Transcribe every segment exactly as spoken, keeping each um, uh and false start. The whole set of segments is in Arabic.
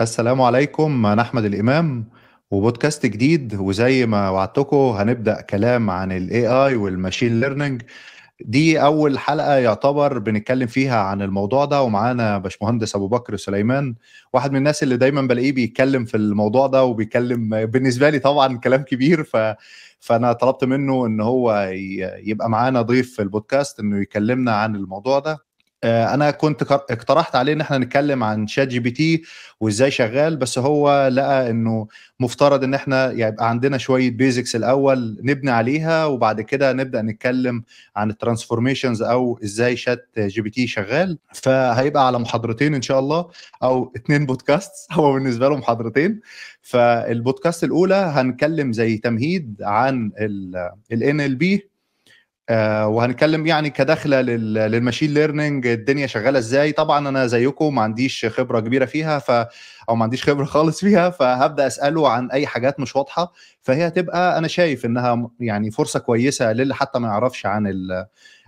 السلام عليكم، أنا أحمد الإمام وبودكاست جديد. وزي ما وعدتكم هنبدأ كلام عن ال إيه آي والماشين ليرنينج. دي أول حلقة يعتبر بنتكلم فيها عن الموضوع ده، ومعانا باشمهندس أبو بكر سليمان، واحد من الناس اللي دايما بلاقيه بيتكلم في الموضوع ده وبيتكلم بالنسبة لي طبعا كلام كبير. ف... فأنا طلبت منه إن هو يبقى معانا ضيف في البودكاست إنه يكلمنا عن الموضوع ده. انا كنت اقترحت عليه ان احنا نتكلم عن شات جي بي تي وازاي شغال، بس هو لقى انه مفترض ان احنا يبقى عندنا شويه بيزكس الاول نبني عليها، وبعد كده نبدا نتكلم عن الترانسفورميشنز او ازاي شات جي بي تي شغال. فهيبقى على محاضرتين ان شاء الله او اتنين بودكاست، هو بالنسبه له محاضرتين. فالبودكاست الاولى هنتكلم زي تمهيد عن ال إن إل بي، آه وهنتكلم يعني كدخله للماشين ليرنينج، الدنيا شغاله ازاي. طبعا انا زيكم ما عنديش خبره كبيره فيها ف او ما عنديش خبره خالص فيها، فهبدا اساله عن اي حاجات مش واضحه. فهي هتبقى انا شايف انها يعني فرصه كويسه للي حتى ما يعرفش عن ال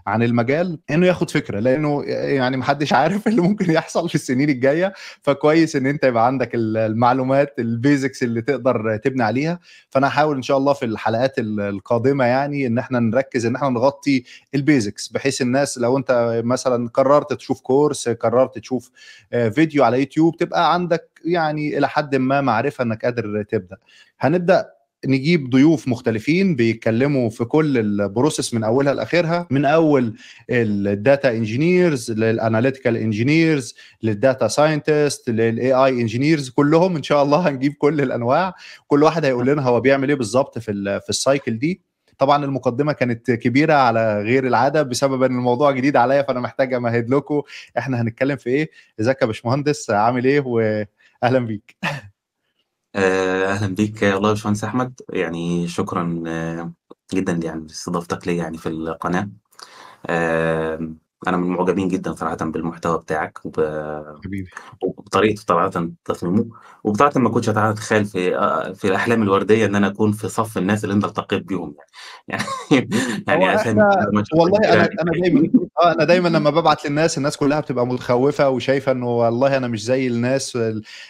عن المجال انه ياخد فكره، لانه يعني محدش عارف اللي ممكن يحصل في السنين الجايه. فكويس ان انت يبقى عندك المعلومات البيزكس اللي تقدر تبني عليها. فانا هحاول ان شاء الله في الحلقات القادمه يعني ان احنا نركز ان احنا نغطي البيزكس، بحيث الناس لو انت مثلا قررت تشوف كورس، قررت تشوف فيديو على يوتيوب، تبقى عندك يعني الى حد ما معرفه انك قادر تبدا. هنبدا نجيب ضيوف مختلفين بيتكلموا في كل البروسيس من اولها لاخرها، من اول الداتا انجينيرز للاناليتيكال انجينيرز للداتا ساينتست للاي اي انجينيرز، كلهم ان شاء الله هنجيب كل الانواع. كل واحد هيقول لنا هو بيعمل ايه بالظبط في في السايكل دي. طبعا المقدمه كانت كبيره على غير العاده بسبب ان الموضوع جديد عليا، فانا محتاج امهد لكم احنا هنتكلم في ايه. ازيك يا باشمهندس، عامل ايه؟ واهلا بيك. اهلا بيك والله يا باشمهندس احمد، يعني شكرا جدا يعني لاستضافتك لي يعني في القناه. انا من المعجبين جدا صراحه بالمحتوى بتاعك وب... وبطريقه طبعا تصميمه، وبطبعا ما كنتش اتخيل في في الاحلام الورديه ان انا اكون في صف الناس اللي انت التقيت بيهم يعني يعني يعني عشان والله انا انا دايما اه انا دايما لما ببعت للناس، الناس كلها بتبقى متخوفه وشايفه انه والله انا مش زي الناس.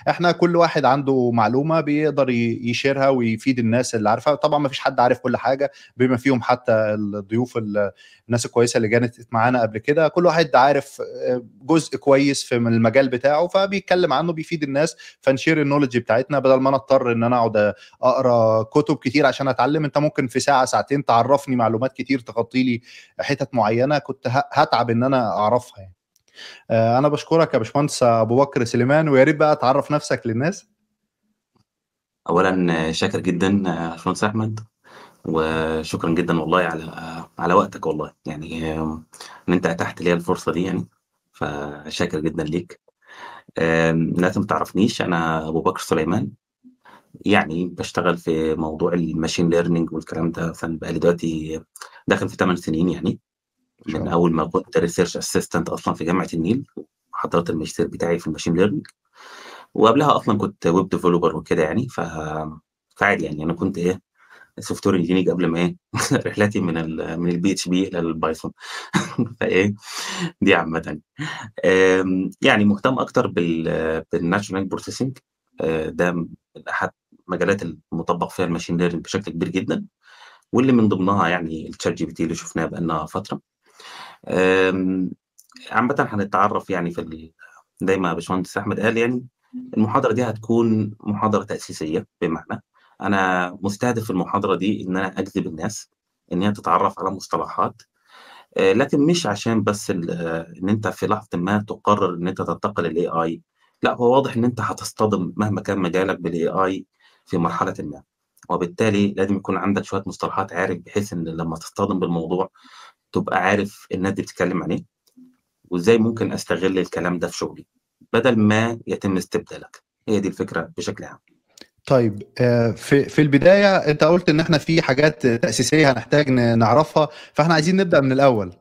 احنا كل واحد عنده معلومه بيقدر يشيرها ويفيد الناس اللي عارفها. طبعا ما فيش حد عارف كل حاجه، بما فيهم حتى الضيوف الناس الكويسه اللي كانت معانا قبل كده. كل واحد عارف جزء كويس في المجال بتاعه فبيتكلم عنه بيفيد الناس، فنشير النولج بتاعتنا بدل ما انا اضطر ان انا اقعد اقرا كتب كتير عشان اتعلم. انت ممكن في ساعه ساعتين تعرفني معلومات كتير، تغطي لي حتت معينه كنت هتعب ان انا اعرفها يعني. انا بشكرك يا باشمهندس ابو بكر سليمان، ويا ريت بقى تعرف نفسك للناس. اولا شاكر جدا يا باشمهندس احمد، وشكرا جدا والله على على وقتك والله، يعني ان انت اتحت لي الفرصه دي يعني، فشاكر جدا ليك. الناس ما تعرفنيش، انا ابو بكر سليمان، يعني بشتغل في موضوع الماشين ليرنينج والكلام ده بقالي دلوقتي داخل في ثمان سنين يعني، من اول ما كنت ريسيرش اسيستنت اصلا في جامعه النيل، وحضرت الماجستير بتاعي في الماشين ليرنينج، وقبلها اصلا كنت ويب ديفلوبر وكده يعني. ف فعادي يعني انا كنت ايه سوفت وير انجينير قبل ما ايه رحلتي من ال من البي اتش بي الى البايثون فايه دي عامه يعني. مهتم اكتر بال بالناتشورال بروسيسنج، ده احد المجالات المطبق فيها الماشين ليرنينج بشكل كبير جدا، واللي من ضمنها يعني الشات جي بي تي اللي شفناه بقالنا فتره. عامه هنتعرف يعني في ال... زي ما باشمهندس احمد قال يعني، المحاضره دي هتكون محاضره تاسيسيه، بمعنى انا مستهدف في المحاضره دي ان انا اجذب الناس ان هي تتعرف على مصطلحات، لكن مش عشان بس ان انت في لحظه ما تقرر ان انت تنتقل للاي اي. لا، هو واضح ان انت هتصطدم مهما كان مجالك بالاي اي في مرحله ما، وبالتالي لازم يكون عندك شويه مصطلحات عارف، بحيث ان لما تصطدم بالموضوع تبقى عارف الناس دي بتتكلم عن ايه، وازاي ممكن استغل الكلام ده في شغلي بدل ما يتم استبدالك. هي دي الفكره بشكل عام. طيب، في في البدايه انت قلت ان احنا في حاجات تاسيسيه هنحتاج نعرفها، فاحنا عايزين نبدا من الاول.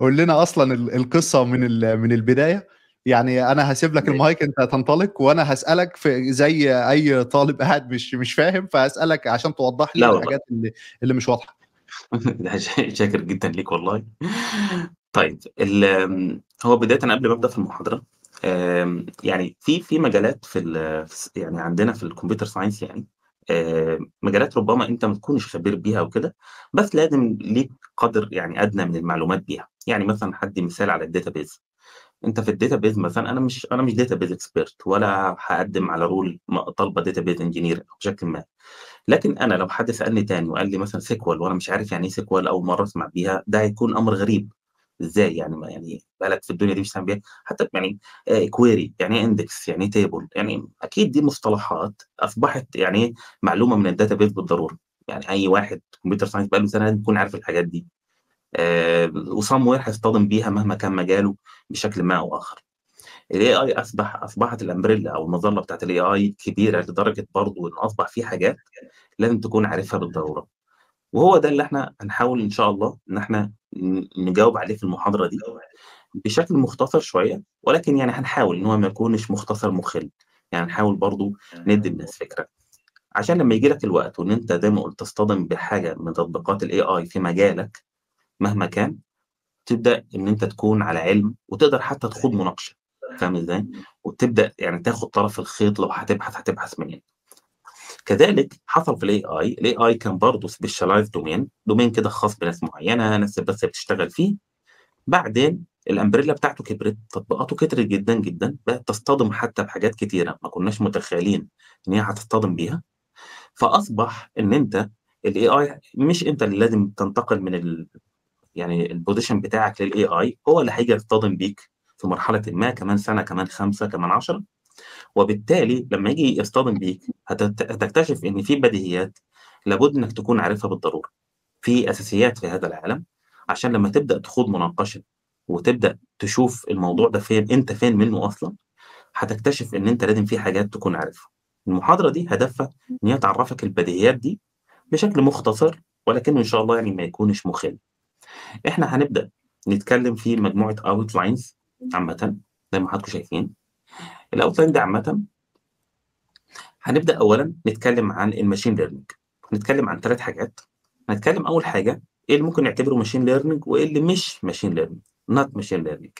قول لنا اصلا القصه من من البدايه يعني. انا هسيب لك المايك انت تنطلق، وانا هسالك في زي اي طالب قاعد مش مش فاهم، فهسالك عشان توضح لي الحاجات اللي اللي مش واضحه. شاكر جدا ليك والله. طيب، هو بدايه قبل ما ابدا في المحاضره آم، يعني في في مجالات في ال- في- يعني عندنا في الكمبيوتر ساينس، يعني آم، مجالات ربما انت ما تكونش خبير بيها وكده، بس لازم ليك قدر يعني ادنى من المعلومات بيها. يعني مثلا هدي مثال على الداتابيز. انت في الداتابيز مثلا، انا مش انا مش داتابيز اكسبيرت، ولا هقدم على رول م- طالبه داتابيز انجينير بشكل ما، لكن انا لو حد سالني تاني وقال لي مثلا سيكوال وانا مش عارف يعني ايه سيكوال، اول مره اسمع بيها، ده هيكون امر غريب ازاي يعني، ما يعني بالك في الدنيا دي مش سامع بيها حتى. يعني كويري، يعني ايه اندكس، يعني ايه تيبل، يعني اكيد دي مصطلحات اصبحت يعني إيه معلومه من الداتابيز بالضروره. يعني اي واحد كمبيوتر ساينس بقاله سنه لازم يكون عارف الحاجات دي، آه وسام وير هيصطدم بيها مهما كان مجاله بشكل ما او اخر. الاي اي اصبح اصبحت الامبريلا او المظله بتاعت الاي اي كبيره لدرجه برضه ان اصبح في حاجات لازم تكون عارفها بالضروره، وهو ده اللي احنا هنحاول ان شاء الله ان احنا ن- نجاوب عليه في المحاضره دي بشكل مختصر شويه، ولكن يعني هنحاول ان هو ما يكونش مختصر مخل. يعني هنحاول برضه ندي الناس فكره، عشان لما يجي لك الوقت وان انت زي ما قلت تصطدم بحاجه من تطبيقات الاي اي في مجالك مهما كان، تبدا ان انت تكون على علم وتقدر حتى تخوض مناقشه، فاهم ازاي؟ وتبدا يعني تاخد طرف الخيط، لو هتبحث هتبحث منين. كذلك حصل في الاي اي، الاي اي كان برضه سبيشالايز دومين، دومين كده خاص بناس معينه، ناس بس بتشتغل فيه. بعدين الامبريلا بتاعته كبرت، تطبيقاته كترت جدا جدا، بقت تصطدم حتى بحاجات كتيره ما كناش متخيلين ان هي هتصطدم بيها. فاصبح ان انت الاي اي مش انت اللي لازم تنتقل من ال... يعني البوزيشن بتاعك للاي اي، هو اللي هيجي يصطدم بيك في مرحله ما، كمان سنه كمان خمسه كمان عشرة. وبالتالي لما يجي يصطدم بيك هتت- هتكتشف ان في بديهيات لابد انك تكون عارفها بالضروره، في اساسيات في هذا العالم، عشان لما تبدا تخوض مناقشه وتبدا تشوف الموضوع ده فين، انت فين منه اصلا، هتكتشف ان انت لازم في حاجات تكون عارفها. المحاضره دي هدفها ان هي تعرفك البديهيات دي بشكل مختصر، ولكنه ان شاء الله يعني ما يكونش مخل. احنا هنبدا نتكلم في مجموعه اوت لاينز عامه زي ما حضراتكم شايفين. الاوت لاين دي عامه هنبدا اولا نتكلم عن الماشين ليرنينج، نتكلم عن ثلاث حاجات. هنتكلم اول حاجه ايه اللي ممكن نعتبره ماشين ليرنينج وايه اللي مش ماشين ليرنينج، نوت ماشين ليرنينج.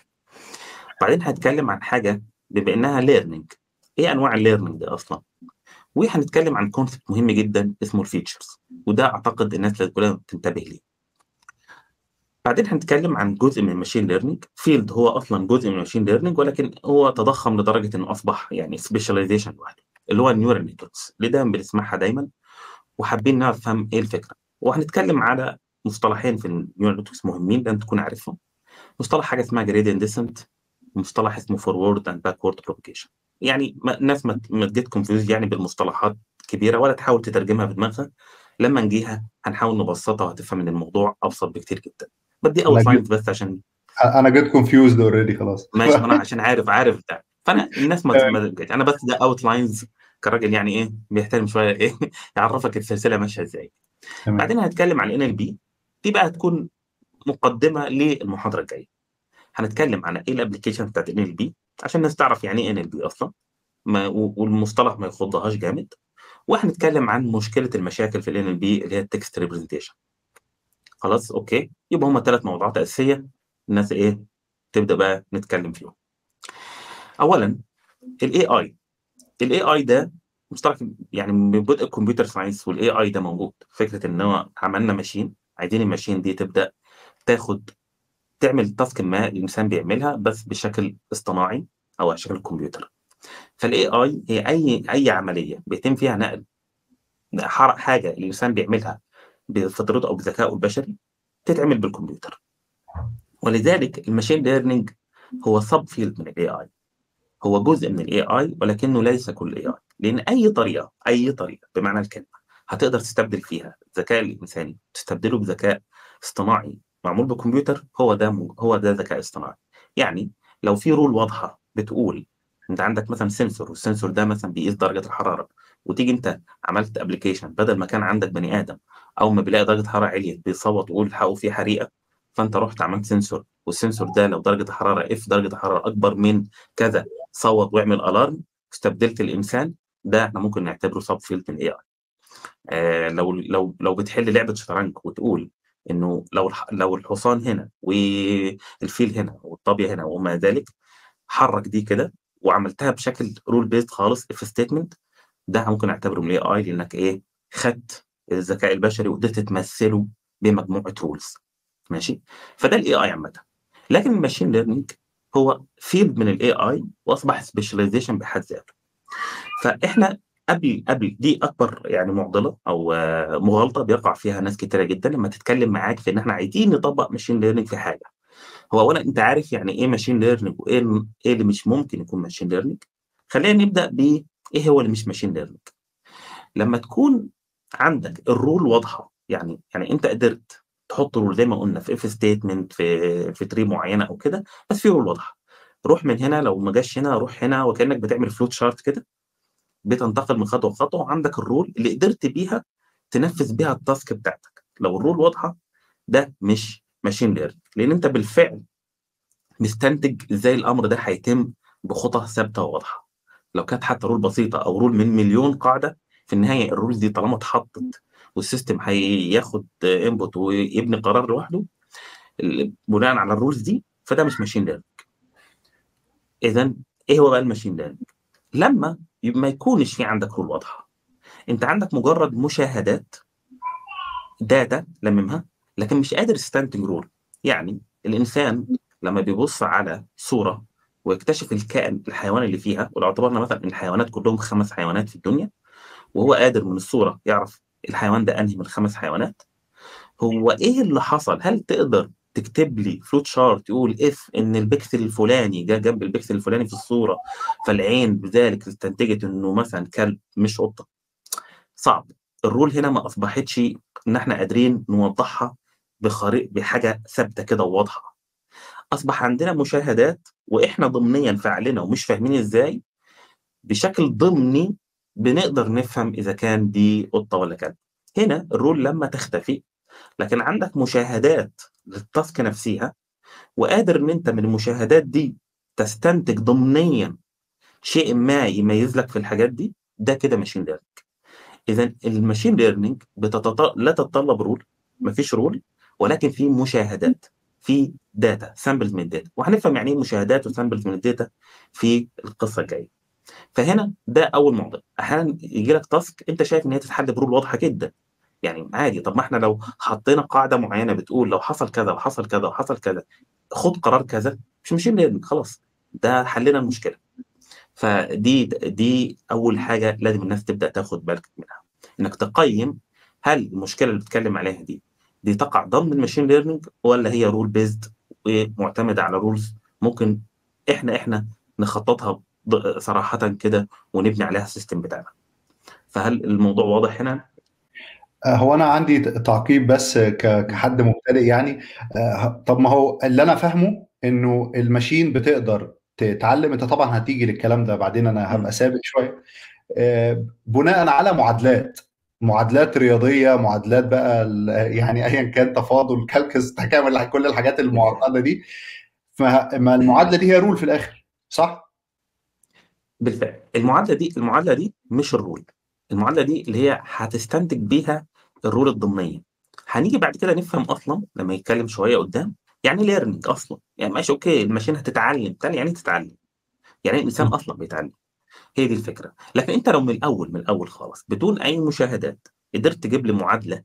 بعدين هنتكلم عن حاجه بما انها ليرنينج، ايه انواع الليرنينج دي اصلا، وهنتكلم عن كونسبت مهم جدا اسمه الفيتشرز، وده اعتقد الناس لازم كلها تنتبه ليه. بعدين هنتكلم عن جزء من الماشين ليرنينج، فيلد هو اصلا جزء من الماشين ليرنينج، ولكن هو تضخم لدرجه انه اصبح يعني سبيشاليزيشن لوحده، اللي هو النيورال نتوركس اللي دايما بنسمعها دايما وحابين نعرف نفهم ايه الفكره. وهنتكلم على مصطلحين في النيورال نتوركس مهمين لازم تكون عارفهم، مصطلح حاجه اسمها جريدينت ديسنت، ومصطلح اسمه فورورد اند باكورد بروبيجيشن. يعني ما- الناس ما ت- ما تجيت كونفيوز يعني بالمصطلحات كبيره، ولا تحاول تترجمها في دماغها، لما نجيها هنحاول نبسطها وهتفهم ان الموضوع ابسط بكتير جدا. بدي اول انا جيت ساينس بس عشان انا جيت كونفيوزد اوريدي خلاص. ماشي، ما انا عشان عارف عارف ده، فانا الناس ما ما تبقاش- انا بس ده اوت لاينز كراجل يعني ايه بيحترم شويه ايه يعرفك السلسله ماشيه ازاي. تمام بعدين هنتكلم عن ان ال بي، دي بقى هتكون مقدمه للمحاضره الجايه. هنتكلم عن ايه الابلكيشن بتاعت ان ال بي عشان الناس تعرف يعني ايه ان ال بي اصلا، ما و- والمصطلح ما يخضهاش جامد. وهنتكلم عن مشكله المشاكل في الان ال بي اللي هي التكست ريبرزنتيشن. خلاص اوكي، يبقى هما ثلاث موضوعات اساسيه الناس ايه تبدا بقى نتكلم فيهم. اولا الاي اي، الاي اي ده مصطلح يعني من بدء الكمبيوتر ساينس والاي اي ده موجود، فكره ان هو عملنا ماشين، عايزين الماشين دي تبدا تاخد تعمل تاسك ما الانسان بيعملها بس بشكل اصطناعي او على شكل الكمبيوتر. فالاي اي هي اي اي عمليه بيتم فيها نقل حر- حاجه الانسان بيعملها بفطرته او بذكائه البشري تتعمل بالكمبيوتر. ولذلك الماشين ليرنينج هو سب فيلد من الاي اي، هو جزء من الاي اي ولكنه ليس كل الاي اي، لان اي طريقه، اي طريقه بمعنى الكلمه هتقدر تستبدل فيها الذكاء الانساني، تستبدله بذكاء اصطناعي معمول بكمبيوتر، هو ده مو- هو ده ذكاء اصطناعي. يعني لو في رول واضحه بتقول انت عندك مثلا سنسور، والسنسور ده مثلا بيقيس درجه الحراره، وتيجي انت عملت ابلكيشن بدل ما كان عندك بني ادم اول ما بيلاقي درجه حراره عليت بيصوت ويقول حقه في حريقه، فانت رحت عملت سنسور، والسنسور ده لو درجه الحراره اف، درجه الحراره اكبر من كذا، صوت واعمل الارم، استبدلت الانسان، ده احنا ممكن نعتبره سب فيلد من الاي اي. آه لو لو لو بتحل لعبه شطرنج وتقول انه لو الح- لو الحصان هنا والفيل هنا والطابيه هنا وما ذلك، حرك دي كده وعملتها بشكل رول بيزد خالص، اف ستيتمنت، ده ممكن اعتبره من الاي اي، لانك ايه خدت الذكاء البشري وقدرت تمثله بمجموعه رولز، ماشي؟ فده الاي اي عامه. لكن الماشين ليرنينج هو فيلد من الاي اي واصبح سبيشاليزيشن بحد ذاته. فاحنا قبل قبل دي اكبر يعني معضله او مغالطه بيقع فيها ناس كتيره جدا لما تتكلم معاك في ان احنا عايزين نطبق ماشين ليرنينج في حاجه. هو اولا انت عارف يعني ايه ماشين ليرنينج وايه ايه اللي مش ممكن يكون ماشين ليرنينج. خلينا نبدا بايه هو اللي مش ماشين ليرنينج. لما تكون عندك الرول واضحه، يعني يعني انت قدرت تحط رول زي ما قلنا في اف ستيتمنت في في تري معينه او كده، بس في رول واضحه، روح من هنا، لو ما جاش هنا روح هنا، وكانك بتعمل فلوت شارت كده بتنتقل من خطوه لخطوه، وعندك الرول اللي قدرت بيها تنفذ بيها التاسك بتاعتك. لو الرول واضحه ده مش ماشين ليرنينج، لان انت بالفعل مستنتج ازاي الامر ده هيتم بخطى ثابته وواضحه. لو كانت حتى رول بسيطه او رول من مليون قاعده، في النهايه الرولز دي طالما اتحطت والسيستم هياخد انبوت ويبني قرار لوحده بناء على الرولز دي، فده مش ماشين ليرنينج. اذا ايه هو بقى الماشين ليرنينج؟ لما ما يكونش في عندك رول واضحه، انت عندك مجرد مشاهدات داتا لممها، لكن مش قادر تستنتج رول. يعني الانسان لما بيبص على صوره ويكتشف الكائن الحيوان اللي فيها، ولو اعتبرنا مثلا ان الحيوانات كلهم خمس حيوانات في الدنيا، وهو قادر من الصوره يعرف الحيوان ده انهي من الخمس حيوانات، هو ايه اللي حصل؟ هل تقدر تكتب لي فلوت شارت يقول اف ان البكسل الفلاني جه جنب البكسل الفلاني في الصوره، فالعين بذلك استنتجت انه مثلا كلب مش قطه؟ صعب. الرول هنا ما اصبحتش ان احنا قادرين نوضحها بخريطه بحاجه ثابته كده وواضحه. اصبح عندنا مشاهدات واحنا ضمنيا فاعلينها ومش فاهمين ازاي، بشكل ضمني بنقدر نفهم اذا كان دي قطه ولا كلب. هنا الرول لما تختفي، لكن عندك مشاهدات للتاسك نفسها، وقادر ان انت من المشاهدات دي تستنتج ضمنيا شيء ما يميز لك في الحاجات دي، ده كده ماشين ليرنينج. اذا الماشين ليرنينج بتتط... لا تتطلب رول، مفيش رول، ولكن في مشاهدات، في داتا، سامبلز من الداتا، وهنفهم يعني ايه مشاهدات وسامبلز من الداتا في القصه الجايه. فهنا ده اول معضله. احيانا يجي لك تاسك انت شايف ان هي تتحل برول واضحه جدا، يعني عادي، طب ما احنا لو حطينا قاعده معينه بتقول لو حصل كذا وحصل كذا وحصل كذا خد قرار كذا، مش ماشين ليرنينج، خلاص ده حلنا المشكله. فدي دي اول حاجه لازم الناس تبدا تاخد بالك منها، انك تقيم هل المشكله اللي بتتكلم عليها دي دي تقع ضمن الماشين ليرنينج ولا هي رول بيزد ومعتمده على رولز ممكن احنا احنا نخططها صراحه كده ونبني عليها السيستم بتاعنا. فهل الموضوع واضح هنا؟ هو انا عندي تعقيب بس كحد مبتدئ، يعني طب ما هو اللي انا فاهمه انه الماشين بتقدر تتعلم، انت طبعا هتيجي للكلام ده بعدين، انا هبقى سابق شويه، بناء على معادلات معادلات رياضيه، معادلات بقى يعني ايا كان، تفاضل، كالكس، تكامل، كل الحاجات المعقده دي. ما المعادله دي هي رول في الاخر، صح؟ بالفعل. المعادله دي المعادله دي مش الرول، المعادله دي اللي هي هتستنتج بيها الرول الضمنيه. هنيجي بعد كده نفهم اصلا لما يتكلم شويه قدام يعني ليرنينج اصلا، يعني ماشي اوكي الماشين هتتعلم، تاني يعني تتعلم، يعني الانسان اصلا بيتعلم، هي دي الفكره. لكن انت لو من الاول من الاول خالص بدون اي مشاهدات قدرت تجيب لي معادله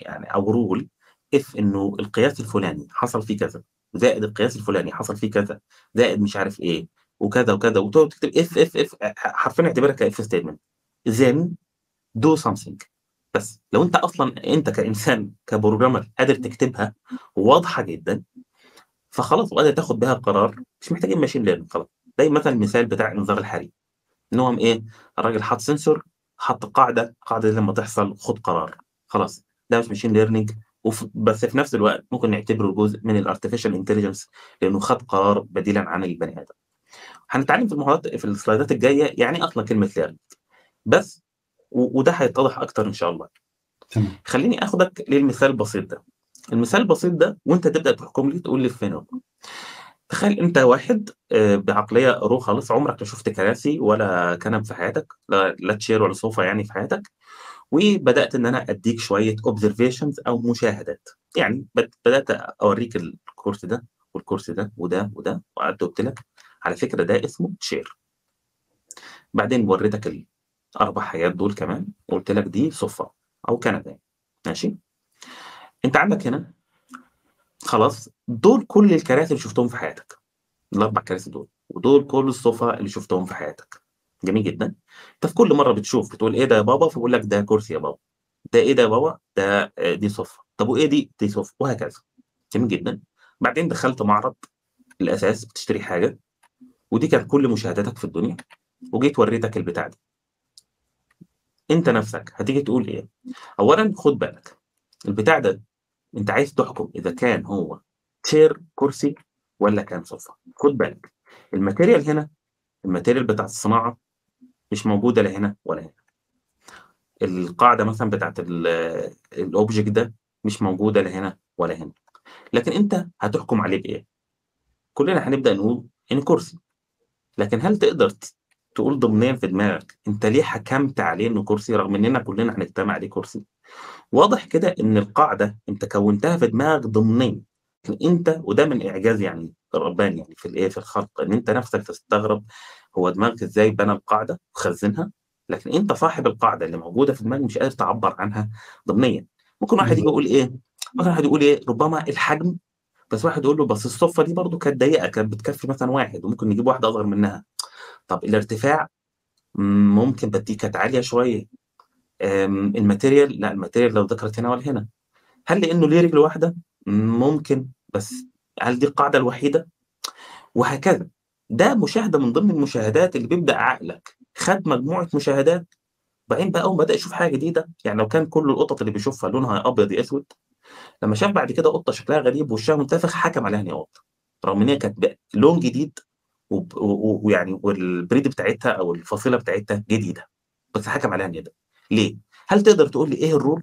يعني او رول اف انه القياس الفلاني حصل فيه كذا زائد القياس الفلاني حصل فيه كذا زائد مش عارف ايه وكذا وكذا، وتقعد تكتب اف اف اف، حرفيا اعتبرها كاف ستيتمنت، then do something. بس لو انت اصلا انت كانسان كبروجرامر قادر تكتبها واضحه جدا، فخلاص وقادر تاخد بها قرار، مش محتاجين ماشين ليرنينج خلاص. زي مثلا المثال بتاع انذار الحريق، ان هو ايه؟ الراجل حط سنسور، حط قاعده، القاعده دي لما تحصل خد قرار، خلاص ده مش ماشين ليرنينج، بس في نفس الوقت ممكن نعتبره جزء من الارتفيشال انتليجنس لانه خد قرار بديلا عن البني ادم. هنتعلم في المحاضرات في السلايدات الجايه يعني اصلا كلمه ليرنينج بس، وده هيتضح اكتر ان شاء الله. تمام. خليني اخدك للمثال البسيط ده. المثال البسيط ده وانت تبدا تحكم لي تقول لي فين هو. تخيل انت واحد بعقليه رو خالص، عمرك ما شفت كراسي ولا كنب في حياتك، لا, لا تشير ولا صوفه يعني في حياتك، وبدات ان انا اديك شويه اوبزرفيشنز او مشاهدات، يعني بدات اوريك الكرسي ده والكرسي ده وده وده، وقعدت قلت لك على فكره ده اسمه شير. بعدين وريتك الاربع حاجات دول كمان، قلت لك دي صفه او كندا. ماشي، انت عندك هنا خلاص دول كل الكراسي اللي شفتهم في حياتك، الاربع كراسي دول، ودول كل الصفه اللي شفتهم في حياتك. جميل جدا. انت في كل مره بتشوف بتقول ايه ده يا بابا، فبقول لك ده كرسي يا بابا، ده ايه ده يا بابا، ده دي صفه، طب وايه دي؟ دي صفه، وهكذا. جميل جدا. بعدين دخلت معرض الاساس بتشتري حاجه، ودي كانت كل مشاهداتك في الدنيا، وجيت وريتك البتاع دي. انت نفسك هتيجي تقول ايه؟ اولا خد بالك البتاع ده انت عايز تحكم اذا كان هو تشير كرسي ولا كان صفه. خد بالك الماتيريال هنا، الماتيريال بتاعت الصناعه مش موجوده لا هنا ولا هنا. القاعده مثلا بتاعت الاوبجكت ده مش موجوده لا هنا ولا هنا. لكن انت هتحكم عليه بايه؟ كلنا هنبدا نقول ان كرسي، لكن هل تقدر تقول ضمنيا في دماغك انت ليه حكمت عليه انه كرسي رغم اننا كلنا هنجتمع عليه كرسي؟ واضح كده ان القاعده انت كونتها في دماغك ضمنيا انت، وده من اعجاز يعني رباني يعني في الايه في الخلق، ان انت نفسك تستغرب هو دماغك ازاي بنى القاعده وخزنها، لكن انت صاحب القاعده اللي موجوده في دماغك مش قادر تعبر عنها ضمنيا. ممكن واحد يجي يقول ايه؟ ممكن واحد يقول ايه؟ ربما الحجم بس. واحد يقول له بس الصفه دي برضو كانت ضيقه، كانت بتكفي مثلا واحد وممكن نجيب واحده اصغر منها. طب الارتفاع ممكن بدي كانت عاليه شويه. الماتيريال لا، الماتيريال لو ذكرت هنا ولا هنا. هل لانه ليه رجل واحده؟ ممكن، بس هل دي القاعده الوحيده؟ وهكذا. ده مشاهده من ضمن المشاهدات اللي بيبدا عقلك خد مجموعه مشاهدات، بعدين بقى اول ما بدا يشوف حاجه جديده، يعني لو كان كل القطط اللي بيشوفها لونها ابيض يا اسود، لما شاف بعد كده قطه شكلها غريب ووشها منتفخ حكم عليها ان هي قطه، رغم ان هي كانت لون جديد ويعني والبريد بتاعتها او الفصيله بتاعتها جديده، بس حكم عليها ان هي ده. ليه؟ هل تقدر تقول لي ايه الرول؟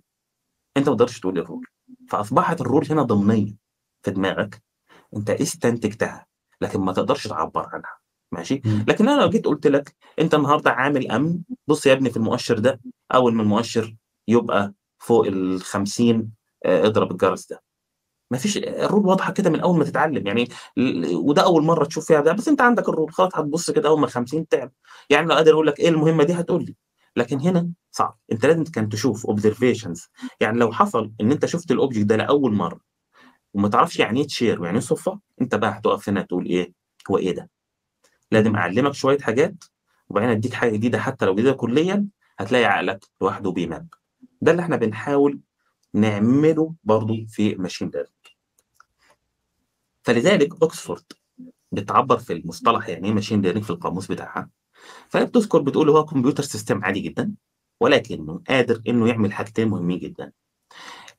انت ما تقدرش تقول لي الرول، فاصبحت الرول هنا ضمنيه في دماغك انت استنتجتها لكن ما تقدرش تعبر عنها. ماشي؟ لكن انا لو جيت قلت لك انت النهارده عامل امن، بص يا ابني في المؤشر ده، اول ما المؤشر يبقى فوق ال خمسين اضرب الجرس ده. ما فيش الرول واضحه كده من اول ما تتعلم يعني، وده اول مره تشوف فيها ده، بس انت عندك الرول خلاص هتبص كده اول ما خمسين تعب. يعني لو قادر اقول لك ايه المهمه دي هتقول لي، لكن هنا صعب. انت لازم كان تشوف اوبزرفيشنز، يعني لو حصل ان انت شفت الاوبجكت ده لاول مره وما تعرفش يعني ايه تشير ويعني ايه صفه، انت بقى هتقف هنا تقول ايه؟ هو ايه ده؟ لازم اعلمك شويه حاجات وبعدين اديك حاجه جديده حتى لو جديده كليا، هتلاقي عقلك لوحده بيماب. ده اللي احنا بنحاول نعمله برضو في ماشين ليرنينج. فلذلك اوكسفورد بتعبر في المصطلح يعني ايه ماشين ليرنينج في القاموس بتاعها، فهي بتذكر بتقول هو كمبيوتر سيستم عادي جدا، ولكنه قادر انه يعمل حاجتين مهمين جدا.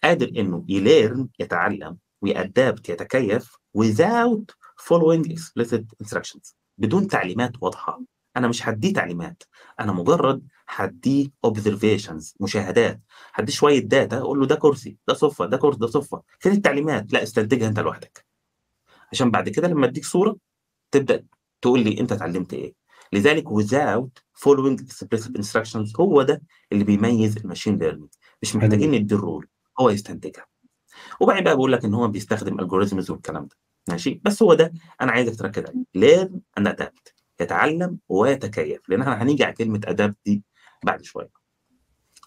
قادر انه يليرن يتعلم ويأدابت يتكيف without following explicit instructions، بدون تعليمات واضحه. انا مش هديه تعليمات، انا مجرد هديه observations، مشاهدات، هديه شويه داتا اقول له ده كرسي، ده صفه، ده كرسي، ده صفه. فين التعليمات؟ لا، استنتجها انت لوحدك، عشان بعد كده لما اديك صوره تبدا تقول لي انت اتعلمت ايه. لذلك without following explicit instructions هو ده اللي بيميز الماشين ليرنينج، مش محتاجين ندي الرول، هو يستنتجها. وبعدين بقى بقول لك ان هو بيستخدم الجوريزمز والكلام ده. ماشي، بس هو ده انا عايزك تركز عليه، ليرن اند ادابت، يتعلم ويتكيف، لان احنا هنيجي على كلمه ادابت دي بعد شويه.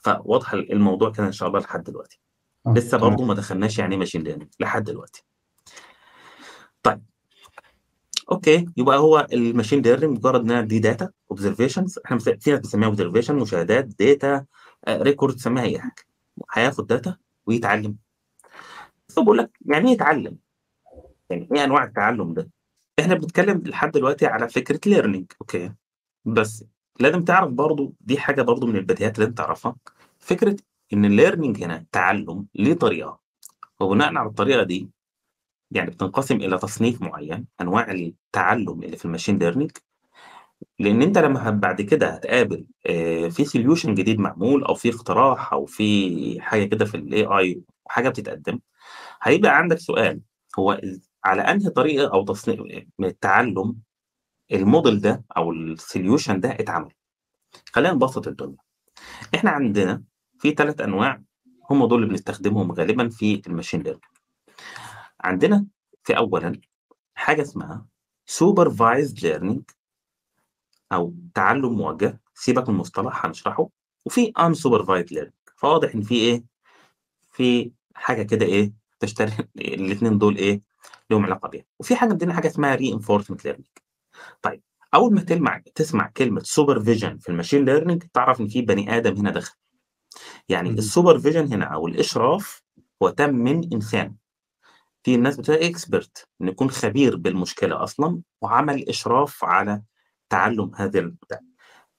فواضح الموضوع كده ان شاء الله لحد دلوقتي. أوه. لسه برضه ما دخلناش يعني ماشين ليرنينج لحد دلوقتي. طيب اوكي، يبقى هو الماشين ليرنينج مجرد انها دي داتا اوبزرفيشنز، احنا في ناس بنسميها اوبزرفيشن، مشاهدات، داتا، ريكورد، سميها اي حاجه. هياخد داتا ويتعلم. بقول لك يعني ايه يتعلم؟ يعني ايه انواع التعلم ده؟ احنا بنتكلم لحد دلوقتي على فكره ليرنينج، اوكي؟ بس لازم تعرف برضو دي حاجه برضو من البديهيات اللي انت تعرفها، فكره ان الليرنينج هنا تعلم ليه طريقه، وبناء على الطريقه دي يعني بتنقسم الى تصنيف معين انواع التعلم اللي في الماشين ليرنينج، لان انت لما بعد كده هتقابل في سوليوشن جديد معمول او في اقتراح او في حاجه كده في الاي اي حاجه بتتقدم، هيبقى عندك سؤال هو على انهي طريقه او تصنيف من التعلم الموديل ده او السوليوشن ده اتعمل. خلينا نبسط الدنيا. احنا عندنا في ثلاث انواع هم دول اللي بنستخدمهم غالبا في الماشين ليرنينج. عندنا في اولا حاجه اسمها supervised learning او تعلم موجه، سيبك من المصطلح هنشرحه، وفي unsupervised learning. فواضح ان في ايه، في حاجه كده ايه تشتري الاثنين دول ايه لهم علاقه بيها. وفي حاجه عندنا حاجه اسمها reinforcement learning. طيب اول ما تلمع تسمع كلمه supervision في الماشين ليرنينج تعرف ان في بني ادم هنا دخل. يعني السوبرفيجن هنا او الاشراف هو تم من انسان. في الناس بتبقى اكسبرت ان يكون خبير بالمشكله اصلا وعمل اشراف على تعلم هذا البتاع.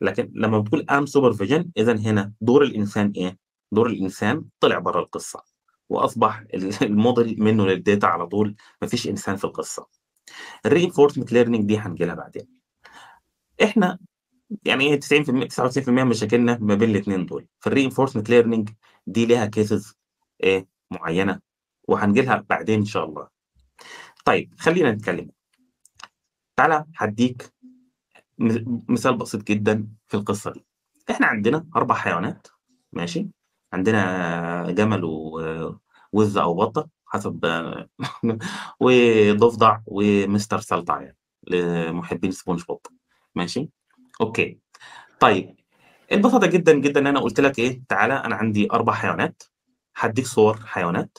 لكن لما بتقول ام سوبرفيجن اذا هنا دور الانسان ايه؟ دور الانسان طلع بره القصه واصبح الموديل منه للداتا على طول، مفيش انسان في القصه. الرينفورسمنت ليرنينج دي هنجي لها بعدين. احنا يعني ايه تسعين في المية تسعة وتسعين في المية من مشاكلنا ما بين الاثنين دول. فالرينفورسمنت ليرنينج دي لها كيسز ايه معينه وهنجي لها بعدين ان شاء الله. طيب خلينا نتكلم. تعالى هديك مثال بسيط جدا في القصه دي. احنا عندنا اربع حيوانات، ماشي؟ عندنا جمل ووز او بطه حسب وضفدع ومستر سلطع يعني لمحبين سبونج بوب، ماشي؟ اوكي. طيب البساطه جدا جدا ان انا قلت لك ايه، تعالى انا عندي اربع حيوانات، هديك صور حيوانات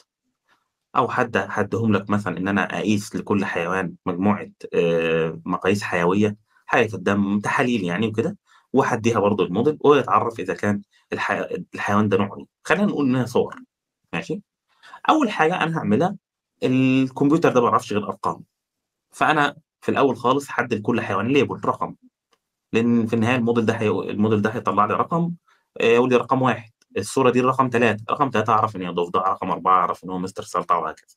او حد هديهم لك، مثلا ان انا اقيس لكل حيوان مجموعه آه مقاييس حيويه، حاجه الدم، تحاليل يعني وكده، وهديها برضه الموديل ويتعرف اذا كان الحي... الحيوان ده نوعه. خلينا نقول انها صور، ماشي؟ اول حاجه انا هعملها، الكمبيوتر ده ما بيعرفش غير ارقام، فانا في الاول خالص هحدد لكل حيوان ليبل رقم، لان في النهايه الموديل ده حي... الموديل ده هيطلع لي رقم، يقول لي رقم واحد، الصوره دي رقم ثلاثه، رقم ثلاثه اعرف ان هي ضفدع، رقم اربعه اعرف ان هو مستر سلطع، وهكذا.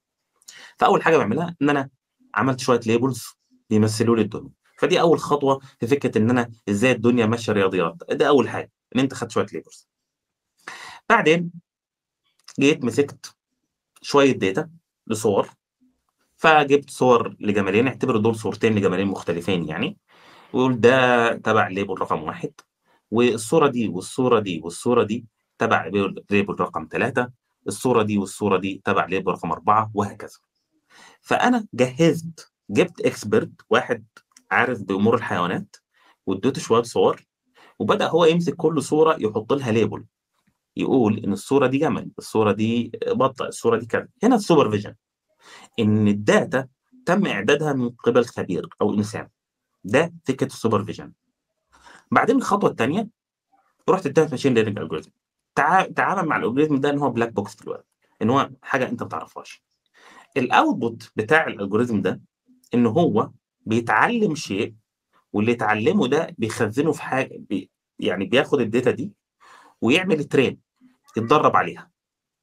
فاول حاجه بعملها ان انا عملت شويه ليبلز بيمثلوا لي الدنيا، فدي اول خطوه في فكره ان انا ازاي الدنيا ماشيه رياضيات، ده اول حاجه ان انت خدت شويه ليبلز. بعدين جيت مسكت شويه داتا لصور، فجبت صور لجمالين، اعتبر دول صورتين لجمالين مختلفين يعني، ويقول ده تبع ليبل رقم واحد، والصورة دي والصورة دي والصورة دي تبع ليبل رقم ثلاثة، الصورة دي والصورة دي تبع ليبل رقم أربعة، وهكذا. فأنا جهزت، جبت اكسبرت واحد عارف بأمور الحيوانات، واديته شوية صور، وبدأ هو يمسك كل صورة يحط لها ليبل، يقول إن الصورة دي جمل، الصورة دي بطة، الصورة دي كذا. هنا السوبرفيجن، إن الداتا تم إعدادها من قبل خبير أو إنسان. ده فكره السوبرفيجن. بعدين الخطوه الثانيه رحت اديت ماشين ليرنينج الجوريزم، تعامل مع الالجوريزم ده ان هو بلاك بوكس دلوقتي، ان هو حاجه انت ما تعرفهاش. الاوتبوت بتاع الالجوريزم ده ان هو بيتعلم شيء، واللي اتعلمه ده بيخزنه في حاجه بي يعني بياخد الداتا دي ويعمل ترين يتدرب عليها.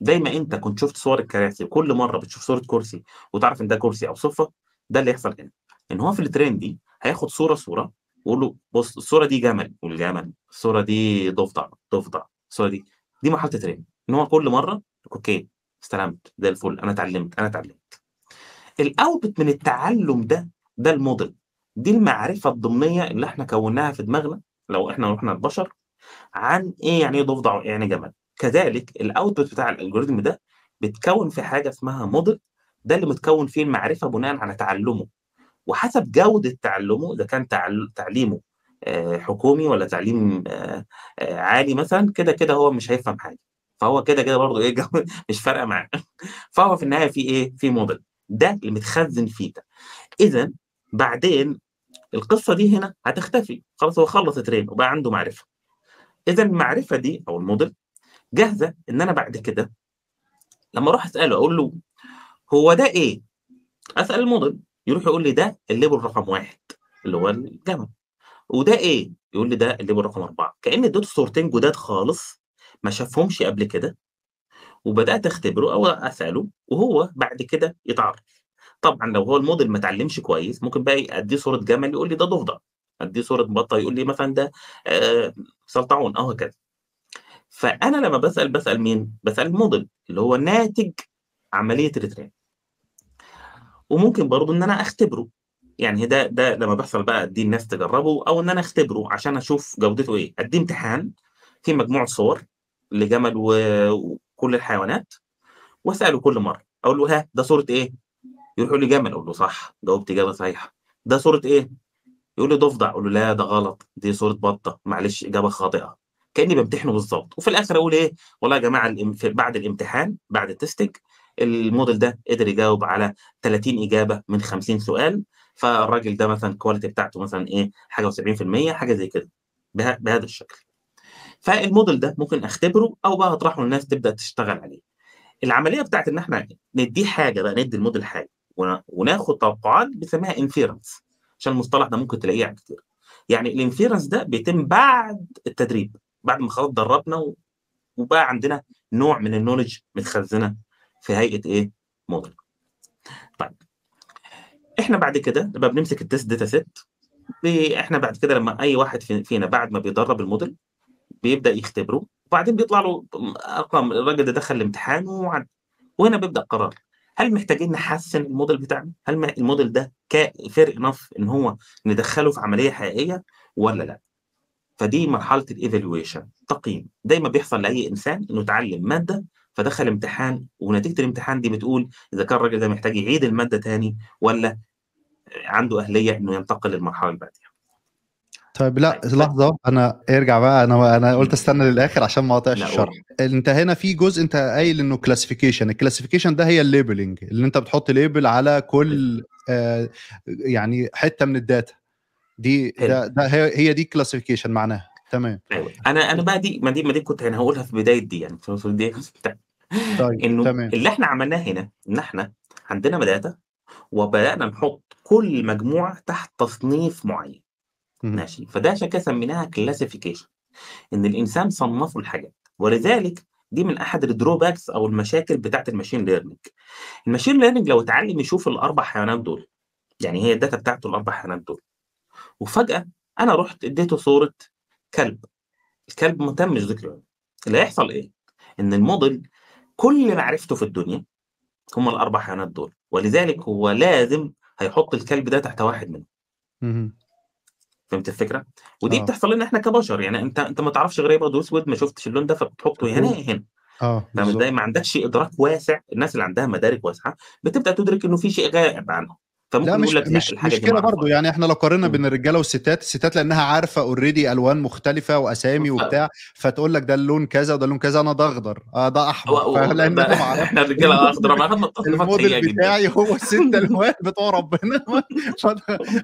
دايما انت كنت شفت صور الكراسي، وكل مره بتشوف صوره كرسي وتعرف ان ده كرسي او صفه، ده اللي يحصل هنا، ان هو في الترين دي هياخد صوره صوره ويقول له بص الصوره دي جمل، والجمل الصوره دي ضفدع، ضفدع الصوره دي دي مرحله ترين، ان هو كل مره اوكي استلمت زي الفل، انا اتعلمت انا اتعلمت. الاوتبوت من التعلم ده ده الموديل، دي المعرفه الضمنيه اللي احنا كوناها في دماغنا لو احنا رحنا البشر عن ايه يعني ايه ضفدع وايه يعني جمل. كذلك الاوتبوت بتاع الالجوريثم ده بتكون في حاجه اسمها موديل، ده اللي متكون فيه المعرفه بناء على تعلمه، وحسب جودة تعلمه، إذا كان تعليمه حكومي ولا تعليم عالي مثلا، كده كده هو مش هيفهم حاجة، فهو كده كده برضه إيه مش فارقة معاه. فهو في النهاية في إيه؟ في موديل، ده اللي متخزن فيه ده. إذا بعدين القصة دي هنا هتختفي، خلاص هو خلص ترين وبقى عنده معرفة. إذا المعرفة دي أو الموديل جاهزة إن أنا بعد كده لما أروح أسأله أقول له هو ده إيه؟ أسأل الموديل يروح يقول لي ده الليبل رقم واحد اللي هو الجمل، وده ايه؟ يقول لي ده الليبل رقم اربعه، كأن اديته صورتين جداد خالص ما شافهمش قبل كده، وبدأت اختبره او اساله، وهو بعد كده يتعرف. طبعا لو هو الموديل ما اتعلمش كويس ممكن بقى اديه صوره جمل يقول لي ده ضفدع، اديه صوره بطه يقول لي مثلا ده آه سلطعون او هكذا. فانا لما بسال بسال مين؟ بسال الموديل اللي هو ناتج عمليه الترين، وممكن برضه ان انا اختبره، يعني ده ده لما بيحصل بقى اديه الناس تجربه، او ان انا اختبره عشان اشوف جودته ايه. اديه امتحان في مجموعه صور لجمل وكل الحيوانات، واساله كل مره اقول له ها ده صوره ايه؟ يروح يقول لي جمل، اقول له صح، جاوبت اجابه صحيحه. ده صوره ايه؟ يقول لي ضفدع، اقول له لا ده غلط، دي صوره بطه، معلش اجابه خاطئه. كاني بامتحنه بالظبط. وفي الاخر اقول ايه؟ والله يا جماعه الام... بعد الامتحان بعد التستنج الموديل ده قدر يجاوب على ثلاثين اجابه من خمسين سؤال، فالراجل ده مثلا الكواليتي بتاعته مثلا ايه؟ حاجه و70% حاجه زي كده بها... بهذا الشكل. فالموديل ده ممكن اختبره او بقى اطرحه للناس تبدا تشتغل عليه. العمليه بتاعت ان احنا نديه حاجه بقى، ندي الموديل حاجه وناخد توقعات بنسميها انفيرنس، عشان المصطلح ده ممكن تلاقيه يعني كتير. يعني الانفيرنس ده بيتم بعد التدريب، بعد ما خلاص دربنا وبقى عندنا نوع من النولج متخزنه في هيئه ايه؟ موديل. طيب احنا بعد كده لما بنمسك التست داتا سيت، احنا بعد كده لما اي واحد فينا بعد ما بيدرب الموديل بيبدا يختبره، وبعدين بيطلع له ارقام الراجل ده دخل الامتحان وعد. وهنا بيبدا قرار، هل محتاجين نحسن الموديل بتاعنا؟ هل الموديل ده فير انف ان هو ندخله في عمليه حقيقيه ولا لا؟ فدي مرحله الايفالويشن، تقييم. دايما بيحصل لاي انسان انه اتعلم ماده فدخل امتحان، ونتيجه الامتحان دي بتقول اذا كان الراجل ده محتاج يعيد الماده ثاني ولا عنده اهليه انه ينتقل للمرحله اللي بعدها. طيب لا لحظه، انا ارجع بقى، انا انا قلت استنى للاخر عشان ما اقطعش الشرح. انت هنا في جزء انت قايل انه كلاسيفيكيشن، الكلاسيفيكيشن ده هي الليبلنج، اللي انت بتحط ليبل على كل آه يعني حته من الداتا دي، ده, ده هي دي كلاسيفيكيشن معناها. تمام. أيوة. انا انا بقى دي ما دي ما دي كنت انا هقولها في بدايه دي، يعني في دي طيب. انه تمام. اللي احنا عملناه هنا ان احنا عندنا داتا وبدانا نحط كل مجموعه تحت تصنيف معين. ماشي. فده عشان كده سميناها كلاسيفيكيشن، ان الانسان صنفه الحاجات. ولذلك دي من احد الدروباكس او المشاكل بتاعت الماشين ليرنينج. الماشين ليرنينج لو اتعلم يشوف الاربع حيوانات دول، يعني هي الداتا بتاعته الاربع حيوانات دول، وفجاه انا رحت اديته صوره كلب، الكلب ما تمش ذكره، اللي هيحصل ايه؟ ان الموديل كل معرفته في الدنيا هم الاربع حيوانات دول، ولذلك هو لازم هيحط الكلب ده تحت واحد منهم. فهمت الفكره؟ ودي أوه. بتحصل لنا احنا كبشر، يعني انت انت ما تعرفش غير ابيض واسود، ما شفتش اللون ده فبتحطه هنا هنا. اه ده ما عندكش ادراك واسع. الناس اللي عندها مدارك واسعه بتبدا تدرك انه في شيء غائب عنهم، فممكن يقول لك مش الحاجه دي مشكله برضه. يعني احنا لو قارنا بين الرجاله والستات، الستات لانها عارفه اوريدي الوان مختلفه واسامي وبتاع، فتقول لك ده اللون كذا وده اللون كذا، انا ده اخضر، اه ده احمر، لان انت ما احنا الرجاله اخضر، انا ما الموديل بتاعي هو الست الوان بتوع ربنا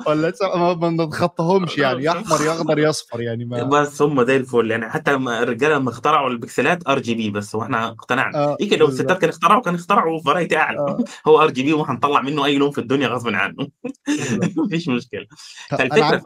ولا ما نتخطاهمش، يعني يا احمر يا اخضر يا اصفر، يعني ما بس هم زي الفل. يعني حتى الرجاله لما اخترعوا البكسلات ار جي بي، بس واحنا اقتنعنا يمكن لو الستات كانوا اخترعوا كانوا اخترعوا فرايتي اعلى، هو ار جي بي وهنطلع منه اي لون في الدنيا غصب عنه. مفيش مشكله. فالفكره عن...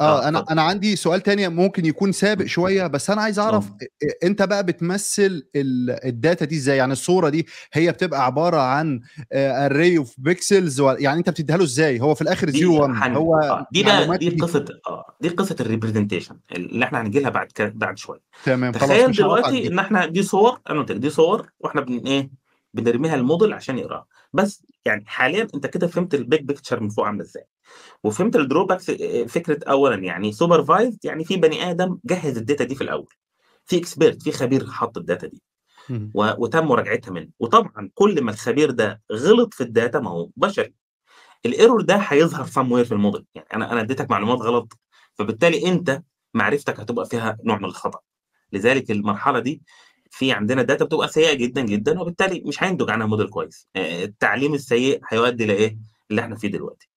اه, آه انا انا عندي سؤال تاني ممكن يكون سابق شويه، بس انا عايز اعرف أوه. انت بقى بتمثل الداتا دي ازاي؟ يعني الصوره دي هي بتبقى عباره عن اري اوف بيكسلز، يعني انت بتديها له ازاي؟ هو في الاخر زيرو واحد حن... هو آه. دي بقى دي قصه اه دي قصه الريبريزنتيشن اللي احنا هنجي لها بعد ك... بعد شويه. تمام. تخيل دلوقتي ان احنا دي صور، انا دي صور واحنا بن ايه بنرميها الموديل عشان يقراها بس. يعني حاليا انت كده فهمت البيج بيكتشر من فوق عامله ازاي، وفهمت الدروباكس. فكره اولا يعني سوبرفايزد، يعني في بني ادم جهز الداتا دي في الاول، في اكسبيرت، في خبير حط الداتا دي وتم مراجعتها منه. وطبعا كل ما الخبير ده غلط في الداتا، ما هو بشري، الايرور ده هيظهر سموير في الموديل. يعني انا انا اديتك معلومات غلط، فبالتالي انت معرفتك هتبقى فيها نوع من الخطا. لذلك المرحله دي في عندنا داتا بتبقى سيئه جدا جدا، وبالتالي مش هينتج عنها موديل كويس. التعليم السيء هيؤدي لايه؟ اللي احنا فيه دلوقتي.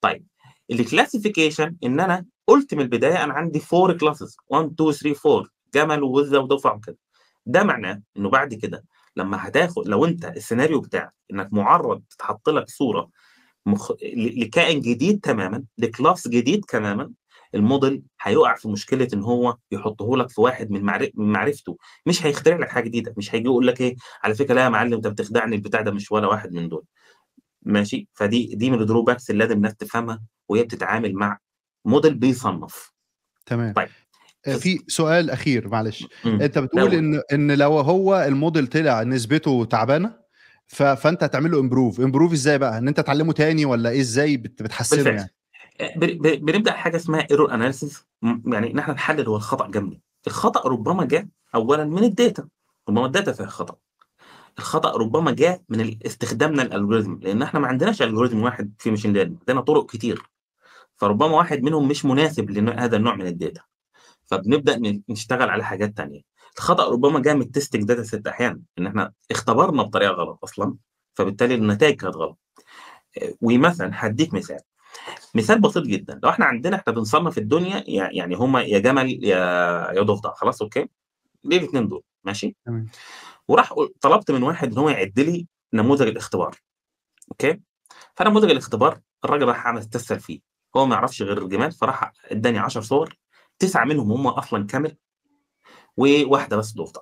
طيب الكلاسيفيكيشن، ان انا قلت من البدايه انا عندي فور كلاسز، واحد اتنين تلاتة اربعة، جمل ووزه وضفع وكده. ده معناه انه بعد كده لما هتاخد، لو انت السيناريو بتاعك انك معرض تتحط لك صوره مخ... لكائن جديد تماما، لكلاس جديد تماما، الموديل هيقع في مشكله ان هو يحطه لك في واحد من معرفته، مش هيخترع لك حاجه جديده، مش هيجي يقول لك ايه على فكره لا يا معلم انت بتخدعني، البتاع ده مش ولا واحد من دول. ماشي. فدي دي من الدروباكس اللي لازم الناس تفهمها وهي بتتعامل مع موديل بيصنف. تمام. طيب في سؤال اخير معلش، انت بتقول ان ان لو هو الموديل طلع نسبته تعبانه فانت هتعمل له امبروف. امبروف ازاي بقى؟ ان انت تعلمه تاني ولا ايه؟ ازاي بتحسنه؟ يعني بنبدا حاجه اسمها ايرور اناليسيس، يعني ان احنا نحلل هو الخطا جنبي. الخطا ربما جاء اولا من الداتا، ربما الداتا فيها خطا. الخطا ربما جاء من استخدامنا للالجوريزم، لان احنا ما عندناش الجوريزم واحد في ماشين ليرنينج، عندنا طرق كتير. فربما واحد منهم مش مناسب لهذا النوع من الداتا، فبنبدا نشتغل على حاجات ثانيه. الخطا ربما جاء من التستنج داتا ست احيانا، ان احنا اختبرنا بطريقه غلط اصلا، فبالتالي النتائج كانت غلط. ومثلا هديك مثال مثال بسيط جدا، لو احنا عندنا احنا بنصنف الدنيا يعني هما يا جمل يا يا ضفدع، خلاص اوكي؟ ليه الاثنين دول؟ ماشي؟ تمام. وراح طلبت من واحد ان هو يعد لي نموذج الاختبار. اوكي؟ فنموذج الاختبار الراجل راح عمل تسال فيه، هو ما يعرفش غير الجمال، فراح اداني عشر صور، تسعه منهم هم اصلا كامل وواحده بس ضفدع.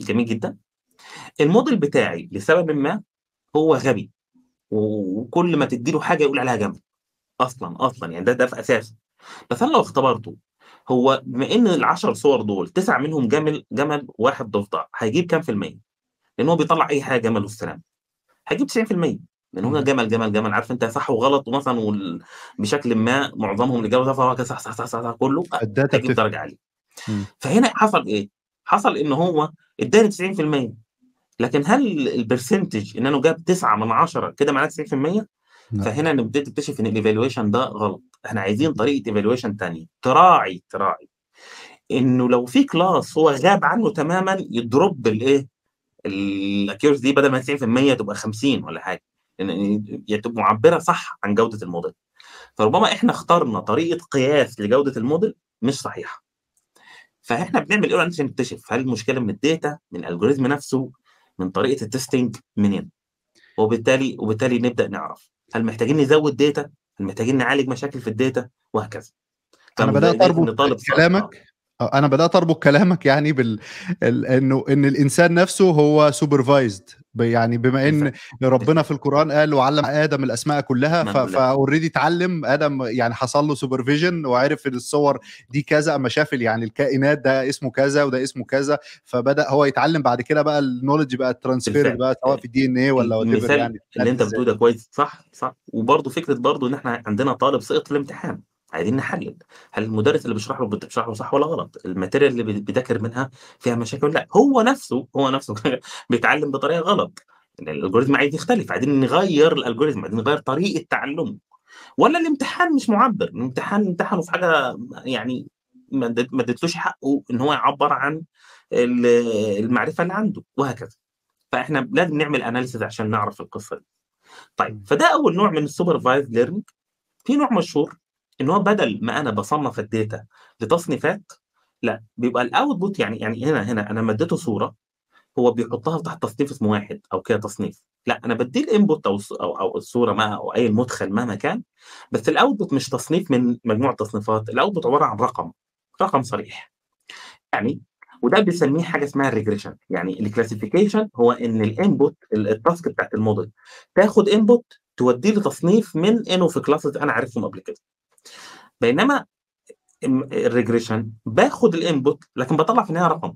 جميل جدا. الموديل بتاعي لسبب ما هو غبي، وكل ما تديله حاجه يقول عليها جمل. اصلا اصلا يعني ده ده في اساسه. بس انا لو اختبرته هو بما ان العشر صور دول تسعه منهم جمل جمل واحد ضفدع، هيجيب كام في الميه؟ لان هو بيطلع اي حاجه جمل والسلام. هيجيب تسعين في الميه لان هو جمل جمل جمل، عارف انت صح وغلط ومثلا وال... بشكل ما معظمهم الاجابه ده فهو صح صح صح صح كله هيجيب درجه عاليه. فهنا حصل ايه؟ حصل ان هو اداني تسعين في الميه، لكن هل البرسنتج ان انا جاب تسعه من عشره كده معناه تسعين في الميه؟ فهنا نبدا تكتشف ان الايفالويشن ده غلط. احنا عايزين طريقه ايفالويشن ثانيه تراعي تراعي انه لو في كلاس هو غاب عنه تماما يضرب الايه الاكيورس دي، بدل ما تسعين في الميه تبقى خمسين ولا حاجه، يعني تبقى معبره صح عن جوده الموديل. فربما احنا اخترنا طريقه قياس لجوده الموديل مش صحيحه. فاحنا بنعمل ايه عشان نكتشف هل المشكله من الداتا، من الالجوريزم نفسه، من طريقه التستنج، منين؟ وبالتالي وبالتالي نبدا نعرف هل محتاجين نزود داتا؟ هل محتاجين نعالج مشاكل في الداتا؟ وهكذا. انا بدات اربط كلامك انا بدات اربط كلامك يعني بال ال... انه ان الانسان نفسه هو سوبرفايزد، يعني بما ان ربنا في القران قال وعلم ادم الاسماء كلها، فاوريدي اتعلم ادم، يعني حصل له سوبرفيجن وعرف ان الصور دي كذا، اما شاف يعني الكائنات ده اسمه كذا وده اسمه كذا، فبدا هو يتعلم بعد كده بقى النولج بقى الترانسفير بقى سواء في الدي ان ايه ولا وات يعني. اللي انت بتقوله ده كويس، صح صح. وبرده فكره برده ان احنا عندنا طالب سقط في الامتحان، عايزين نحلل هل المدرس اللي بيشرح له بيشرح له صح ولا غلط، الماتيريال اللي بيذاكر منها فيها مشاكل ولا لا، هو نفسه هو نفسه بيتعلم بطريقه غلط، الالجوريزم عايز يختلف، عايزين نغير الالجوريزم، عايزين نغير طريقه تعلمه. ولا الامتحان مش معبر، الامتحان امتحنه في حاجه يعني ما ادتلوش حقه ان هو يعبر عن المعرفه اللي عنده، وهكذا. فاحنا لازم نعمل اناليسيز عشان نعرف القصه دي. طيب، فده اول نوع من السوبرفايزد ليرنينج. في نوع مشهور ان هو بدل ما انا بصنف الداتا لتصنيفات، لا، بيبقى الاوتبوت يعني يعني هنا هنا انا مديته صوره هو بيحطها تحت تصنيف اسمه واحد او كده تصنيف، لا، انا بديه الانبوت او او الصوره ما او اي مدخل مهما كان، بس الاوتبوت مش تصنيف من مجموعه تصنيفات، الاوتبوت عباره عن رقم رقم صريح يعني. وده بنسميه حاجه اسمها الريجريشن، يعني الكلاسيفيكيشن هو ان الانبوت التاسك بتاعت الموديل تاخد انبوت توديه لتصنيف من انه في كلاسز انا عارفهم قبل كده. بينما الريجريشن باخد الانبوت لكن بطلع في النهايه رقم.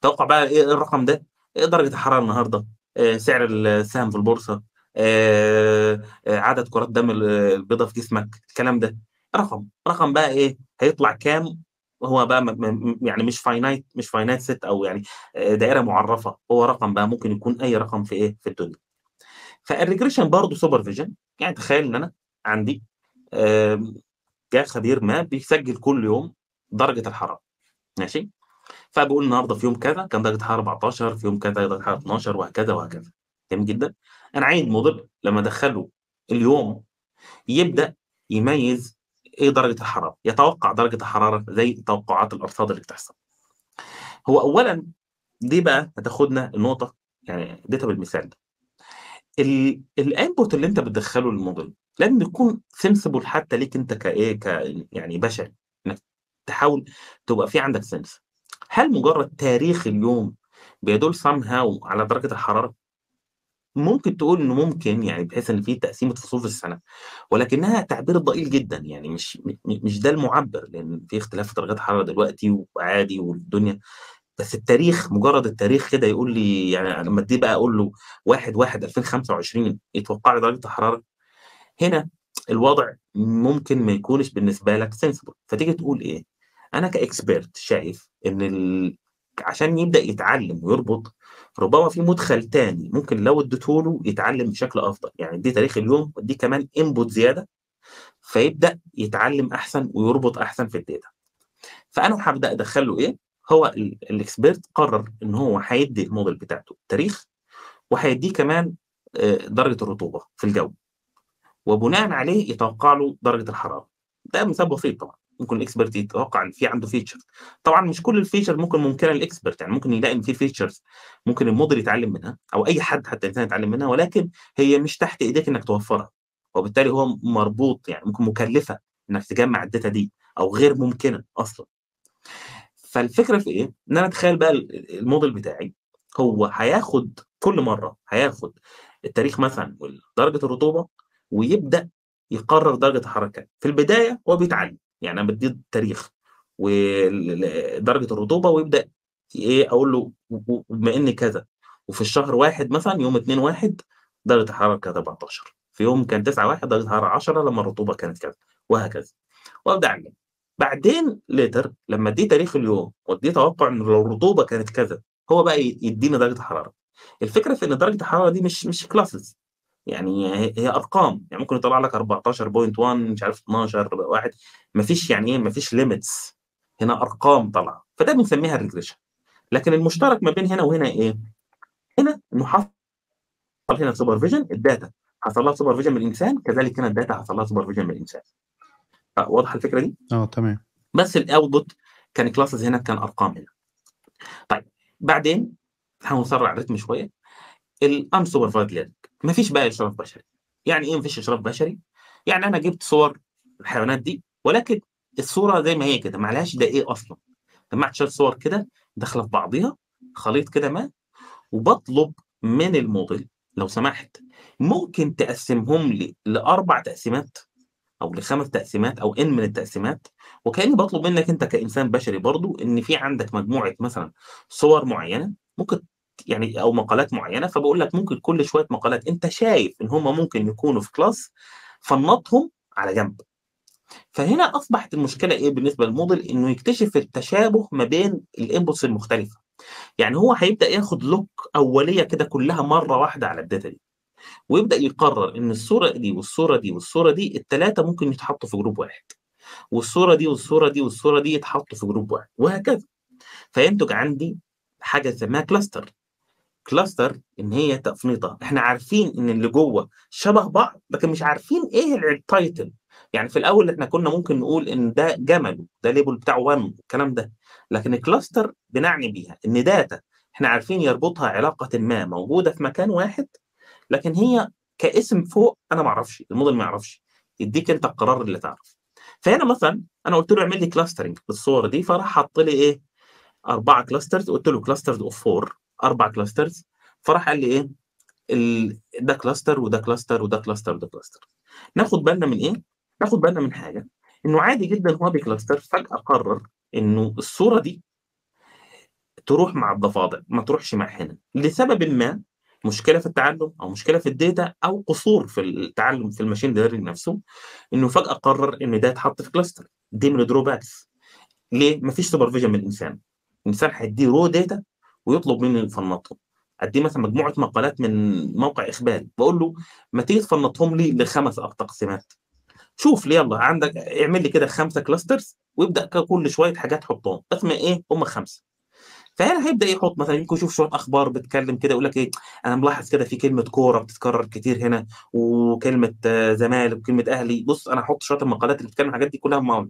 توقع بقى ايه الرقم ده؟ ايه درجه الحراره النهارده؟ آه سعر السهم في البورصه، آه آه عدد كرات دم البيضاء في جسمك، الكلام ده رقم رقم بقى ايه هيطلع كام. هو بقى يعني مش فاينايت مش فاينايت ست او يعني دائره معرفه، هو رقم بقى ممكن يكون اي رقم في ايه في الدنيا. فالريجريشن برضه سوبرفيجن، يعني تخيل ان انا عندي آه جاء خبير ما بيسجل كل يوم درجه الحراره، ماشي؟ فبقول النهارده في يوم كذا كان درجه الحراره اربعتاشر، في يوم كذا درجه الحراره اتناشر، وهكذا وهكذا. جميل جدا. انا عايز موديل لما ادخله اليوم يبدا يميز ايه درجه الحراره، يتوقع درجه الحراره زي توقعات الارصاد اللي بتحصل. هو اولا دي بقى هتاخدنا النقطه، يعني اديتها بالمثال ده، الانبوت اللي انت بتدخله للموديل لازم يكون سنسبل حتى ليك انت كايه ك يعني بشري، انك تحاول تبقى في عندك سنس. هل مجرد تاريخ اليوم بيدل somehow على درجه الحراره؟ ممكن تقول انه ممكن، يعني بحيث ان في تقسيمه فصول في السنه، ولكنها تعبير ضئيل جدا، يعني مش مش ده المعبر، لان في اختلاف في درجات الحراره دلوقتي وعادي والدنيا. بس التاريخ، مجرد التاريخ كده يقول لي، يعني لما اديه بقى اقول له واحد واحد الفين وخمسه وعشرين يتوقع لي درجه الحراره، هنا الوضع ممكن ما يكونش بالنسبه لك سنسبل. فتيجي تقول ايه؟ انا كاكسبيرت شايف ان ال... عشان يبدا يتعلم ويربط، ربما في مدخل ثاني ممكن لو اديته له يتعلم بشكل افضل، يعني اديه تاريخ اليوم واديه كمان انبوت زياده، فيبدا يتعلم احسن ويربط احسن في الداتا. فانا هبدا ادخل له ايه؟ هو الاكسبيرت قرر ان هو هيدي الموديل بتاعته تاريخ، وهيديه كمان درجه الرطوبه في الجو، وبناء عليه يتوقع له درجه الحراره. ده مثال بسيط طبعا، ممكن الاكسبرت يتوقع ان في عنده فيتشر. طبعا مش كل الفيتشر ممكن ممكنه للاكسبرت، يعني ممكن يلاقي ان في فيتشرز ممكن الموديل يتعلم منها او اي حد حتى الانسان يتعلم منها، ولكن هي مش تحت ايديك انك توفرها، وبالتالي هو مربوط يعني ممكن مكلفه انك تجمع الداتا دي او غير ممكنه اصلا. فالفكره في ايه؟ ان انا اتخيل بقى الموديل بتاعي هو هياخد كل مره هياخد التاريخ مثلا ودرجه الرطوبه ويبدا يقرر درجه الحراره. في البدايه هو بيتعلم، يعني انا بديه التاريخ ودرجه الرطوبه ويبدا ايه اقول له بما ان كذا، وفي الشهر واحد مثلا يوم اتنين واحد درجه الحراره كانت اربعتاشر، في يوم كان تسعة واحد درجه الحراره عشرة لما الرطوبه كانت كذا، وهكذا وابدا اعلم. بعدين ليتر لما اديه تاريخ اليوم واديه توقع ان لو الرطوبه كانت كذا هو بقى يدينا درجه الحراره. الفكره في ان درجه الحراره دي مش مش كلاسز، يعني هي ارقام، يعني ممكن يطلع لك اربعتاشر فاصلة واحد مش عارف اتناشر واحد، مفيش يعني ايه مفيش ليميتس، هنا ارقام طالعه، فده بنسميها ريجريشن. لكن المشترك ما بين هنا وهنا ايه؟ هنا انه حصل هنا سوبرفيجن، الداتا حصل لها سوبرفيجن من الانسان، كذلك هنا الداتا حصل لها سوبرفيجن من الانسان. واضحه الفكره دي؟ اه تمام. بس الاوتبوت كان كلاسز هنا، كان ارقام هنا. طيب بعدين هنسرع الريتم شويه. الانسوبرفايد ليرنينج مفيش بقى اشراف بشري. يعني ايه مفيش اشراف بشري؟ يعني انا جبت صور الحيوانات دي، ولكن الصوره زي ما هي كده ما عليهاش دقيق اصلا، جمعت شويه صور كده داخله في بعضيها خليط كده ما، وبطلب من الموديل لو سمحت ممكن تقسمهم لي لاربع تقسيمات او لخمس تقسيمات او ان من التقسيمات، وكاني بطلب منك انت كانسان بشري برضو ان في عندك مجموعه مثلا صور معينه ممكن يعني او مقالات معينه، فبقول لك ممكن كل شويه مقالات انت شايف ان هم ممكن يكونوا في كلاس فنطهم على جنب. فهنا اصبحت المشكله ايه بالنسبه للموديل؟ انه يكتشف التشابه ما بين الانبوتس المختلفه. يعني هو هيبدا ياخد لوك اوليه كده كلها مره واحده على الداتا دي، ويبدا يقرر ان الصوره دي والصوره دي والصوره دي الثلاثه ممكن يتحطوا في جروب واحد، والصوره دي والصوره دي والصوره دي يتحطوا في جروب واحد، وهكذا. فينتج عندي حاجه اسمها كلاستر. كلاستر ان هي تفنيطه، احنا عارفين ان اللي جوه شبه بعض لكن مش عارفين ايه التايتل. يعني في الاول احنا كنا ممكن نقول ان ده جمل، ده ليبل بتاعه ون والكلام ده، لكن الكلاستر بنعني بيها ان داتا احنا عارفين يربطها علاقه ما موجوده في مكان واحد، لكن هي كاسم فوق انا ما اعرفش، الموديل ما يعرفش، يديك انت القرار اللي تعرف. فهنا مثلا انا قلت له اعمل لي كلاسترنج بالصور دي، فراح حط لي ايه اربعه كلاسترز، قلت له كلاسترز اوف فور، اربع كلاسترز، فراح قال لي ايه ال... ده كلاستر وده كلاستر وده كلاستر وده كلاستر. ناخد بالنا من ايه؟ ناخد بالنا من حاجه، انه عادي جدا هو بيكلاستر، فجاه قرر انه الصوره دي تروح مع الضفادع ما تروحش مع هنا لسبب ما، مشكله في التعلم او مشكله في الداتا او قصور في التعلم في الماشين ليرنينج نفسه، انه فجاه قرر ان ده يتحط في كلاستر. دي من الدروباكس. ليه؟ مفيش سوبرفيجن من الانسان. الانسان هيديه رو داتا ويطلب مني يفنطهم. اديه مثلا مجموعه مقالات من موقع اخباري، بقول له ما تيجي تفنطهم لي لخمس تقسيمات. شوف لي يلا عندك اعمل لي كده خمسه كلاسترز، ويبدا كل شويه حاجات حطهم، بس ما ايه هم خمسه. فهنا هيبدا يحط مثلا يمكن يشوف شويه اخبار بتكلم كده، يقول لك ايه انا ملاحظ كده في كلمه كوره بتتكرر كتير هنا، وكلمه زمالك وكلمه اهلي، بص انا هحط شويه المقالات اللي بتتكلم الحاجات دي كلها مع بعض.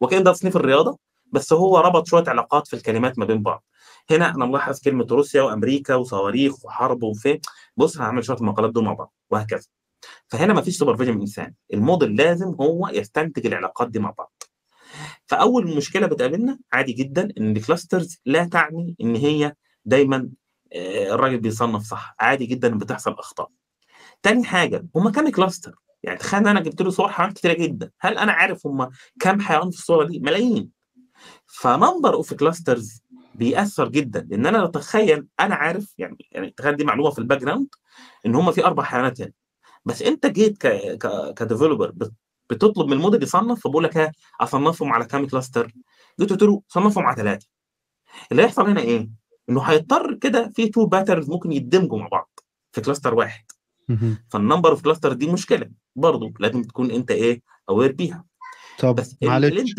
وكان ده تصنيف الرياضه، بس هو ربط شويه علاقات في الكلمات ما بين بعض. هنا انا ملاحظ كلمه روسيا وامريكا وصواريخ وحرب وفين، بص هعمل شويه مقالات دول مع بعض، وهكذا. فهنا مفيش سوبرفيجن من انسان، الموديل لازم هو يستنتج العلاقات دي مع بعض. فاول مشكله بتقابلنا عادي جدا ان الكلاسترز لا تعني ان هي دايما الراجل بيصنف صح، عادي جدا بتحصل اخطاء. تاني حاجه هما كام كلاستر؟ يعني تخيل انا جبت له صور حيوانات كتيره جدا، هل انا عارف هما كام حيوان في الصوره دي؟ ملايين. فنمبر اوف كلاسترز بيأثر جدا، لان انا اتخيل انا عارف يعني يعني تخيل دي معلومه في الباك جراوند ان هم في اربع حيوانات هنا، بس انت جيت ك كديفلوبر بتطلب من الموديل يصنف، فبقول لك ها اصنفهم على كام كلاستر؟ جيت قلت له صنفهم على ثلاثه. اللي هيحصل هنا ايه؟ انه هيضطر كده في تو باترنز ممكن يندمجوا مع بعض في كلاستر واحد. فالنمبر اوف كلاستر دي مشكله برضه، لازم تكون انت ايه اوير بيها. طب معلش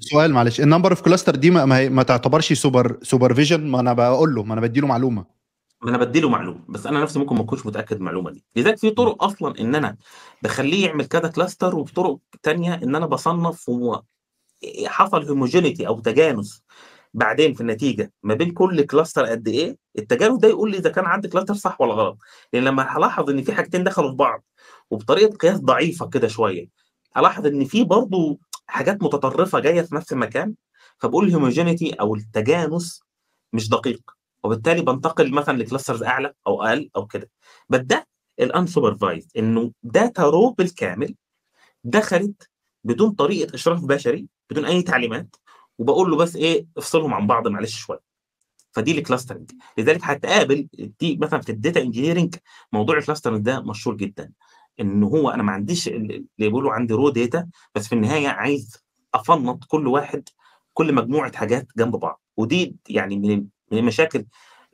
سؤال معلش النمبر اوف كلاستر دي ما, ما تعتبرش سوبر سوبرفيجن؟ ما انا بقول له ما انا بديله معلومه ما انا بديله معلومه بس انا نفسي ممكن ما اكونش متاكد المعلومه دي. لذلك في طرق اصلا ان انا بخليه يعمل كذا كلاستر، وبطرق تانية ان انا بصنف هو حصل هوموجينيتي او تجانس بعدين في النتيجه ما بين كل كلاستر قد ايه. التجانس ده يقول لي اذا كان عندي كلاستر صح ولا غلط، لان لما هلاحظ ان في حاجتين دخلوا في بعض وبطريقه قياس ضعيفه كده شويه، الاحظ ان في برضه حاجات متطرفه جايه في نفس المكان، فبقول الهوموجينيتي او التجانس مش دقيق، وبالتالي بنتقل مثلا لكلاسترز اعلى او اقل او كده. بس ده الانسوبرفايزد، انه داتا رو بالكامل دخلت بدون طريقه اشراف بشري، بدون اي تعليمات، وبقول له بس ايه افصلهم عن بعض معلش شويه. فدي الكلاسترنج. لذلك هتقابل دي مثلا في الداتا انجينيرنج موضوع الكلاسترنج ده مشهور جدا، ان هو انا ما عنديش اللي بيقولوا عندي رو داتا، بس في النهايه عايز افنط كل واحد كل مجموعه حاجات جنب بعض. ودي يعني من من المشاكل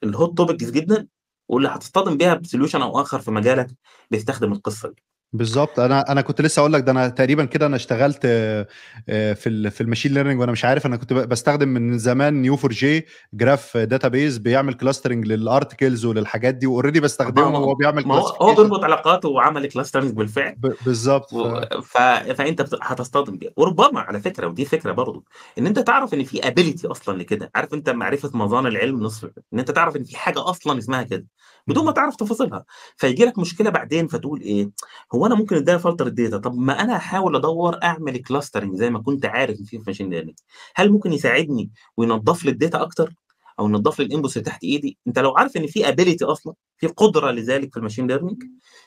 الهوت توبكس جدا، واللي هتصطدم بيها بسوليوشن او اخر في مجالك بيستخدم القصه دي. بالظبط. انا انا كنت لسه اقول لك ده انا تقريبا كده انا اشتغلت في في الماشين ليرنينج وانا مش عارف. انا كنت بستخدم من زمان نيو فور جي جراف داتابيز بيعمل كلاسترنج للارتكلز وللحاجات دي، واوريدي بستخدمه وهو بيعمل كلاسترنج، هو بيربط علاقاته وعمل كلاسترنج بالفعل. بالظبط. و... ف... فانت هتصطدم بيها. وربما على فكره، ودي فكره برضو، ان انت تعرف ان في ابيليتي اصلا لكده، عارف انت معرفه مظان العلم نصف، ان انت تعرف ان في حاجه اصلا اسمها كده بدون ما تعرف تفاصيلها، فيجي لك مشكله بعدين فتقول ايه هو انا ممكن اديها فلتر الداتا. طب ما انا هحاول ادور اعمل كلاسترنج زي ما كنت عارف ان في ماشين ليرنينج، هل ممكن يساعدني وينظف لي الداتا اكتر او ينظف لي الانبوتس اللي تحت ايدي؟ انت لو عارف ان في ابيليتي اصلا، في قدره لذلك في الماشين ليرنينج،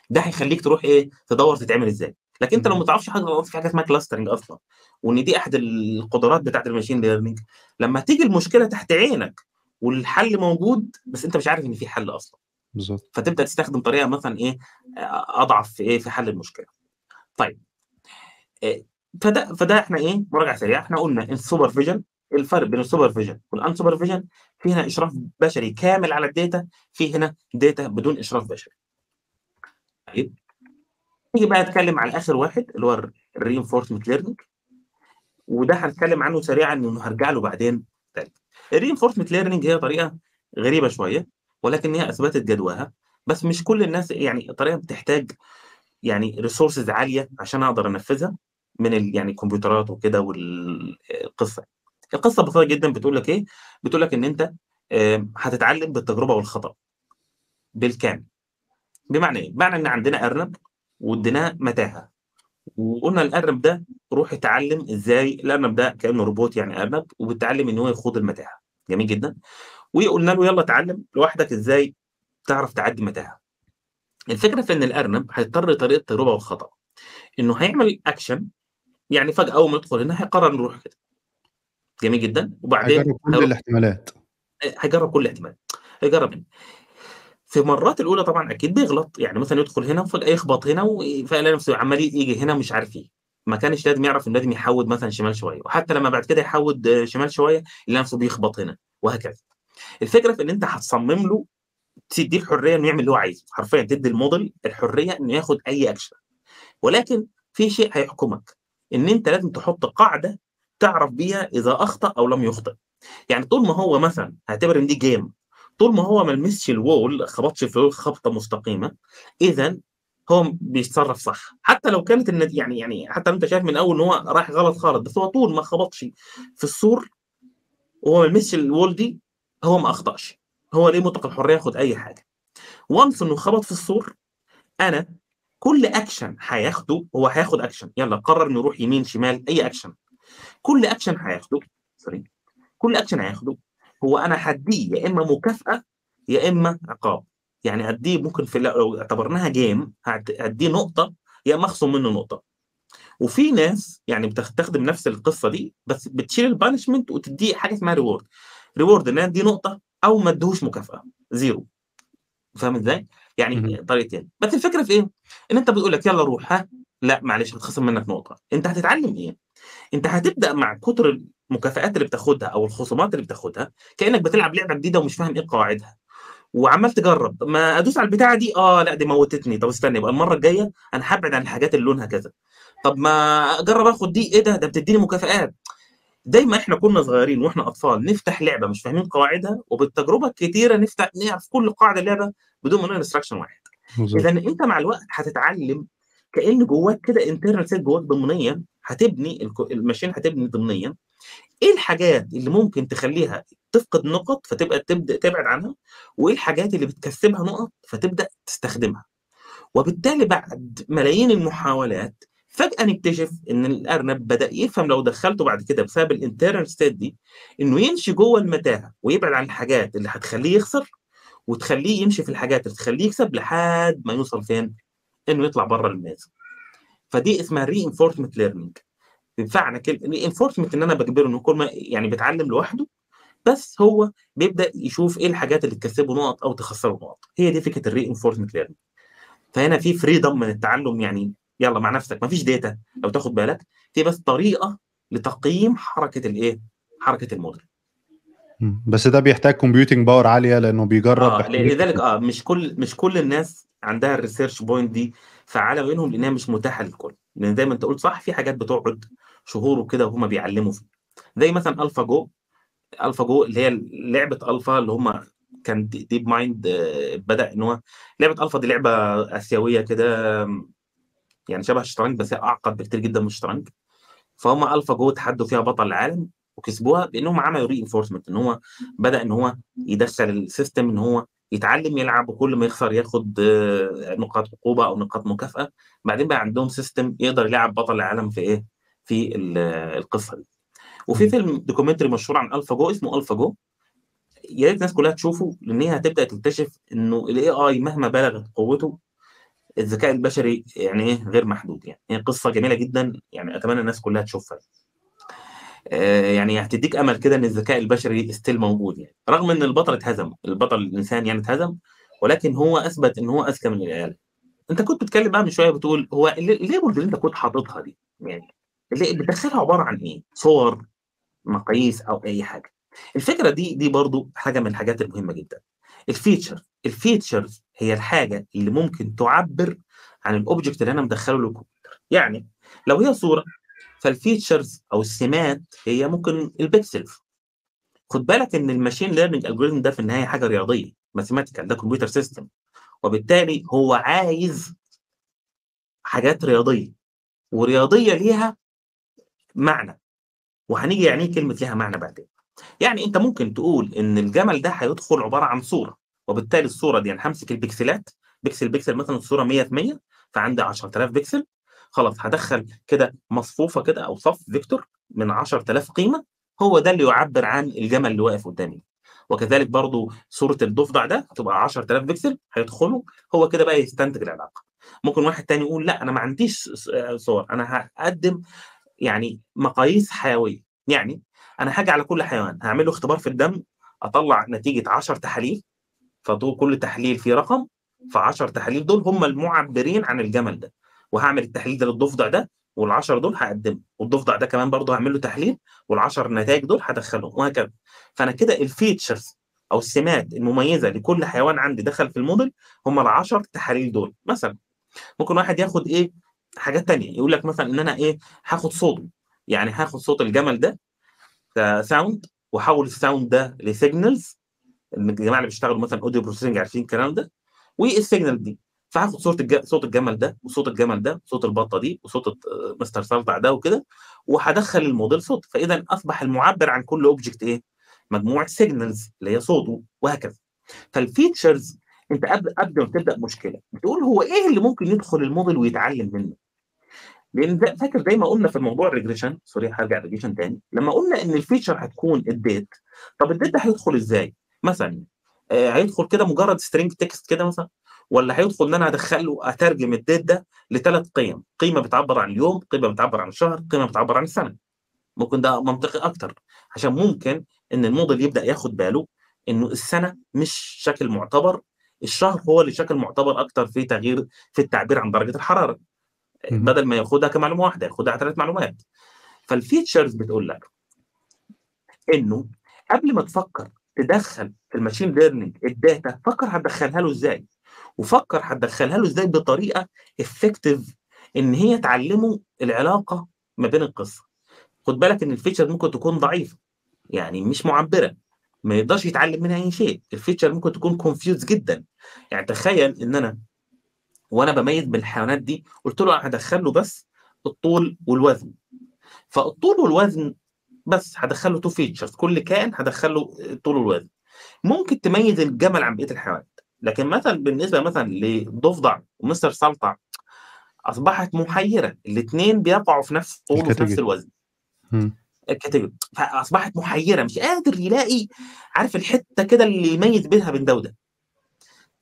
ده هيخليك تروح ايه تدور تتعمل ازاي. لكن انت لو ما تعرفش حاجه في حاجه اسمها كلاسترنج اصلا، وان دي احد القدرات بتاعه الماشين ليرنينج، لما تيجي المشكله تحت عينك والحل موجود بس انت مش عارف ان في حل اصلا. بالظبط. فتبدا تستخدم طريقه مثلا ايه اضعف في ايه في حل المشكله. طيب إيه فده فده احنا ايه مراجعه سريعه. احنا قلنا السوبر فيجن، الفرق بين السوبر فيجن والان سوبر فيجن، في هنا اشراف بشري كامل على الداتا، في هنا داتا بدون اشراف بشري. طيب نيجي بقى نتكلم على اخر واحد اللي هو الرينفورسمنت ليرنينج، وده هنتكلم عنه سريعا انه هرجع له بعدين تاني. الرينفورسمنت ليرنينج هي طريقه غريبه شويه، ولكن هي اثبتت جدواها، بس مش كل الناس يعني الطريقه بتحتاج يعني ريسورسز عاليه عشان اقدر انفذها من ال يعني الكمبيوترات وكده. والقصه القصه بسيطه جدا، بتقول لك ايه؟ بتقول لك ان انت هتتعلم بالتجربه والخطا بالكامل. بمعنى ايه؟ بمعنى ان عندنا ارنب واديناه متاهه وقلنا الارنب ده روح اتعلم ازاي. الارنب ده كانه روبوت يعني ارنب، وبتتعلم ان هو يخوض المتاهه. جميل جدا. وقلنا له يلا اتعلم لوحدك ازاي تعرف تعدي متاهه. الفكره في ان الارنب هيضطر طريقه تجربه وخطا، انه هيعمل اكشن يعني فجاه اول ما يدخل هنا هيقرر نروح كده. جميل جدا. وبعدين هيجرب كل الاحتمالات، هيجرب كل الاحتمالات هيجرب هنا. في المرات الاولى طبعا اكيد بيغلط، يعني مثلا يدخل هنا وفجاه يخبط هنا ويلاقي نفسه عمال يجي هنا مش عارف ايه. ما كانش لازم يعرف انه لازم يحود مثلا شمال شويه، وحتى لما بعد كده يحود شمال شويه يلاقي نفسه بيخبط هنا وهكذا. الفكره في ان انت هتصمم له تدي الحريه انه يعمل اللي هو عايزه، حرفيا تدي الموديل الحريه انه ياخد اي اكشن. ولكن في شيء هيحكمك، ان انت لازم تحط قاعده تعرف بيها اذا اخطا او لم يخطئ. يعني طول ما هو مثلا هعتبر ان دي جيم، طول ما هو ما لمسش الوول، خبطش في خبطه مستقيمه، اذا هو بيتصرف صح. حتى لو كانت النتيجه يعني يعني حتى انت شايف من اول ان هو رايح غلط خالص، بس هو طول ما خبطش في السور وهو ما لمسش الوول دي هو ما اخطاش. هو ليه مطلق الحريه ياخد اي حاجه. وانس انه خبط في السور، انا كل اكشن هياخده هو هياخد اكشن. يلا قرر انه يروح يمين شمال اي اكشن، كل اكشن هياخده سوري كل اكشن هياخده هو انا هديه يا اما مكافاه يا اما عقاب. يعني هديه ممكن في لو اعتبرناها جيم هديه نقطه يا اما اخصم منه نقطه. وفي ناس يعني بتستخدم نفس القصه دي بس بتشيل البانشمنت وتديه حاجه اسمها ريورد. ريورد ان دي نقطه او ما ادوش مكافاه زيرو. فاهم ازاي؟ يعني طريقتين. بس الفكره في ايه؟ ان انت بتقول لك يلا روح، ها لا معلش هتخصم منك نقطه. انت هتتعلم ايه؟ انت هتبدا مع كتر المكافآت اللي بتاخدها او الخصومات اللي بتاخدها كانك بتلعب لعبه جديده ومش فاهم ايه قواعدها، وعمال تجرب. ما ادوس على البتاعه دي، اه لا دي موتتني، طب استنى يبقى المره الجايه انا هبعد عن الحاجات اللي لونها كذا. طب ما اجرب اخد دي، ايه ده ده بتديني مكافآت. دايما احنا كنا صغيرين واحنا اطفال نفتح لعبه مش فاهمين قواعدها، وبالتجربه الكتيره نفتح نعرف كل قاعده لعبه بدون ما نقرا انستراكشن واحد. اذا انت مع الوقت هتتعلم كان جواك كده انترنال سيت، جواك ضمنيه هتبني الماشين، هتبني ضمنيه ايه الحاجات اللي ممكن تخليها تفقد نقط فتبقى تبدا تبعد عنها، وايه الحاجات اللي بتكسبها نقط فتبدا تستخدمها. وبالتالي بعد ملايين المحاولات فجأة نكتشف إن الأرنب بدأ يفهم لو دخلته بعد كده بسبب الانترنال ستيت دي إنه يمشي جوه المتاهة ويبعد عن الحاجات اللي هتخليه يخسر وتخليه يمشي في الحاجات اللي تخليه يكسب لحد ما يوصل فين؟ إنه يطلع بره المازق. فدي اسمها ري انفورسمنت ليرنينج. بينفعنا كلمة انفورسمنت إن أنا بجبره إنه كل ما يعني بيتعلم لوحده، بس هو بيبدأ يشوف إيه الحاجات اللي تكسبه نقط أو تخسره نقط. هي دي فكرة الري انفورسمنت ليرنينج. فهنا في فريدم من التعلم، يعني يلا مع نفسك، مفيش داتا لو تاخد بالك، في بس طريقه لتقييم حركه الايه؟ حركه الموديل. بس ده بيحتاج كومبيوتنج باور عاليه لانه بيجرب. آه لذلك اه مش كل مش كل الناس عندها الريسيرش بوينت دي فعاله بينهم، لانها مش متاحه للكل، لان زي ما انت قلت صح في حاجات بتقعد شهور وكده وهم بيعلموا فيها، زي مثلا الفا جو الفا جو اللي هي لعبه الفا اللي هم كان ديب مايند بدا ان هو لعبه الفا دي لعبه اسيويه كده يعني شبه الشطرنج بس اعقد بكتير جدا من الشطرنج. فهم الفا جو تحدوا فيها بطل العالم وكسبوها بانهم عملوا ري انفورسمنت، ان هو بدا ان هو يدخل السيستم ان هو يتعلم يلعب وكل ما يخسر ياخد نقاط عقوبه او نقاط مكافاه. بعدين بقى عندهم سيستم يقدر يلعب بطل العالم في ايه؟ في القصه دي. وفي فيلم دوكيومنتري مشهور عن الفا جو اسمه الفا جو، يا ريت الناس كلها تشوفه لان هي هتبدا تكتشف انه الاي اي مهما بلغت قوته الذكاء البشري يعني ايه غير محدود. يعني هي قصه جميله جدا، يعني اتمنى الناس كلها تشوفها. آه يعني هتديك امل كده ان الذكاء البشري ستيل موجود، يعني رغم ان البطل اتهزم، البطل الانسان يعني اتهزم، ولكن هو اثبت ان هو اذكى من الاله. انت كنت بتتكلم بقى من شويه بتقول هو الليبلز اللي انت كنت حاططها دي يعني اللي بتدخلها عباره عن ايه؟ صور، مقاييس، او اي حاجه؟ الفكره دي دي برضو حاجه من الحاجات المهمه جدا. الفيتشر الفيتشرز هي الحاجه اللي ممكن تعبر عن الاوبجكت اللي انا مدخله للكمبيوتر. يعني لو هي صوره فالفيتشرز او السمات هي ممكن البكسل. خد بالك ان الماشين ليرنينج الجوريزم ده في النهايه حاجه رياضيه ماثيماتيكال، ده كمبيوتر سيستم، وبالتالي هو عايز حاجات رياضيه ورياضيه ليها معنى، وهنيجي يعني ايه كلمه ليها معنى بعدين. يعني انت ممكن تقول ان الجمل ده هيدخل عباره عن صوره، وبالتالي الصوره دي يعني همسك البكسلات بكسل بكسل، مثلا الصوره مية في مية فعندي عشرة آلاف بكسل، خلاص هدخل كده مصفوفه كده او صف فيكتور من عشرة آلاف قيمه، هو ده اللي يعبر عن الجمل اللي واقف قدامي. وكذلك برضو صوره الضفدع ده هتبقى عشرة آلاف بكسل هيدخلوا، هو كده بقى يستنتج العلاقه. ممكن واحد تاني يقول لا انا ما عنديش صور، انا هقدم يعني مقاييس حيويه، يعني انا حاجه على كل حيوان هعمل له اختبار في الدم، اطلع نتيجه عشرة تحاليل، فطول كل تحليل فيه رقم، فعشرة تحاليل دول هم المعبرين عن الجمل ده، وهعمل التحليل ده للضفدع ده والعشرة دول هقدمه، والضفدع ده كمان برضه هعمل له تحليل والعشرة نتائج دول هدخلهم، وهكذا. فانا كده الفيتشرز او السمات المميزه لكل حيوان عندي دخل في الموديل هم العشرة تحاليل دول. مثلا ممكن واحد ياخد ايه حاجات ثانيه، يقول لك مثلا ان انا ايه هاخد صوته، يعني هاخد صوت الجمل ده كساوند واحول الساوند ده لسيجنالز، الجماعه اللي بيشتغلوا مثلا اوديو بروسيسنج عارفين الكلام ده، والسيجنال دي، فهاخد صوره الج... صوت الجمل ده وصوت الجمل ده وصوت البطه دي وصوت مستر صلبع ده وكده، وهدخل الموديل صوت، فاذا اصبح المعبر عن كل اوبجكت ايه؟ مجموعه سيجنالز اللي هي صوته، وهكذا. فالفيتشرز انت قبل قبل ما تبدا مشكله بتقول هو ايه اللي ممكن يدخل الموديل ويتعلم منه؟ لان ده فاكر زي ما قلنا في الموضوع الريجريشن، سوري هرجع ريجريشن تاني، لما قلنا ان الفيتشر هتكون الديت، طب الديت ده هيدخل ازاي؟ مثلا آه هيدخل كده مجرد سترينج تكست كده مثلا، ولا هيدخل ان انا ادخل له اترجم الديت ده لثلاث قيم، قيمه بتعبر عن اليوم، قيمه بتعبر عن الشهر، قيمه بتعبر عن السنه. ممكن ده منطقي اكتر عشان ممكن ان الموديل يبدا ياخد باله انه السنه مش شكل معتبر، الشهر هو اللي شكل معتبر اكتر في تغيير في التعبير عن درجه الحراره. بدل ما ياخدها كمعلومه واحده ياخدها على ثلاث معلومات. فالفيتشرز بتقول لك انه قبل ما تفكر تدخل في الماشين ليرنينج الداتا، فكر هتدخلها له ازاي، وفكر هتدخلها له ازاي بطريقه افكتيف ان هي تعلمه العلاقه ما بين القصه. خد بالك ان الفيتشر ممكن تكون ضعيفه يعني مش معبره، ما يقدرش يتعلم منها اي شيء. الفيتشر ممكن تكون كونفيوز جدا. يعني تخيل ان انا وانا بميز بين الحيوانات دي قلت له انا هدخل له بس الطول والوزن، فالطول والوزن بس هدخل له تو فيتشرز، كل كائن هدخل له الطول والوزن. ممكن تميز الجمل عن بقيه الحيوانات، لكن مثلا بالنسبه مثلا لضفدع ومستر سلطع اصبحت محيره، الاثنين بيقعوا في نفس الطول وفي نفس الوزن. الكاتيجوري فاصبحت محيره، مش قادر يلاقي عارف الحته كده اللي يميز بينها بين ده وده.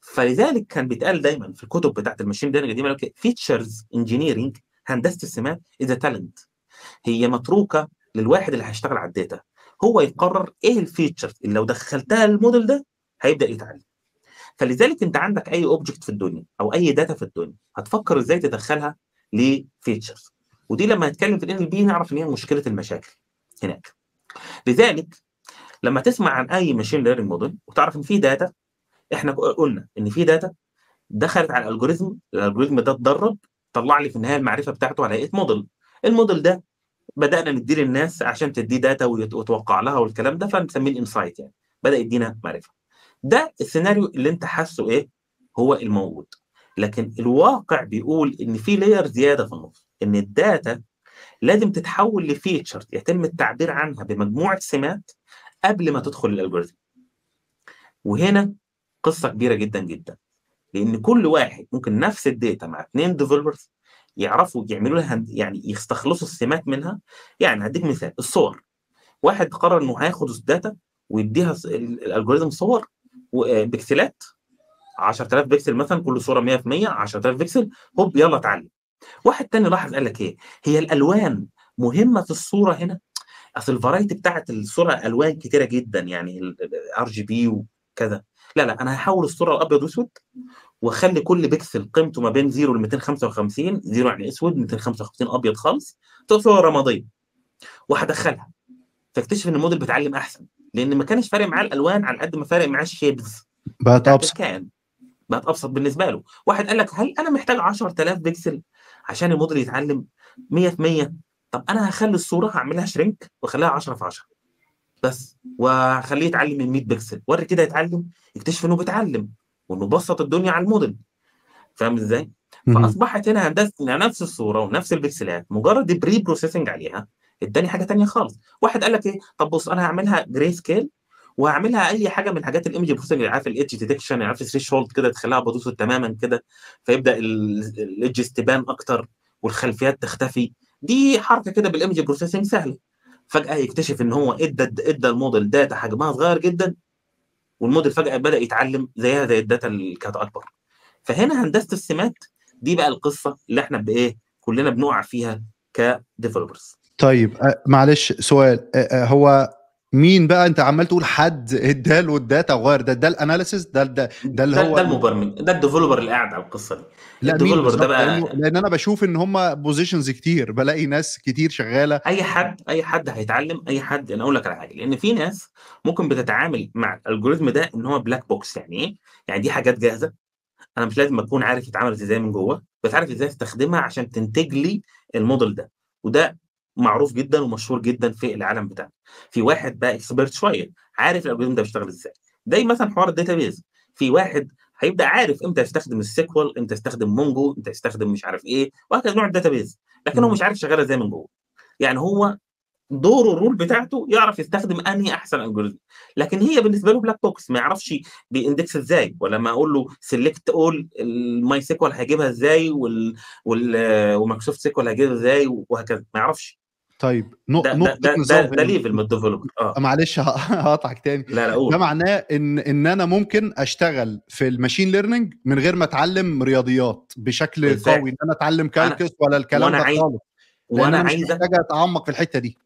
فلذلك كان بيتقال دايما في الكتب بتاعت الماشين ليرنينج دايما فيتشرز انجينيرنج، هندسه السمات اذا تالنت، هي متروكه للواحد اللي هيشتغل على الداتا، هو يقرر ايه الفيتشرز اللي لو دخلتها الموديل ده هيبدا يتعلم. فلذلك انت عندك اي اوبجكت في الدنيا او اي داتا في الدنيا هتفكر ازاي تدخلها لفيتشرز، ودي لما هنتكلم في ال ان ال بي نعرف ان هي مشكله المشاكل هناك. لذلك لما تسمع عن اي ماشين ليرنينج موديل وتعرف ان في داتا، احنا قلنا ان في داتا دخلت على الالجوريزم، الالجوريزم ده اتدرب طلع لي في النهايه المعرفه بتاعته على هيئه موديل، الموديل ده بدانا نديه للناس عشان تديه داتا وتوقع لها والكلام ده، فنسميه الانسايت، يعني بدا يدينا معرفه. ده السيناريو اللي انت حاسه ايه هو الموجود، لكن الواقع بيقول ان في لاير زياده في النص، ان الداتا لازم تتحول لفيتشر يتم التعبير عنها بمجموعه سمات قبل ما تدخل الالجوريزم. وهنا قصه كبيره جدا جدا، لان كل واحد ممكن نفس الداتا مع اثنين ديفلوبرز يعرفوا يعملوا لها يعني يستخلصوا السمات منها. يعني هديك مثال، الصور، واحد قرر انه هياخد الداتا ويديها الالجوريزم صور بكسلات عشرة آلاف بكسل مثلا، كل صوره مية في المية عشرة آلاف بكسل، هوب يلا اتعلم. واحد تاني لاحظ قال لك ايه، هي الالوان مهمه في الصوره هنا، اصل الفرايتي بتاعت الصوره الوان كتيره جدا يعني الار جي بي وكذا، لا لا انا هحول الصوره لابيض واسود واخلي كل بكسل قيمته ما بين صفر و مئتين وخمسة وخمسين، صفر يعني اسود، مئتين وخمسة وخمسين ابيض خالص، صوره رماديه وهدخلها. فاكتشف ان الموديل بيتعلم احسن، لان ما كانش فارق معاه الالوان على قد ما فارق معاه الشيبز، بقت ابسط، كان بقت ابسط بالنسبه له. واحد قال لك هل انا محتاج عشرة آلاف بكسل عشان الموديل يتعلم مية في المية؟ طب انا هخلي الصوره هعملها شرينك واخليها عشرة في عشرة بس، وهخليه يتعلم من مية بكسل، وري كده يتعلم، يكتشف انه بيتعلم وانه بسط الدنيا على الموديل. فاهم ازاي؟ فاصبحت هنا هندسه نفس الصوره ونفس البكسلات، مجرد بري بروسيسنج عليها اداني حاجه ثانيه خالص. واحد قال لك ايه؟ طب بص انا هعملها جراي سكيل وهعملها اي حاجه من حاجات الايمج بروسيسنج اللي عارف الاتش ديتكشن، عارف الثريش هولد كده تخليها بدوسه تماما كده، فيبدا الادجز تبان اكتر والخلفيات تختفي، دي حركه كده بالايمج بروسيسنج سهله. فجاه يكتشف ان هو ادى ادى الموديل داتا حجمها صغير جدا، والموديل فجاه بدا يتعلم زيها زي الداتا اللي كانت اكبر. فهنا هندسه السمات دي بقى القصه اللي احنا بايه كلنا بنقع فيها كديفلوبرز. طيب معلش سؤال، هو مين بقى انت عمال تقول حد اداله الداتا وغير ده ده الاناليسيس ده ده ده اللي هو ده المبرمج ده الديفلوبر اللي قاعد على القصه دي؟ لا الديفلوبر ده بقى، لان انا بشوف ان هم بوزيشنز كتير، بلاقي ناس كتير شغاله، اي حد اي حد هيتعلم اي حد. انا اقول لك على حاجه، لان في ناس ممكن بتتعامل مع الالجوريزم ده ان هو بلاك بوكس. يعني ايه؟ يعني دي حاجات جاهزه انا مش لازم اكون عارف يتعامل ازاي من جوه، بس عارف ازاي استخدمها عشان تنتج لي الموديل ده، وده معروف جدا ومشهور جدا في العالم بتاعنا. في واحد بقى اكسبيرت شويه عارف الالجوريزم ده بيشتغل ازاي، زي مثلا حوار الداتابيز، في واحد هيبدا عارف امتى يستخدم السيكوال، امتى يستخدم مونجو، امتى يستخدم مش عارف ايه، وهكذا نوع الداتابيز، لكن هو مش عارف شغاله ازاي من جوه. يعني هو دوره الرول بتاعته يعرف يستخدم انهي احسن الجوريزم، لكن هي بالنسبه له بلاك بوكس، ما يعرفش بيندكس ازاي، ولما اقول له سيلكت اول الماي سيكوال هيجيبها ازاي وال ومايكروسوفت سيكوال هيجيبها ازاي وهكذا، ما يعرفش. طيب نقطه ده, ده, ده, ده ليفل من الديفلوبر. اه معلش هقطعك تاني. لا لا قول. ده معناه ان ان انا ممكن اشتغل في الماشين ليرنينج من غير ما اتعلم رياضيات بشكل بالزاي. قوي ان انا اتعلم كالكس ولا الكلام ده خالص، وانا, وأنا عايز محتاج اتعمق في الحته دي.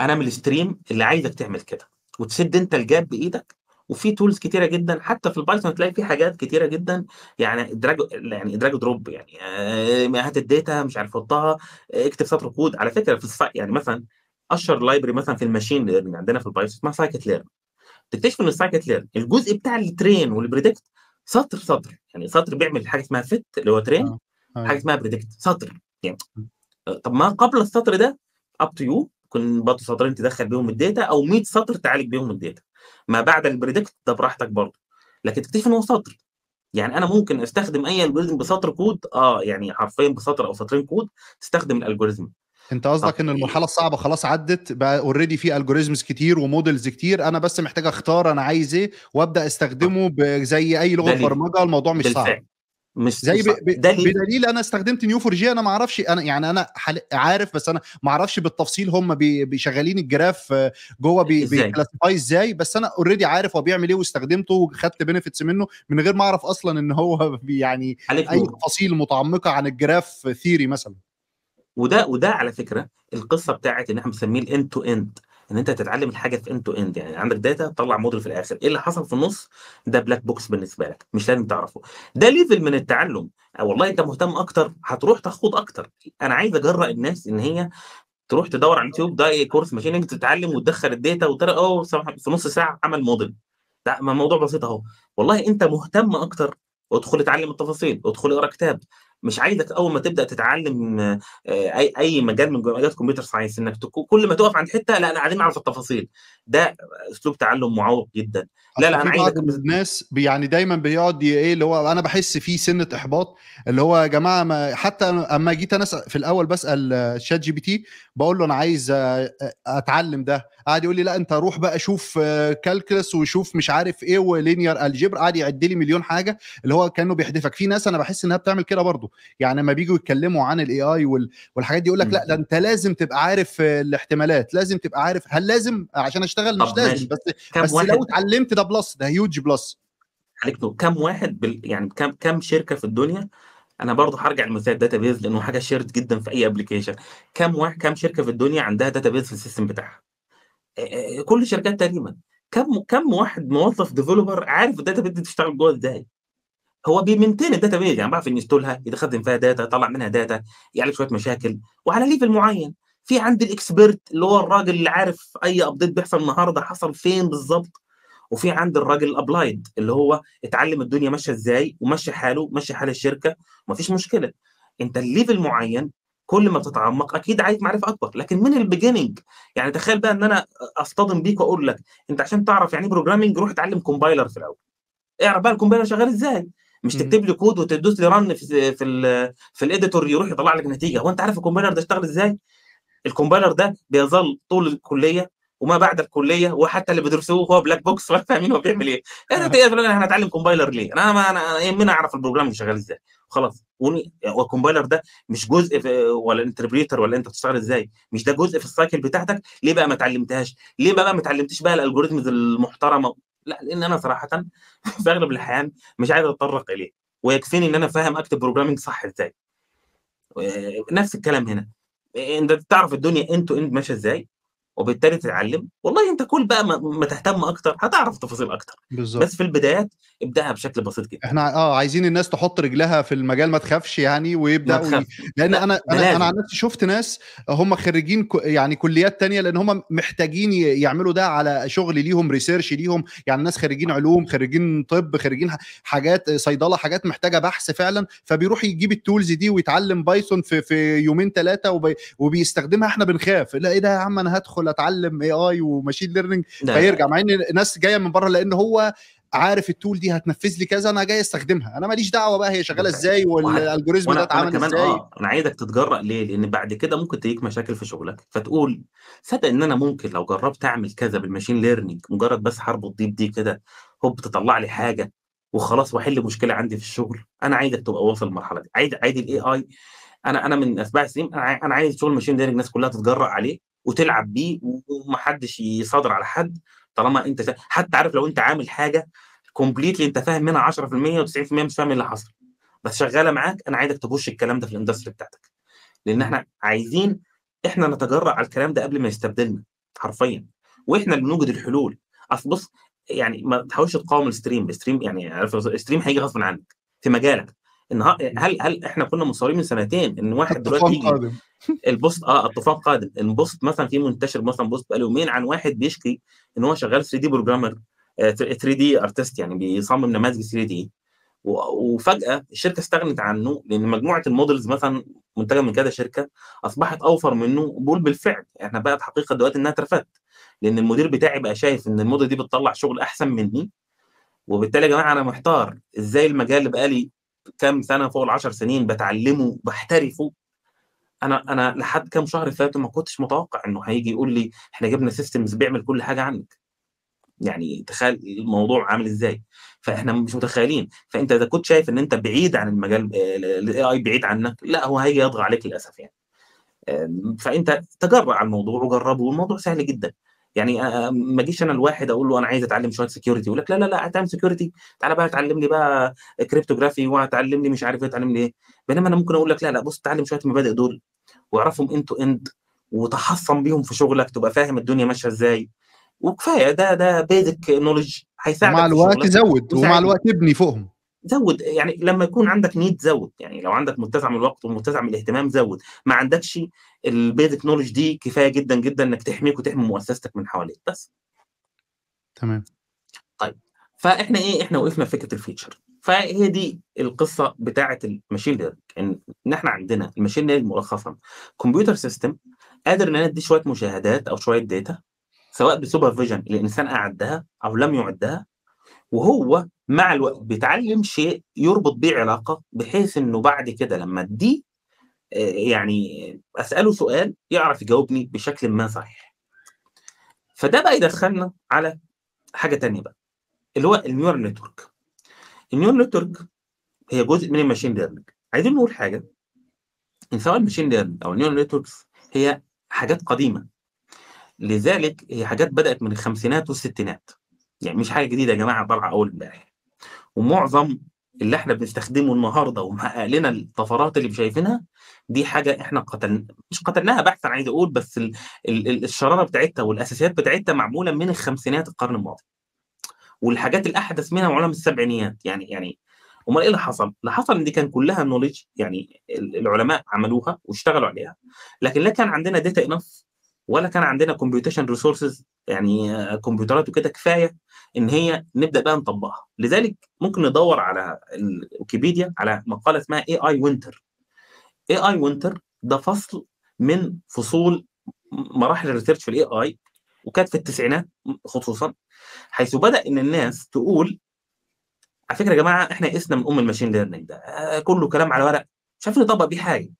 انا من الستريم اللي عايزك تعمل كده وتسد انت الجاب بايدك، وفي تولز كتيره جدا حتى في البايثون هتلاقي في حاجات كتيره جدا، يعني ادراج يعني ادراج دروب، يعني هات الداتا مش عارف حطها اكتب سطر كود. على فكره في الص... يعني مثلا اشهر لايبرري مثلا في الماشين ليرنينج عندنا في البايثون اسمها سايكت ليرن، تكتشف ان السايكت ليرن الجزء بتاع الترين والبريدكت سطر سطر، يعني سطر بيعمل حاجه اسمها فت اللي هو ترين، حاجه اسمها بريدكت سطر، يعني طب ما قبل السطر ده اب تو يو، كن برضه سطرين تدخل بيهم الداتا او مية سطر تعالج بيهم الداتا. ما بعد البريدكت ده براحتك برضه، لكن تكتشف ان هو سطر. يعني انا ممكن استخدم اي الجوريزم بسطر كود، اه يعني حرفيا بسطر او سطرين كود تستخدم الالجوريزم. انت قصدك ان المرحله الصعبه خلاص عدت، بقى اوريدي في الجوريزمز كتير ومودلز كتير، انا بس محتاج اختار انا عايز ايه وابدا استخدمه زي اي لغه برمجه. الموضوع مش صعب، مش زي ب... ب... بدليل انا استخدمت نيو فور جي، انا ما اعرفش، انا يعني انا حل... عارف بس انا ما اعرفش بالتفصيل هم بي... بيشغلين الجراف جوه بي... بيكلاسيفاي ازاي، بس انا اوريدي عارف هو بيعمل ايه واستخدمته وخدت بنفيتس منه من غير ما اعرف اصلا ان هو يعني اي تفاصيل متعمقه عن الجراف ثيري مثلا. وده وده على فكره القصه بتاعت ان احنا بنسميه الاند تو اند، ان انت تتعلم الحاجه في اند تو اند. يعني عندك داتا، تطلع موديل في الاخر، ايه اللي حصل في النص ده بلاك بوكس بالنسبه لك، مش لازم تعرفه. ده ليفل من التعلم. والله انت مهتم اكتر هتروح تخوض اكتر. انا عايز اجرأ الناس ان هي تروح تدور على اليوتيوب ده إيه كورس ماشين ليرنينج، تتعلم وتدخل الداتا وترى اه في نص ساعه عمل موديل. ده موضوع بسيط اهو. والله انت مهتم اكتر، ادخل اتعلم التفاصيل، ادخل اقرا كتاب. مش عايزك اول ما تبدا تتعلم اي اي مجال من مجالات كمبيوتر ساينس انك كل ما تقف عند حته لا انا عايز اعرف التفاصيل. ده اسلوب تعلم معوق جدا. لا لا انا عايزك. الناس يعني دايما بيقعد ايه اللي هو انا بحس فيه سنه احباط، اللي هو يا جماعه ما حتى اما جيت انا في الاول بسال شات جي بي تي بقول له انا عايز اتعلم ده، قاعد يقول لي لا انت روح بقى شوف كالكلس وشوف مش عارف ايه ولينير الجبر، قاعد يعد لي مليون حاجه اللي هو كانه بيحدفك. في ناس انا بحس انها بتعمل كده برضه، يعني لما بييجوا يتكلموا عن الاي اي والحاجات دي يقول لك لا ده انت لازم تبقى عارف الاحتمالات، لازم تبقى عارف. هل لازم عشان اشتغل؟ مش لازم، بس بس لو اتعلمت ده بلس، ده هيوج بلس عليك. كم واحد بال... يعني كم كم شركه في الدنيا، انا برضه هرجع لمثال داتابيز لانه حاجه شيرد جدا في اي ابلكيشن. كم واحد كم شركه في الدنيا عندها داتابيز في السيستم بتاعها؟ كل الشركات تقريبا. كم كم واحد موظف ديفلوبر عارف الداتابيز دي بتشتغل جوه ازاي؟ هو بيمنتين الداتابيز، يعني بعرف انستولها، يخزن فيها داتا، يطلع منها داتا، يعالج شويه مشاكل. وعلى ليفل معين في عندي الاكسبيرت اللي هو الراجل اللي عارف اي ابديت بيحصل النهارده حصل فين بالظبط، وفي عند الراجل الابلايد اللي هو اتعلم الدنيا ماشيه ازاي وماشي حاله ماشي حال الشركه ومفيش مشكله. انت الليفل معين كل ما بتتعمق اكيد عايز معرفه اكبر، لكن من البيجيننج. يعني تخيل بقى ان انا اصطدم بيك واقول لك انت عشان تعرف يعني ايه بروجرامنج روح اتعلم كومبايلر في الاول، اعرف بقى الكومبايلر شغال ازاي، مش تكتب لي كود وتدوس لي رن في في في الاديتور يروح يطلع لك نتيجه. هو انت عارف الكومبايلر ده اشتغل ازاي؟ الكومبايلر ده بيظل طول الكليه وما بعد الكليه وحتى اللي بيدرسوه هو بلاك بوكس ولا فاهمين هو بيعمل ايه. انا احنا هنتعلم كومبايلر ليه؟ انا ما انا يهمني اعرف البروجرام شغال ازاي خلاص. والكومبايلر ده مش جزء ولا انتربريتر ولا انت بتشتغل ازاي، مش ده جزء في السايكل بتاعتك. ليه بقى ما اتعلمتهاش؟ ليه بقى ما اتعلمتش بقى الالجوريزمز المحترمه؟ لا، لان انا صراحه في اغلب الاحيان مش عايز اتطرق اليه، ويكفيني ان انا فاهم اكتب بروجرامنج صح ازاي. نفس الكلام هنا، انت تعرف الدنيا انت انت ماشيه ازاي وبالتالي تتعلم. والله انت كل بقى ما تهتم اكتر هتعرف تفاصيل اكتر بالزبط. بس في البدايات ابداها بشكل بسيط جدا. احنا اه عايزين الناس تحط رجلها في المجال، ما تخافش يعني ويبداوا، لان لا انا انا انا عن نفسي شفت ناس هم خريجين يعني كليات تانية، لان هم محتاجين يعملوا ده على شغل ليهم، ريسيرش ليهم. يعني ناس خريجين علوم، خريجين طب، خريجين حاجات صيدله، حاجات محتاجه بحث فعلا، فبيروح يجيب التولز دي ويتعلم بايثون في في يومين ثلاثه وبي وبيستخدمها. احنا بنخاف، لا ايه ده يا عم انا هدخل اتعلم اي اي وماشين ليرنينج فيرجع، مع ان الناس جايه من بره لان هو عارف التول دي هتنفذ لي كذا، انا جاي استخدمها، انا ماليش دعوه بقى هي شغاله ازاي والالجوريزم ده اتعمل ازاي. آه. انا عايزك تتجرأ ليه؟ لان بعد كده ممكن تجيك مشاكل في شغلك فتقول صدق ان انا ممكن لو جربت اعمل كذا بالماشين ليرنينج، مجرد بس حرب الضيب دي كده هوب تطلع لي حاجه وخلاص واحل مشكله عندي في الشغل. انا عايزك تبقى واصل المرحله دي. عايز عايز الاي اي، انا انا من اتباع سليم، انا عايز شغل ماشين ليرنينج الناس كلها تتجرأ عليه وتلعب بيه ومحدش يصادر على حد. طالما انت شا... حتى عارف لو انت عامل حاجه كومبليتلي انت فاهم منها عشرة في المية وتسعين في المية مش فاهم اللي حصل بس شغاله معاك، انا عايزك تبوش الكلام ده في الاندستري بتاعتك، لان احنا عايزين احنا نتجرأ على الكلام ده قبل ما يستبدلنا حرفيا، واحنا اللي بنوجد الحلول. اصل بص يعني ما تحاولش تقاوم الستريم، الستريم يعني عارف الستريم هيجي غصب عنك في مجالك. النهارده هل هل احنا كنا مصارين من سنتين ان واحد دلوقتي يجي البوست اه الطوفان قادم، البوست مثلا في منتشر مثلا بوست بقاله يومين عن واحد بيشكي ان هو شغال ثري دي بروجرامر، ثري دي ارتست، يعني بيصمم نماذج ثري دي وفجاه الشركه استغنت عنه لان مجموعه المودلز مثلا منتجه من كذا شركه اصبحت اوفر منه. بقول بالفعل احنا بقت حقيقه دلوقتي انها اترفدت، لان المدير بتاعي بقى شايف ان الموديل دي بتطلع شغل احسن مني، وبالتالي يا جماعه انا محتار ازاي المجال اللي بقالي كام سنه فوق العشر سنين بتعلمه بحترفه، انا انا لحد كام شهر فاتوا ما كنتش متوقع انه هيجي يقول لي احنا جبنا سيستمز بيعمل كل حاجه عنك. يعني تخيل الموضوع عامل ازاي، فاحنا مش متخيلين. فانت اذا كنت شايف ان انت بعيد عن المجال، الاي اي بعيد عنك، لا هو هيجي يضغى عليك للاسف يعني. فانت تجرأ على الموضوع وجربه، والموضوع سهل جدا. يعني ما اجيش انا الواحد اقول له انا عايز اتعلم شويه سكيورتي، يقول لك لا لا لا هتعمل سكيورتي، تعالى بقى اتعلم لي بقى كريبتوغرافي، وهتعلم لي مش عارف ايه، تعلم لي ايه. بينما انا ممكن اقول لك لا لا بص اتعلم شويه المبادئ دول واعرفهم انت اند وتحصن بيهم في شغلك، تبقى فاهم الدنيا ماشيه ازاي، وكفايه ده ده بيزك نولج هيساعدك مع الوقت. زود ومع الوقت ابني فوقهم، زود يعني لما يكون عندك نيد زود، يعني لو عندك متسع من الوقت ومتسع من الاهتمام زود، ما عندكش البيزك نولج دي كفايه جدا جدا انك تحميك وتحمي مؤسستك من حواليك بس. تمام. طيب فاحنا ايه، احنا وقفنا في فكره الفيتشر، فهي دي القصه بتاعه الماشين ليرنينج، ان احنا عندنا الماشين ليرنينج ملخصا كمبيوتر سيستم قادر ان ادي شويه مشاهدات او شويه داتا، سواء بسوبرفيجن الانسان اعدها او لم يعدها، وهو مع الوقت بيتعلم شيء يربط بيه علاقه، بحيث انه بعد كده لما دي يعني اساله سؤال يعرف يجاوبني بشكل ما صحيح. فده بقى يدخلنا على حاجه ثانيه بقى، اللي هو النيورال نتورك. النيورال نتورك هي جزء من الماشين ليرنينج. عايزين نقول حاجه، ان سواء الماشين ليرنينج او النيورال نتوركس هي حاجات قديمه، لذلك هي حاجات بدات من الخمسينات والستينات، يعني مش حاجه جديده يا جماعه طالعه اول امبارح. ومعظم اللي احنا بنستخدمه النهارده ومحقق لنا الطفرات اللي شايفينها دي حاجه احنا قتلنا، مش قتلناها بحثا عايز اقول، بس ال ال الشراره بتاعتها والاساسيات بتاعتها معموله من الخمسينات القرن الماضي، والحاجات الاحدث منها معموله من السبعينيات. يعني يعني امال ايه اللي حصل؟ اللي حصل ان دي كان كلها نوليدج، يعني العلماء عملوها واشتغلوا عليها، لكن لا كان عندنا داتا انف، ولا كان عندنا كومبيوتيشن ريسورسز، يعني كمبيوترات وكده كفايه ان هي نبدا بقى نطبقها. لذلك ممكن ندور على ويكيبيديا على مقاله اسمها اي اي وينتر. اي اي وينتر ده فصل من فصول مراحل الريسيرش في الاي اي، وكانت في التسعينات خصوصا، حيث بدا ان الناس تقول على فكره يا جماعه احنا قسنا من ام الماشين ليرنينج ده، آه كله كلام على ورق مش عارفين نطبق بيه حاجه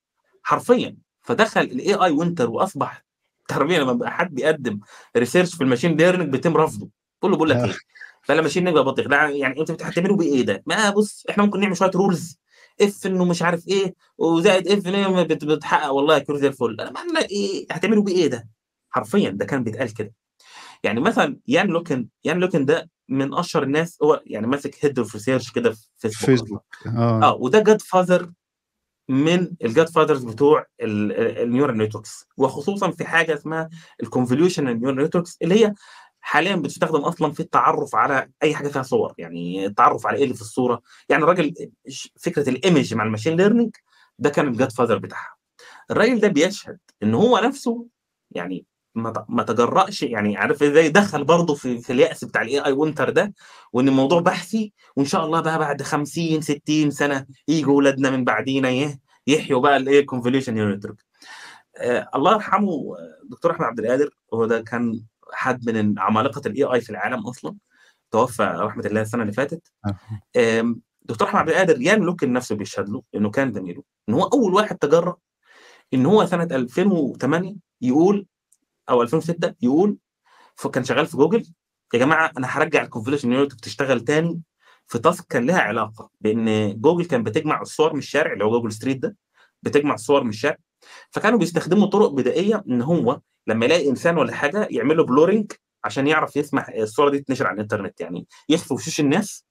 حرفيا. فدخل الاي اي وينتر واصبح تربيه، لما بقى حد بيقدم ريسيرش في الماشين ليرنينج بيتم رفضه، كله بيقول لك ايه فلا ماشين ليرنينج بطيخ، يعني انت بتعملوا بايه ده؟ ما بص احنا ممكن نعمل شويه رولز اف انه مش عارف ايه وزائد اف انه بتحقق والله كيور زي الفل، انا ما ايه هتعملوا بايه ده؟ حرفيا ده كان بيتقال كده. يعني مثلا يان لوكن، يان لوكن ده من اشهر الناس، هو يعني ماسك هيد اوف ريسيرش كده في فيسبوك, فيسبوك. اه اه وده جاد فاذر من الجاد فادرز بتوع النيورال نتوركس، وخصوصا في حاجه اسمها الكونفوليوشنال نيورال نتوركس، اللي هي حاليا بتستخدم اصلا في التعرف على اي حاجه فيها صور، يعني التعرف على ايه اللي في الصوره. يعني الراجل فكره الايمج مع الماشين ليرنينج ده كان الجاد فادر بتاعها. الراجل ده بيشهد ان هو نفسه يعني ما تجرأش، يعني عارف ازاي دخل برضه في, في اليأس بتاع الاي اي وينتر ده، وان الموضوع بحثي، وان شاء الله بقى بعد خمسين ستين سنه يجوا اولادنا من بعدينا ايه يحيوا بقى الايه كونفوليوشن نيورال نتورك. آه الله يرحمه دكتور احمد عبد القادر، هو ده كان حد من عمالقه الاي اي في العالم اصلا، توفى رحمه الله السنه اللي فاتت. آه دكتور احمد عبد القادر يان لوكن نفسه بيشهد له انه كان زميله، ان هو اول واحد تجرأ ان هو سنه ألفين وثمانية يقول او ألفين وستة يقول، فكان شغال في جوجل يا جماعه انا هرجع الكونفوليوشن نيورال نتورك تشتغل تاني، في تاسك كان لها علاقه بان جوجل كان بتجمع الصور من الشارع، اللي هو جوجل ستريت ده بتجمع الصور من الشارع، فكانوا بيستخدموا طرق بدائيه ان هو لما يلاقي انسان ولا حاجه يعمل له بلورنج عشان يعرف يسمح الصوره دي تنشر على الانترنت، يعني يخفي وشوش الناس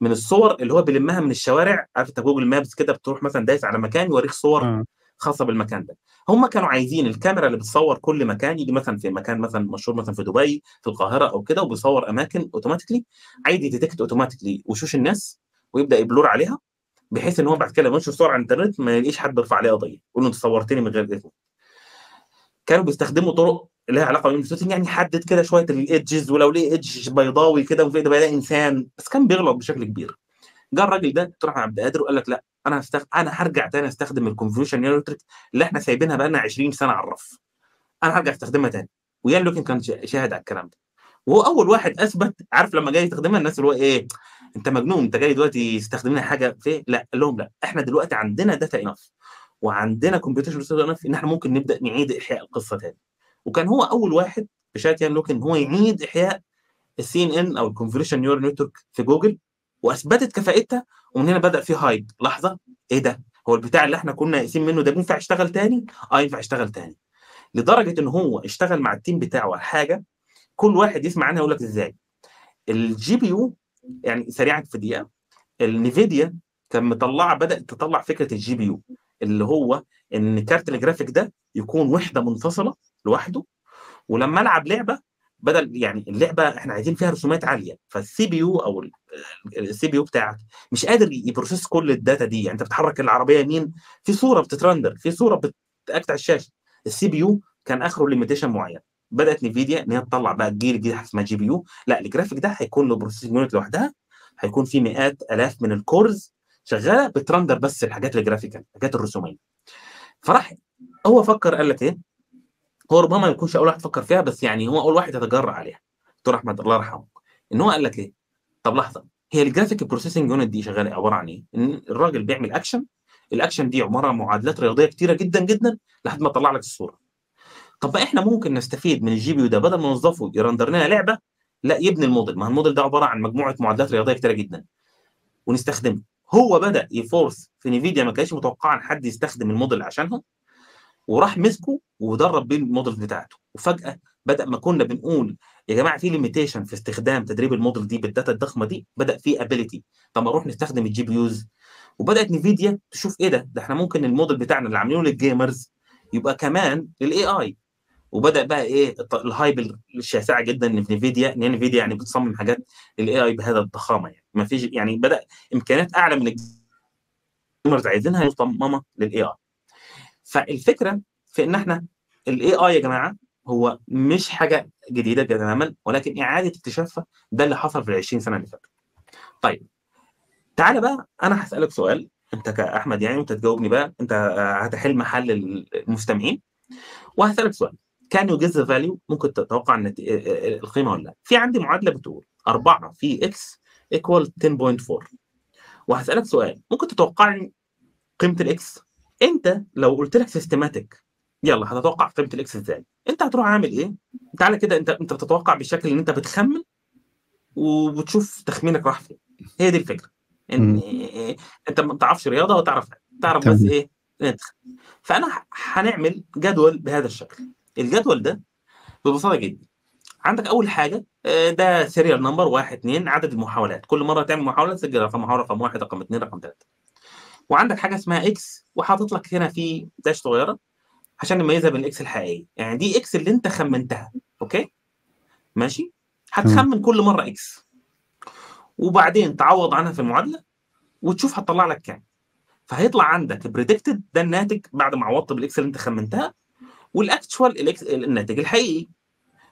من الصور اللي هو بيلمها من الشوارع. عارف انت جوجل مابس كده بتروح مثلا دايس على مكان يوريك صور خاصه بالمكان ده، هم كانوا عايزين الكاميرا اللي بتصور كل مكان، يجي مثلا في مكان مثلا مشهور مثلا في دبي في القاهره او كده، وبيصور اماكن اوتوماتيكلي عادي ديتكت اوتوماتيكلي وشوش الناس ويبدا يبلور عليها، بحيث ان هو بعد كده لما ينشر صور على الانترنت ما يلاقيش حد يرفع عليه قضيه يقول له انت صورتني من غير اذن. كانوا بيستخدموا طرق لها علاقه بالمستوتين، يعني حدد كده شويه الايدجز، ولو ليه ايدج بيضاوي كده وفي ده بقى انسان، بس كان بيغلط بشكل كبير. جاء الراجل ده دكتور احمد عبد القادر وقال لك لا انا هستخدم انا هرجع تاني استخدم الكونفوليوشن نيورال نتورك اللي احنا سايبينها بقى لنا عشرين سنه على الرف، انا هرجع استخدمها تاني. ويان لوكن كان شاهد على الكلام ده، وهو اول واحد اثبت. عارف لما جاي يستخدمها الناس اللي هو ايه انت مجنون انت جاي دلوقتي يستخدم لنا حاجه في، لا قال لهم لا احنا دلوقتي عندنا داتا انف وعندنا كمبيوتيشن ريسورس انف ان احنا ممكن نبدا نعيد احياء القصه تاني. وكان هو اول واحد بشات يان لوكن هو يعيد احياء السي ان ان او الكونفوليوشن نيورال نتورك في جوجل، واثبتت كفاءتها. ومن هنا بدا في هايب، لحظه ايه ده، هو البتاع اللي احنا كنا قايسين منه ده بينفع يشتغل تاني؟ اه ينفع يشتغل تاني، لدرجه ان هو اشتغل مع التيم بتاعه على حاجه كل واحد يسمع عنها يقول لك ازاي. الجي بي يو يعني سريعا في دقيقه، النفيديا كان مطلعه بدات تطلع فكره الجي بي يو اللي هو ان كارت الجرافيك ده يكون وحده منفصله لوحده، ولما العب لعبه بدل يعني اللعبه احنا عايزين فيها رسومات عاليه، فالسي بي يو او السي بي يو بتاعك مش قادر يبروسيس كل الداتا دي. يعني انت بتحرك العربيه يمين في صوره بتترندر، في صوره بتاكت على الشاشه، السي بي يو كان اخره ليميتيشن معين. بدات نفيديا ان هي تطلع بقى الجيل الجديد اسمها جي بي يو، لا الجرافيك ده هيكون له بروسيسنج يونت لوحدها، هيكون فيه مئات الاف من الكورز شغاله بترندر بس الحاجات الجرافيكال، الحاجات الرسوميه. فراح هو فكر قال لك ايه؟ هو ربما ما يكونش اول واحد فكر فيها، بس يعني هو اول واحد يتجرأ عليها دكتور احمد الله يرحمه، ان هو قال لك ايه؟ طب لحظه، هي الجرافيك بروسيسنج يونت دي شغاله عباره عن ايه؟ ان الراجل بيعمل اكشن، الاكشن دي عباره عن معادلات رياضيه كتيره جدا جدا لحد ما طلع لك الصوره. طب احنا ممكن نستفيد من الجي بي يو ده، بدل ما نوظفه يرندر لنا لعبه، لا يبني الموديل، ما الموديل ده عباره عن مجموعه معادلات رياضيه كتيره جدا ونستخدمه. هو بدا يفورس في نفيديا ما كانش متوقع ان حد يستخدم الموديل عشانهم، وراح مسكه ودرب بيه الموديل بتاعته. وفجاه بدا ما كنا بنقول يا جماعه في ليميتيشن في استخدام تدريب الموديل دي بالداتا الضخمه دي، بدا في ابيليتي، طب ما نروح نستخدم الجي بي يوز. وبدات نفيديا تشوف ايه ده، ده احنا ممكن الموديل بتاعنا اللي عاملينه للجيمرز يبقى كمان للاي اي. وبدا بقى ايه الهايب الشاسعه جدا ان في نفيديا، ان نفيديا يعني بتصمم حاجات للاي اي بهذا الضخامه، يعني ما فيش يعني بدا امكانيات اعلى من الجيمرز عايزينها مصممه للاي اي. فالفكره في ان احنا الاي اي يا جماعه هو مش حاجه جديده تماما، ولكن اعاده اكتشافها، ده اللي حصل في العشرين سنه اللي فاتت. طيب تعالى بقى انا هسالك سؤال انت كاحمد يعني، وانت تجاوبني بقى، انت هتحل محل المستمعين، وهسالك سؤال كان يجز فاليو، ممكن تتوقع ان القيمه ولا لا. في عندي معادله بتقول أربعة في اكس ايكوال عشرة فاصلة أربعة، وهسالك سؤال ممكن تتوقعني قيمه الاكس. انت لو قلت لك سيستماتيك يلا هتتوقع قيمه الاكس ازاي؟ انت هتروح عامل ايه؟ تعالى كده انت انت بتتوقع بالشكل ان انت بتخمن وبتشوف تخمينك راح فين. هي دي الفكره، ان إيه انت ما بتعرفش رياضه ولا تعرف تعرف بس ايه تخمن. فانا هنعمل جدول بهذا الشكل. الجدول ده ببساطه جدا، عندك اول حاجه ده سيريال نمبر واحد اتنين، عدد المحاولات، كل مره تعمل محاوله تسجل رقم محاوله، رقم واحد رقم اتنين رقم تلاته. وعندك حاجه اسمها اكس، وحاطط لك هنا في داش صغيره عشان نميزها بين الاكس الحقيقيه، يعني دي اكس اللي انت خمنتها، اوكي؟ ماشي؟ هتخمن كل مره اكس، وبعدين تعوض عنها في المعادله وتشوف هتطلع لك كام. فهيطلع عندك بريدكتد، ده الناتج بعد ما عوضت بالاكس اللي انت خمنتها، والاكتشوال الناتج الحقيقي،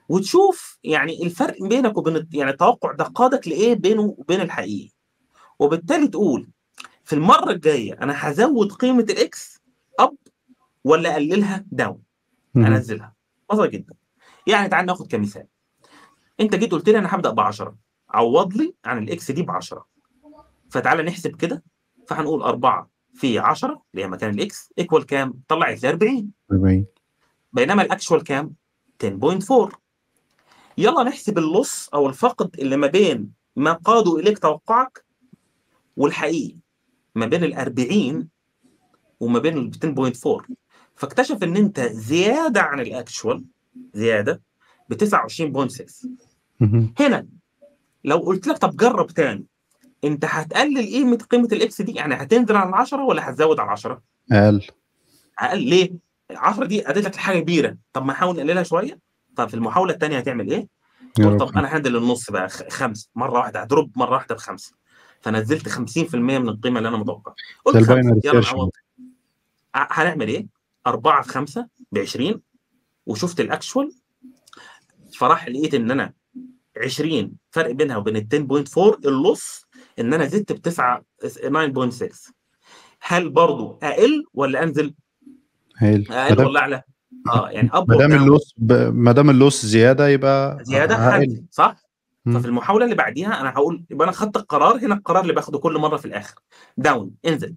وتشوف يعني الفرق بينك وبين يعني توقع دقادك لايه بينه وبين الحقيقي. وبالتالي تقول في المره الجايه انا هزود قيمه الاكس اب ولا اقللها داون، انزلها بسيطه جدا. يعني تعال ناخد كمثال، انت جيت قلت لي انا هبدا ب عشرة، عوض لي عن الاكس دي ب عشرة، فتعالى نحسب كده. فهنقول أربعة في عشرة اللي هي مكان الاكس ايكوال كام؟ طلعت لي أربعين، أربعين، بينما الاكشوال كام؟ عشرة فاصلة أربعة. يلا نحسب اللص او الفقد اللي ما بين ما قادوا اليك توقعك والحقيقي، ما بين ال أربعين وما بين ال عشرة فاصلة أربعة. فاكتشف ان انت زياده عن الاكشوال، زياده ب تسعة وعشرين فاصلة ستة. هنا لو قلت لك طب جرب تاني، انت هتقلل قيمه قيمه الاكس دي، يعني هتنزل عن عشرة ولا هتزود عن عشرة؟ اقل، اقل ليه؟ عشرة دي اديت لك حاجه كبيره، طب ما احاول نقللها شويه. طب في المحاوله الثانيه هتعمل ايه؟ طب انا هنزل للنص بقى خمسه، مره واحده هضرب مره واحده بخمسه، فنزلت خمسين في المية من القيمه اللي انا متوقعها. قلت خمسة يلا نعوض، هنعمل ايه؟ أربعة في خمسة ب عشرين، وشفت الاكشوال، فراح لقيت ان انا عشرين فرق بينها وبين ال عشرة فاصلة أربعة اللص ان انا زدت ب تسعة تسعة فاصلة ستة. هل برضه اقل ولا انزل؟ هيل. اقل ولا اعلى؟ اه يعني اب ما دام اللوس ب... ما دام اللوس زياده يبقى زياده هقل. صح؟ مم. ففي المحاوله اللي بعديها انا هقول يبقى انا خدت القرار هنا، القرار اللي باخده كل مره في الاخر داون، انزل.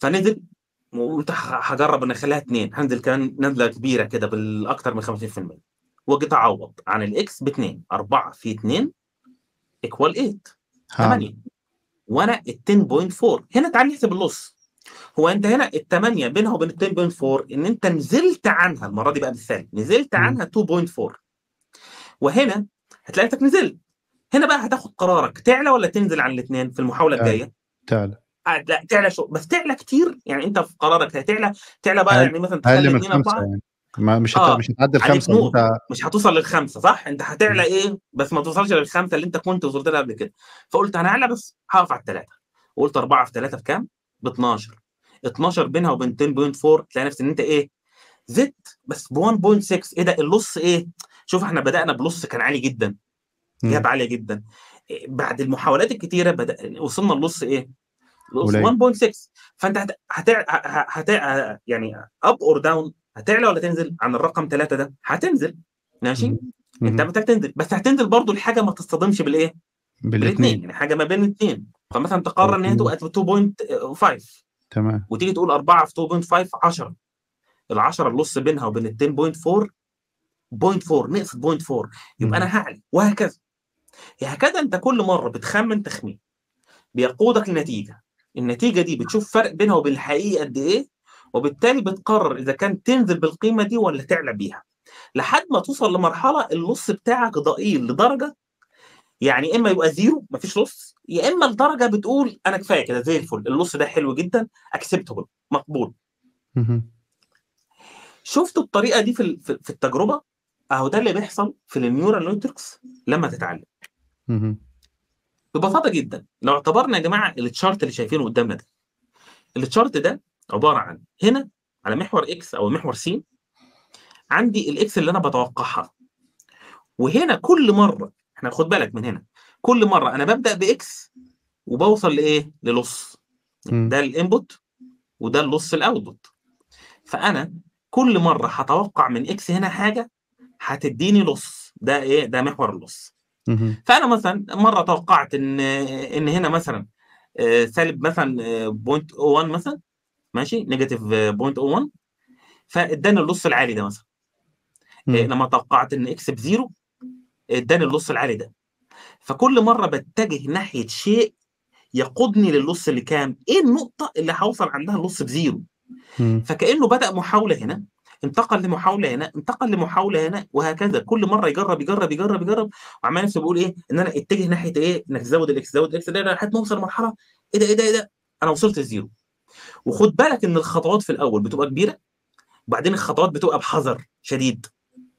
فنزل وقلت هجرب ان اخليها اثنين، هنزل كمان نزله كبيره كده بالاكثر من خمسين بالمية. وجيت اعوض عن الاكس باثنين، أربعة في اثنين ايكوال ثمانية، ثمانية. وانا ال عشرة فاصلة أربعة. هنا تعال نحسب اللوس. هو انت هنا ال ثمانية بينها وبين ال عشرة فاصلة أربعة ان انت نزلت عنها المره دي بقى بالثاني، نزلت عنها اثنين فاصلة أربعة. وهنا هتلاقي انك نزلت. هنا بقى هتاخد قرارك تعلى ولا تنزل عن الاثنين في المحاوله الجايه؟ تعلى. لا تعلى شو بس تعلى كتير يعني، انت في قرارك هتعلى تعلى بقى يعني مثلا تخلي اثنين أربعة يعني. ما مش آه. مش هتعدي الخمسه، انت مش هتوصل للخمسه صح؟ انت هتعلى ايه بس ما توصلش للخمسه اللي انت كنت وصلت لها قبل كده. فقلت انا اعلى بس هقف على الثلاثه، وقلت أربعة في ثلاثة بكام؟ ب اثناشر. اثناشر بينها وبين عشرة فاصلة أربعة تلاقي نفسك ان انت ايه؟ زدت بس ب واحد فاصلة ستة. ايه ده اللص ايه؟ شوف احنا بدانا بلص كان عالي جدا، جاب عاليه جدا، بعد المحاولات الكتيره بدأ وصلنا للص ايه؟ واحد فاصلة ستة. فانت هت... هت... هت... هت... يعني اب اور داون، هتعلى ولا تنزل عن الرقم ثلاثة ده؟ هتنزل. ماشي؟ انت محتاج تنزل، بس هتنزل برضه الحاجه ما تصطدمش بالايه؟ بالاثنين، يعني حاجه ما بين الاثنين. فمثلا تقرر ان هي تبقى اثنين فاصلة خمسة. تمام. وتيجي تقول أربعة في اثنين فاصلة خمسة عشرة. ال عشرة اللص بينها وبين ال عشرة فاصلة أربعة صفر فاصلة أربعة نقص صفر فاصلة أربعة، يبقى انا هعلى، وهكذا. هكذا انت كل مره بتخمن تخمين بيقودك لنتيجه، النتيجه دي بتشوف فرق بينها وبين الحقيقه قد ايه، وبالتالي بتقرر اذا كان تنزل بالقيمه دي ولا تعلى بيها، لحد ما توصل لمرحله اللص بتاعك ضئيل لدرجه يعني اما يبقى زيرو مفيش لص، يا اما لدرجه بتقول انا كفايه كده زي الفل، اللص ده حلو جدا، اكسبتبل، مقبول. شفت الطريقه دي في في التجربه؟ اهو ده اللي بيحصل في النيورال نتوركس لما تتعلم. ببساطه جدا لو اعتبرنا يا جماعه التشارت اللي شايفينه قدامنا ده، التشارت ده عباره عن هنا على محور اكس او محور سين عندي الاكس اللي انا بتوقعها، وهنا كل مره احنا خد بالك من هنا كل مره انا ببدا باكس وبوصل لايه؟ للص. ده الانبوت وده اللص الاوتبوت. فانا كل مره هتوقع من اكس هنا حاجه هتديني لص، ده ايه؟ ده محور اللص. فانا مثلا مره توقعت ان ان هنا مثلا سالب مثلا صفر فاصلة واحد مثلا، ماشي، نيجاتيف صفر فاصلة واحد، فاداني اللص العالي ده مثلا. إيه لما توقعت ان اكس بزيرو اداني اللص العالي ده. فكل مره بتجه ناحيه شيء يقودني للص اللي كام؟ ايه النقطه اللي هوصل عندها اللص بزيرو؟ فكانه بدا محاوله هنا، انتقل لمحاوله هنا، انتقل لمحاوله هنا، وهكذا. كل مره يجرب يجرب يجرب يجرب، وعمال نفسه بيقول ايه؟ ان انا اتجه ناحيه ايه؟ انك تزود الاكس، تزود الاكس ده لحد ما اوصل لمرحله ايه ده ايه ده ايه ده؟ انا وصلت لزيرو. وخد بالك ان الخطوات في الاول بتبقى كبيره، وبعدين الخطوات بتبقى بحذر شديد.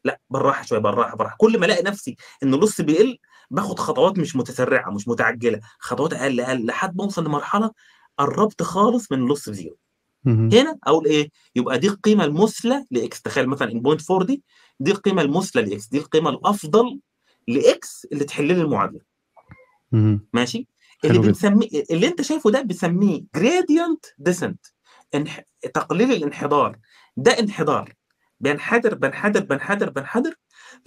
لا بالراحه شويه، بالراحه بالراحه. كل ما الاقي نفسي ان اللص بيقل باخد خطوات مش متسرعه، مش متعجله، خطوات اقل اقل لحد ما اوصل لمرحله قربت خالص من اللص بزيرو. هنا اقول ايه؟ يبقى دي القيمه المثلى لاكس. تخيل مثلا ان بوينت أربعة دي دي القيمه المثلى لاكس، دي القيمه الافضل لاكس اللي تحل لي المعادله. ماشي؟ اللي بنسميه اللي انت شايفه ده بنسميه جريديانت ديسنت، انح... تقليل الانحدار. ده انحدار، بنحدر بنحدر بنحدر بنحدر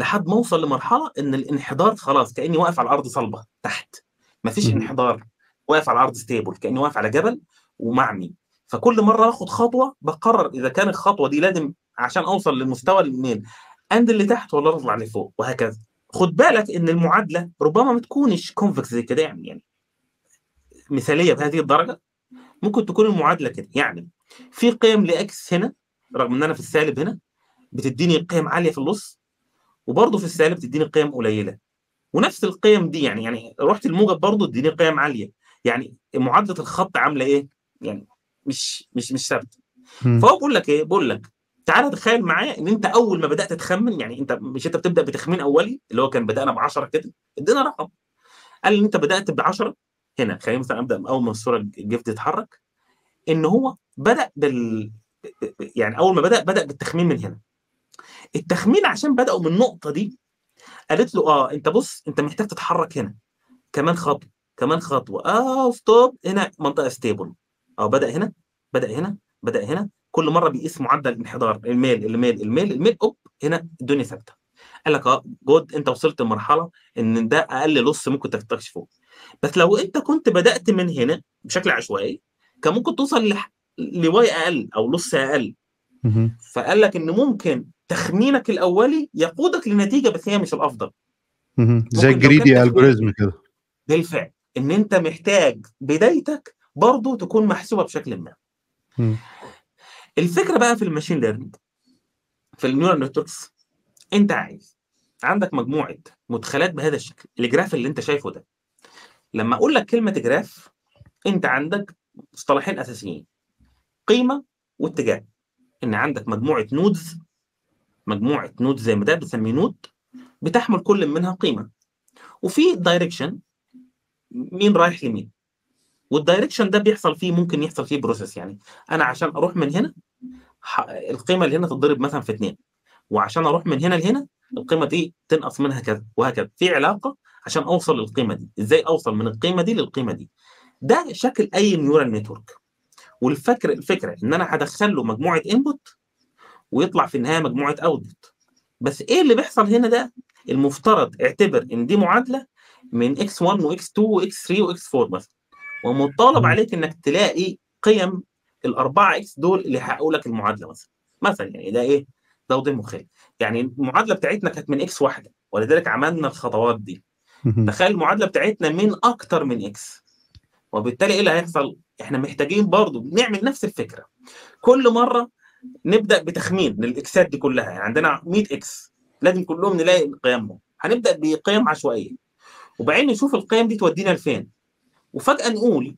لحد ما اوصل لمرحله ان الانحدار خلاص كاني واقف على الارض صلبه تحت، مفيش انحدار، واقف على الارض ستيبل، كاني واقف على جبل ومعمي. فكل مره باخد خطوه بقرر اذا كان الخطوه دي لازم عشان اوصل للمستوى الميل انزل لتحت ولا اطلع لفوق، وهكذا. خد بالك ان المعادله ربما ما تكونش كونفكس زي كده، يعني يعني مثاليه بهذه الدرجه. ممكن تكون المعادله كده، يعني في قيم لاكس هنا رغم ان انا في السالب هنا بتديني قيم عاليه في اللص، وبرضه في السالب بتديني قيم قليله، ونفس القيم دي يعني يعني رحت الموجب برضه تديني قيم عاليه، يعني معادله الخط عامله ايه؟ يعني مش مش مش ثابته. فهو بقول لك ايه؟ بقول لك تعالى تخيل معايا ان انت اول ما بدات تخمن، يعني انت مش انت بتبدا بتخمين اولي اللي هو كان بدانا ب عشرة كده، ادينا رقم قال ان انت بدات ب عشرة هنا. خلينا مثلا ابدا من اول ما الصوره الجيف تتحرك، ان هو بدا بال يعني اول ما بدا بدا بالتخمين من هنا. التخمين عشان بداوا من النقطه دي قالت له اه انت بص انت محتاج تتحرك هنا كمان خطوه، كمان خطوه اه ستوب، هنا منطقه ستيبل، اه بدا هنا بدا هنا بدا هنا، كل مره بيقيس معدل الانحدار، الميل الميل الميل الميل اوب، هنا الدنيا ثابته. قال لك اه جود، انت وصلت لمرحله ان ده اقل لص ممكن تكتشفه. بس لو انت كنت بدات من هنا بشكل عشوائي كان ممكن توصل ل لواي اقل او لص اقل. فقال لك ان ممكن تخمينك الاولي يقودك لنتيجه بس هي مش الافضل. زي الجريدي الجوريزم كده. بالفعل، ان انت محتاج بدايتك برضه تكون محسوبه بشكل ما. الفكره بقى في الماشين ليرنينج، في النيورال نتوركس، انت عايز عندك مجموعه مدخلات بهذا الشكل، الجراف اللي انت شايفه ده. لما اقول لك كلمه جراف، انت عندك مصطلحين اساسيين، قيمه واتجاه. ان عندك مجموعه نودز، مجموعه نودز زي ما ده بنسميه نود، بتحمل كل منها قيمه. وفي دايركشن، مين رايح لمين. والدايركشن ده بيحصل فيه، ممكن يحصل فيه بروسيس، يعني انا عشان اروح من هنا القيمه اللي هنا تتضرب مثلا في اثنين، وعشان اروح من هنا لهنا القيمه دي تنقص منها كذا وهكذا، في علاقه عشان اوصل للقيمه دي، ازاي اوصل من القيمه دي للقيمه دي. ده شكل اي نيورال نتورك. والفكره الفكره ان انا هدخل له مجموعه انبوت ويطلع في النهايه مجموعه اوتبوت. بس ايه اللي بيحصل هنا ده؟ المفترض اعتبر ان دي معادله من اكس واحد واكس اثنين واكس ثلاثة واكس أربعة مثلا، ومطالب عليك انك تلاقي قيم الاربعه اكس دول اللي هيحققوا لك المعادله مثلا. مثلا يعني ده ايه؟ ده وضع مخيل. يعني المعادله بتاعتنا كانت من اكس واحده، ولذلك عملنا الخطوات دي. تخيل المعادله بتاعتنا من اكتر من اكس. وبالتالي ايه اللي هيحصل؟ احنا محتاجين برضه بنعمل نفس الفكره. كل مره نبدا بتخمين للاكسات دي كلها، يعني عندنا مية اكس، لازم كلهم نلاقي قيمهم. هنبدا بقيم عشوائيه، وبعدين نشوف القيم دي تودينا لفين. وفجاه نقول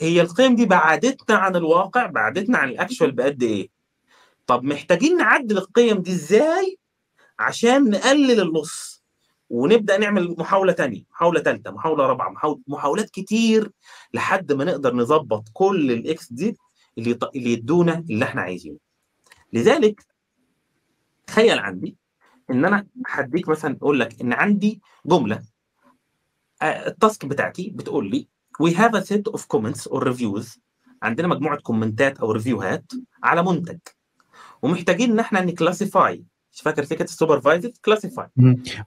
هي القيم دي بعدتنا عن الواقع، بعدتنا عن الاكشوال بقد ايه؟ طب محتاجين نعدل القيم دي ازاي عشان نقلل اللص؟ ونبدا نعمل محاوله ثانيه، محاوله ثالثه، محاوله رابعه، محاول... محاولات كتير لحد ما نقدر نظبط كل الاكس دي اللي اللي يدونا اللي احنا عايزينه. لذلك تخيل عندي ان انا هديك مثلا، اقول لك ان عندي جمله، التاسك بتاعتي بتقول لي we have a set of comments or reviews، عندنا مجموعه كومنتات او ريفيوهات على منتج، ومحتاجين ان احنا نكلاسيفاي. مش فاكر فكره السوبرفايزد كلاسيفاي.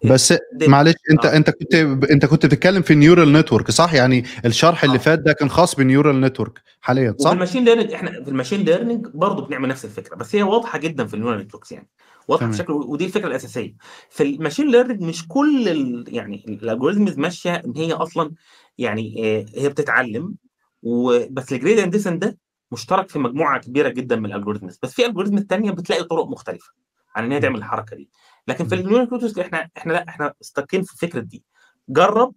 بس معلش انت آه. انت كنت انت كنت بتتكلم في النيورال نتورك صح؟ يعني الشرح اللي آه. فات ده كان خاص بالنيورال نتورك حاليا صح؟ في الماشين ليرنينج، احنا في الماشين ليرنينج برضه بنعمل نفس الفكره، بس هي واضحه جدا في النيورال نتوركس، يعني واضحه بشكل، ودي الفكره الاساسيه في الماشين ليرنينج. مش كل ال... يعني الالجوريزمز ماشيه ان هي اصلا يعني هي بتتعلم وبس. الجريدينت ديسنت ده مشترك في مجموعه كبيره جدا من الالجوريزمز، بس في الالجوريزمز الثانيه بتلاقي طرق مختلفه عن ان هي تعمل الحركه دي. لكن في النيورال نتوركس احنا احنا لا احنا استقين في فكره دي. جرب،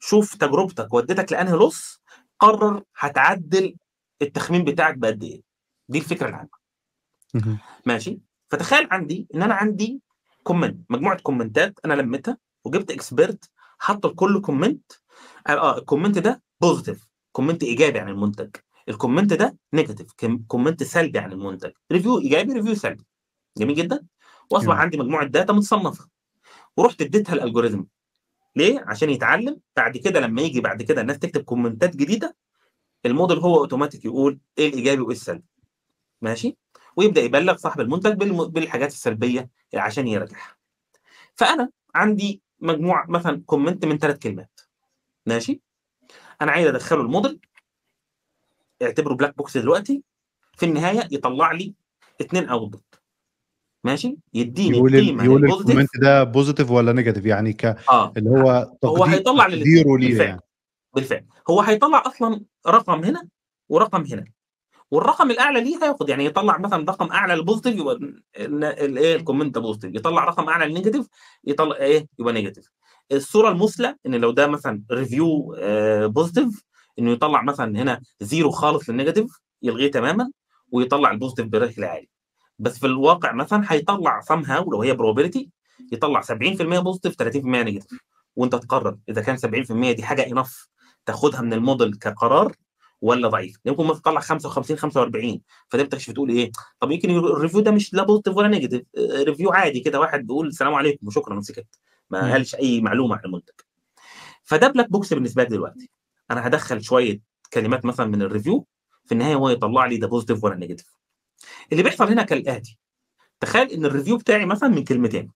شوف تجربتك ودتك لانهي لص، قرر هتعدل التخمين بتاعك بقد ايه. دي الفكره العامه. ماشي؟ فتخيل عندي ان انا عندي كومنت، مجموعه كومنتات انا لميتها وجبت اكسبيرت حط لكل كومنت، قال اه الكومنت ده بوزيتيف، كومنت ايجابي عن المنتج، الكومنت ده نيجاتيف، كومنت سلبي عن المنتج، ريفيو ايجابي ريفيو سلبي. جميل جدا؟ واصبح عندي مجموعه داتا متصنفه، ورحت اديتها الالجوريزم ليه؟ عشان يتعلم. بعد كده لما يجي بعد كده الناس تكتب كومنتات جديده، الموديل هو اوتوماتيك يقول ايه الايجابي وايه السلبي. ماشي؟ ويبدا يبلغ صاحب المنتج بالحاجات السلبيه عشان يراجعها. فانا عندي مجموعه مثلا كومنت من ثلاث كلمات، ماشي؟ انا عايز ادخله الموديل، اعتبره بلاك بوكس دلوقتي، في النهايه يطلع لي اثنين اوتبوت. ماشي؟ يديني يقول قيمه يقول الكومنت ده بوزيتيف ولا نيجاتيف، يعني ك آه. اللي هو هو هيطلع للي يعني. بالفعل هو هيطلع اصلا رقم هنا ورقم هنا، والرقم الاعلى ليه هياخد، يعني يطلع مثلا رقم اعلى للبوزيتيف يبقى ايه الكومنت ده بوزيتيف، يطلع رقم اعلى للنيجاتيف يطلع ايه يبقى نيجاتيف. الصوره المثلى ان لو ده مثلا ريفيو آه بوزيتيف، انه يطلع مثلا هنا زيرو خالص للنيجاتيف يلغيه تماما ويطلع البوزيتيف بشكل عالي. بس في الواقع مثلا هيطلع somehow لو هي probability يطلع سبعين بالمية بوزيتيف ثلاثين بالمية نيجاتيف، وانت تقرر اذا كان سبعين بالمية دي حاجه انف تاخدها من الموديل كقرار ولا ضعيف. يمكن مثلا تطلع خمسة وخمسين خمسة وأربعين، فده بتكشف تقول ايه؟ طب يمكن الريفيو ده مش لا بوزيتيف ولا نيجاتيف، ريفيو عادي كده واحد بيقول السلام عليكم وشكرا وسكت، ما قالش اي معلومه عن المنتج. فده بلاك بوكس بالنسبه لك دلوقتي. انا هدخل شويه كلمات مثلا من الريفيو، في النهايه هو يطلع لي ده بوزيتيف ولا نيجاتيف. اللي بيحصل هنا كالاتي، تخيل ان الريفيو بتاعي مثلا من كلمتين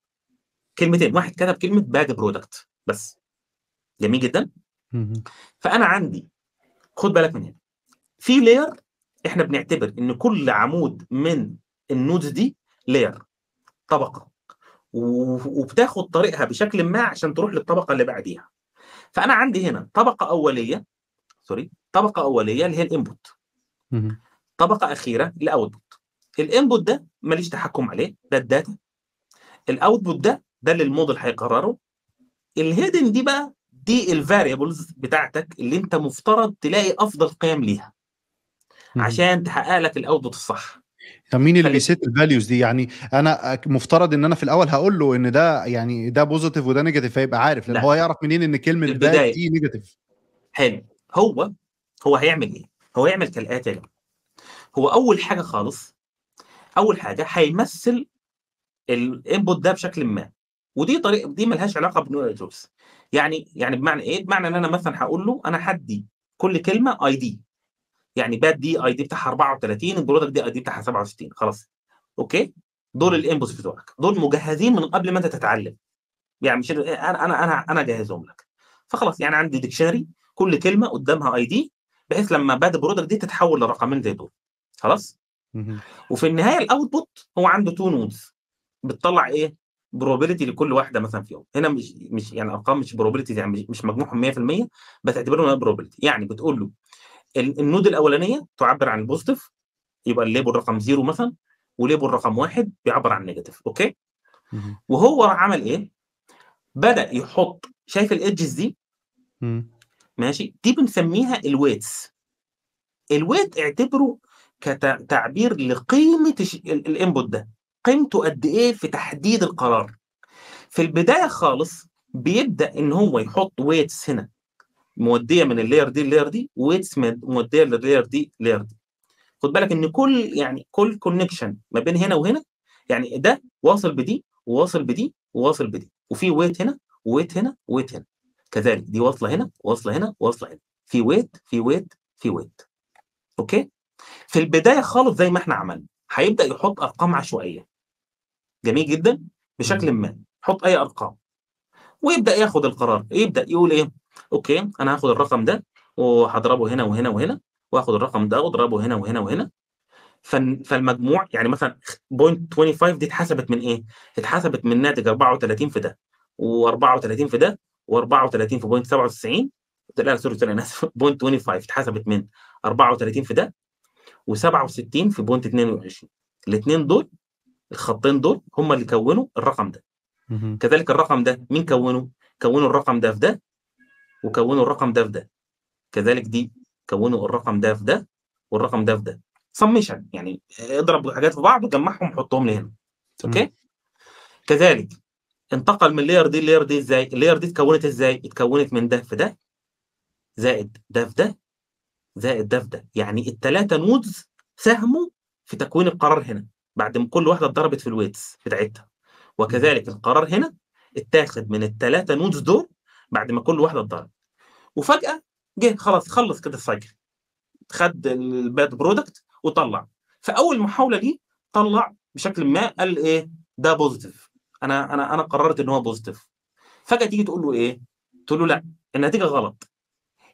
كلمتين واحد كتب كلمه باد برودكت بس، جميل جدا. فانا عندي، خد بالك من هنا، في لاير احنا بنعتبر ان كل عمود من النودز دي لاير، طبقه، وبتاخد طريقها بشكل ما عشان تروح للطبقه اللي بعديها. فانا عندي هنا طبقه اوليه، سوري، طبقه اوليه اللي هي الانبوت، طبقه اخيره الاوتبوت. الانبوت ده ماليش تحكم عليه، ده الداتا. الاوتبوت ده ده اللي الموديل هيقرره. الهيدن دي بقى دي الفاريبلز بتاعتك اللي انت مفترض تلاقي افضل قيم ليها عشان تحقق لك الاوتبوت الصح. طب مين اللي بيسيت الفاليوز دي؟ يعني انا مفترض ان انا في الاول هقول له ان ده يعني ده بوزيتيف وده نيجاتيف، فيبقى عارف، لان لا. هو يعرف منين ان كلمه البدايه دي نيجاتيف؟ حلو. هو هو هيعمل ايه؟ هو هيعمل كالاتي. هو اول حاجه خالص، اول حاجه هيمثل الانبوت ده بشكل ما، ودي طريقه دي ملهاش علاقه بنورال جوبس. يعني يعني بمعنى ايه؟ بمعنى ان انا مثلا هقول له انا هدي كل كلمه اي دي، يعني باد دي اي دي بتاعها اربعة وتلاتين، البرودكت دي اي دي بتاعها سبعة وستين، خلاص اوكي. دول الانبوتس بتوعك، دول مجهزين من قبل ما انت تتعلم، يعني مش انا انا انا انا جاهزهم لك. فخلاص يعني عندي ديكشنري كل كلمه قدامها اي دي، بحيث لما باد برودكت دي تتحول لرقمين زي دول، خلاص. وفي النهايه الاوتبوت هو عنده تو نودز بتطلع ايه probability لكل واحده مثلا فيهم. هنا مش مش يعني ارقام، مش probability يعني مش مجموعهم مية في المية، بس اعتبرهم probability. يعني بتقول له النود الاولانيه تعبر عن البوزيتيف، يبقى الليبل رقم زيرو مثلا، وليبل رقم واحد بيعبر عن نيجاتيف، اوكي. وهو عمل ايه؟ بدا يحط، شايف الايدجز دي؟ ماشي، دي بنسميها الويتس. الويت اعتبره كتعبير لقيمه الانبوت ده، قيمته قد ايه في تحديد القرار. في البدايه خالص بيبدا ان هو يحط ويتس هنا موديه من اللاير دي اللاير دي، ويتس موديه لللاير دي اللاير دي. خد بالك ان كل يعني كل كونكشن ما بين هنا وهنا، يعني ده واصل بدي وواصل بدي وواصل بدي، وفي ويت هنا وويت هنا وويت هنا، كذلك دي واصله هنا واصله هنا واصله هنا، في ويت في ويت في ويت، اوكي. في البدايه خالص زي ما احنا عملنا، هيبدا يحط ارقام عشوائيه، جميل جدا، بشكل ما يحط اي ارقام ويبدا ياخد القرار. يبدا يقول ايه؟ اوكي انا هاخد الرقم ده وهضربه هنا وهنا وهنا، واخد الرقم ده واضربه هنا وهنا وهنا، فالمجموع يعني مثلا صفر فاصلة خمسة وعشرين دي اتحسبت من ايه؟ اتحسبت من ناتج اربعة وتلاتين في ده، واربعة وتلاتين في ده، واربعة وتلاتين في بوينت سبعة وتسعين، لا سوري سوري انا اسف، صفر فاصلة خمسة وعشرين اتحسبت من اربعة وتلاتين في ده وسبعة وستين في بوينت اتنين وعشرين. الاثنين دول، الخطين دول، هم اللي كونوا الرقم ده. كذلك الرقم ده مين كونه؟ كونوا الرقم ده في ده، وكونوا الرقم ده في ده. كذلك دي كونوا الرقم ده في ده، والرقم ده في ده. سميشن يعني اضرب حاجات في بعض وجمعهم وحطهم لي هنا. اوكي؟ كذلك انتقل من اللاير دي اللاير دي ازاي؟ اللاير دي اتكونت ازاي؟ اتكونت من ده في ده، زائد ده في ده، زائد ده في ده. يعني الثلاثه نودز ساهموا في تكوين القرار هنا، بعد ما كل واحده اتضربت في الويتس بتاعتها. وكذلك القرار هنا اتاخد من الثلاثه نودز دول بعد ما كل واحده اتضربت. وفجاه جه خلاص خلص كده السايكل، خد الباد برودكت وطلع. فاول محاوله ليه طلع بشكل ما قال ايه؟ ده بوزيتيف، انا انا انا قررت ان هو بوزيتيف. فجاه تيجي تقول له ايه؟ تقول له لا النتيجه غلط.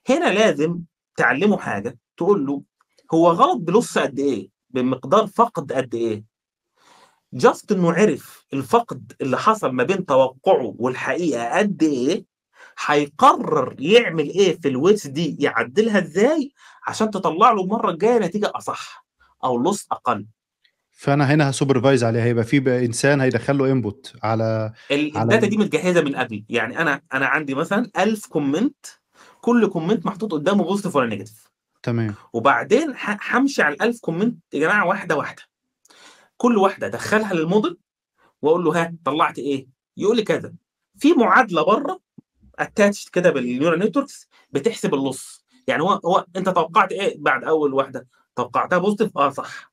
هنا لازم تعلمه حاجه، تقول له هو غلط بلص قد ايه؟ بمقدار فقد قد ايه؟ جاست انه عرف الفقد اللي حصل ما بين توقعه والحقيقه قد ايه، هيقرر يعمل ايه في الويتس دي، يعدلها ازاي عشان تطلع له المره الجايه نتيجه اصح او لص اقل. فانا هنا هسوبرفايز عليه، هيبقى في انسان هيدخل له انبوت على الداتا دي متجهزه من قبل. يعني انا انا عندي مثلا ألف كومنت، كل كومنت محطوط قدامه بوزيتيف ولا نيجاتيف، تمام. وبعدين همشي على الألف كومنت يا جماعه واحده واحده، كل واحده ادخلها للموديل واقول له ها طلعت ايه؟ يقول لي كذا. في معادله بره اتاتش كده بالنيورال نتوركس بتحسب اللص، يعني هو هو انت توقعت ايه بعد اول واحده؟ توقعتها بوزيتيف، اه صح،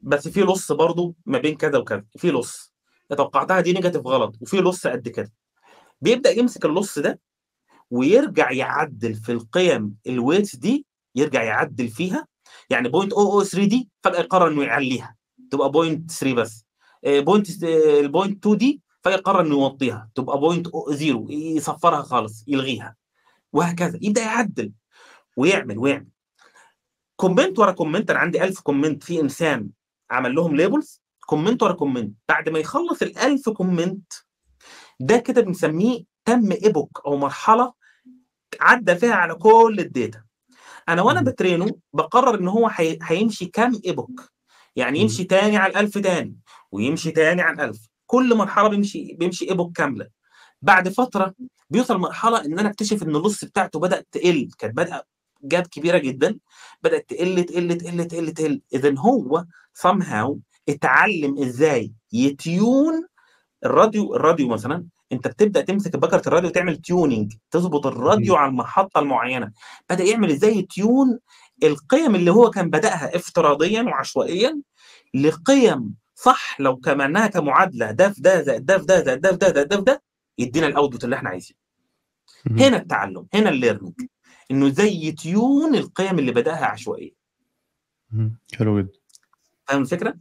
بس في لص برضه ما بين كذا وكذا، في لص توقعتها دي نيجاتيف غلط، وفي لص قد كده. بيبدا يمسك اللص ده ويرجع يعدل في القيم الويتس دي، يرجع يعدل فيها، يعني صفر فاصلة صفر صفر ثلاثة دي فجأة يقرر انه يعليها تبقى صفر فاصلة ثلاثة بس، بوينت البوينت اتنين دي فجأة يقرر انه يوطيها تبقى صفر فاصلة صفر يصفرها خالص يلغيها، وهكذا يبدأ يعدل ويعمل ويعمل كومنت ورا كومنت. انا عندي ألف كومنت في انسان عمل لهم ليبلز كومنت ورا كومنت، بعد ما يخلص ال ألف كومنت ده كده بنسميه تم ايبوك او مرحله عدى فيها على كل الداتا. انا وانا بترينه بقرر ان هو هيمشي كام ايبوك، يعني يمشي تاني على الألف تاني ويمشي تاني على الألف، كل مرحله بيمشي بيمشي ايبوك كامله. بعد فتره بيوصل مرحله ان انا اكتشف ان اللص بتاعته بدات تقل، كانت بادئه جاب كبيره جدا بدات تقل تقل تقل تقل تقل، اذا هو سام هاو اتعلم ازاي يتيون الراديو. الراديو مثلا انت بتبدا تمسك بكره الراديو تعمل تيوننج، تظبط الراديو على المحطه المعينه، بدا يعمل ازاي تيون القيم اللي هو كان بداها افتراضيا وعشوائيا لقيم صح، لو كمعناها كمعادله ده في ده زائد ده في ده زائد ده في ده زائد ده في ده يدينا الاوتبوت اللي احنا عايزينه. هنا التعلم، هنا الليرنينج، انه زي يتيون القيم اللي بداها عشوائيه. حلو جدا. فاهم الفكره؟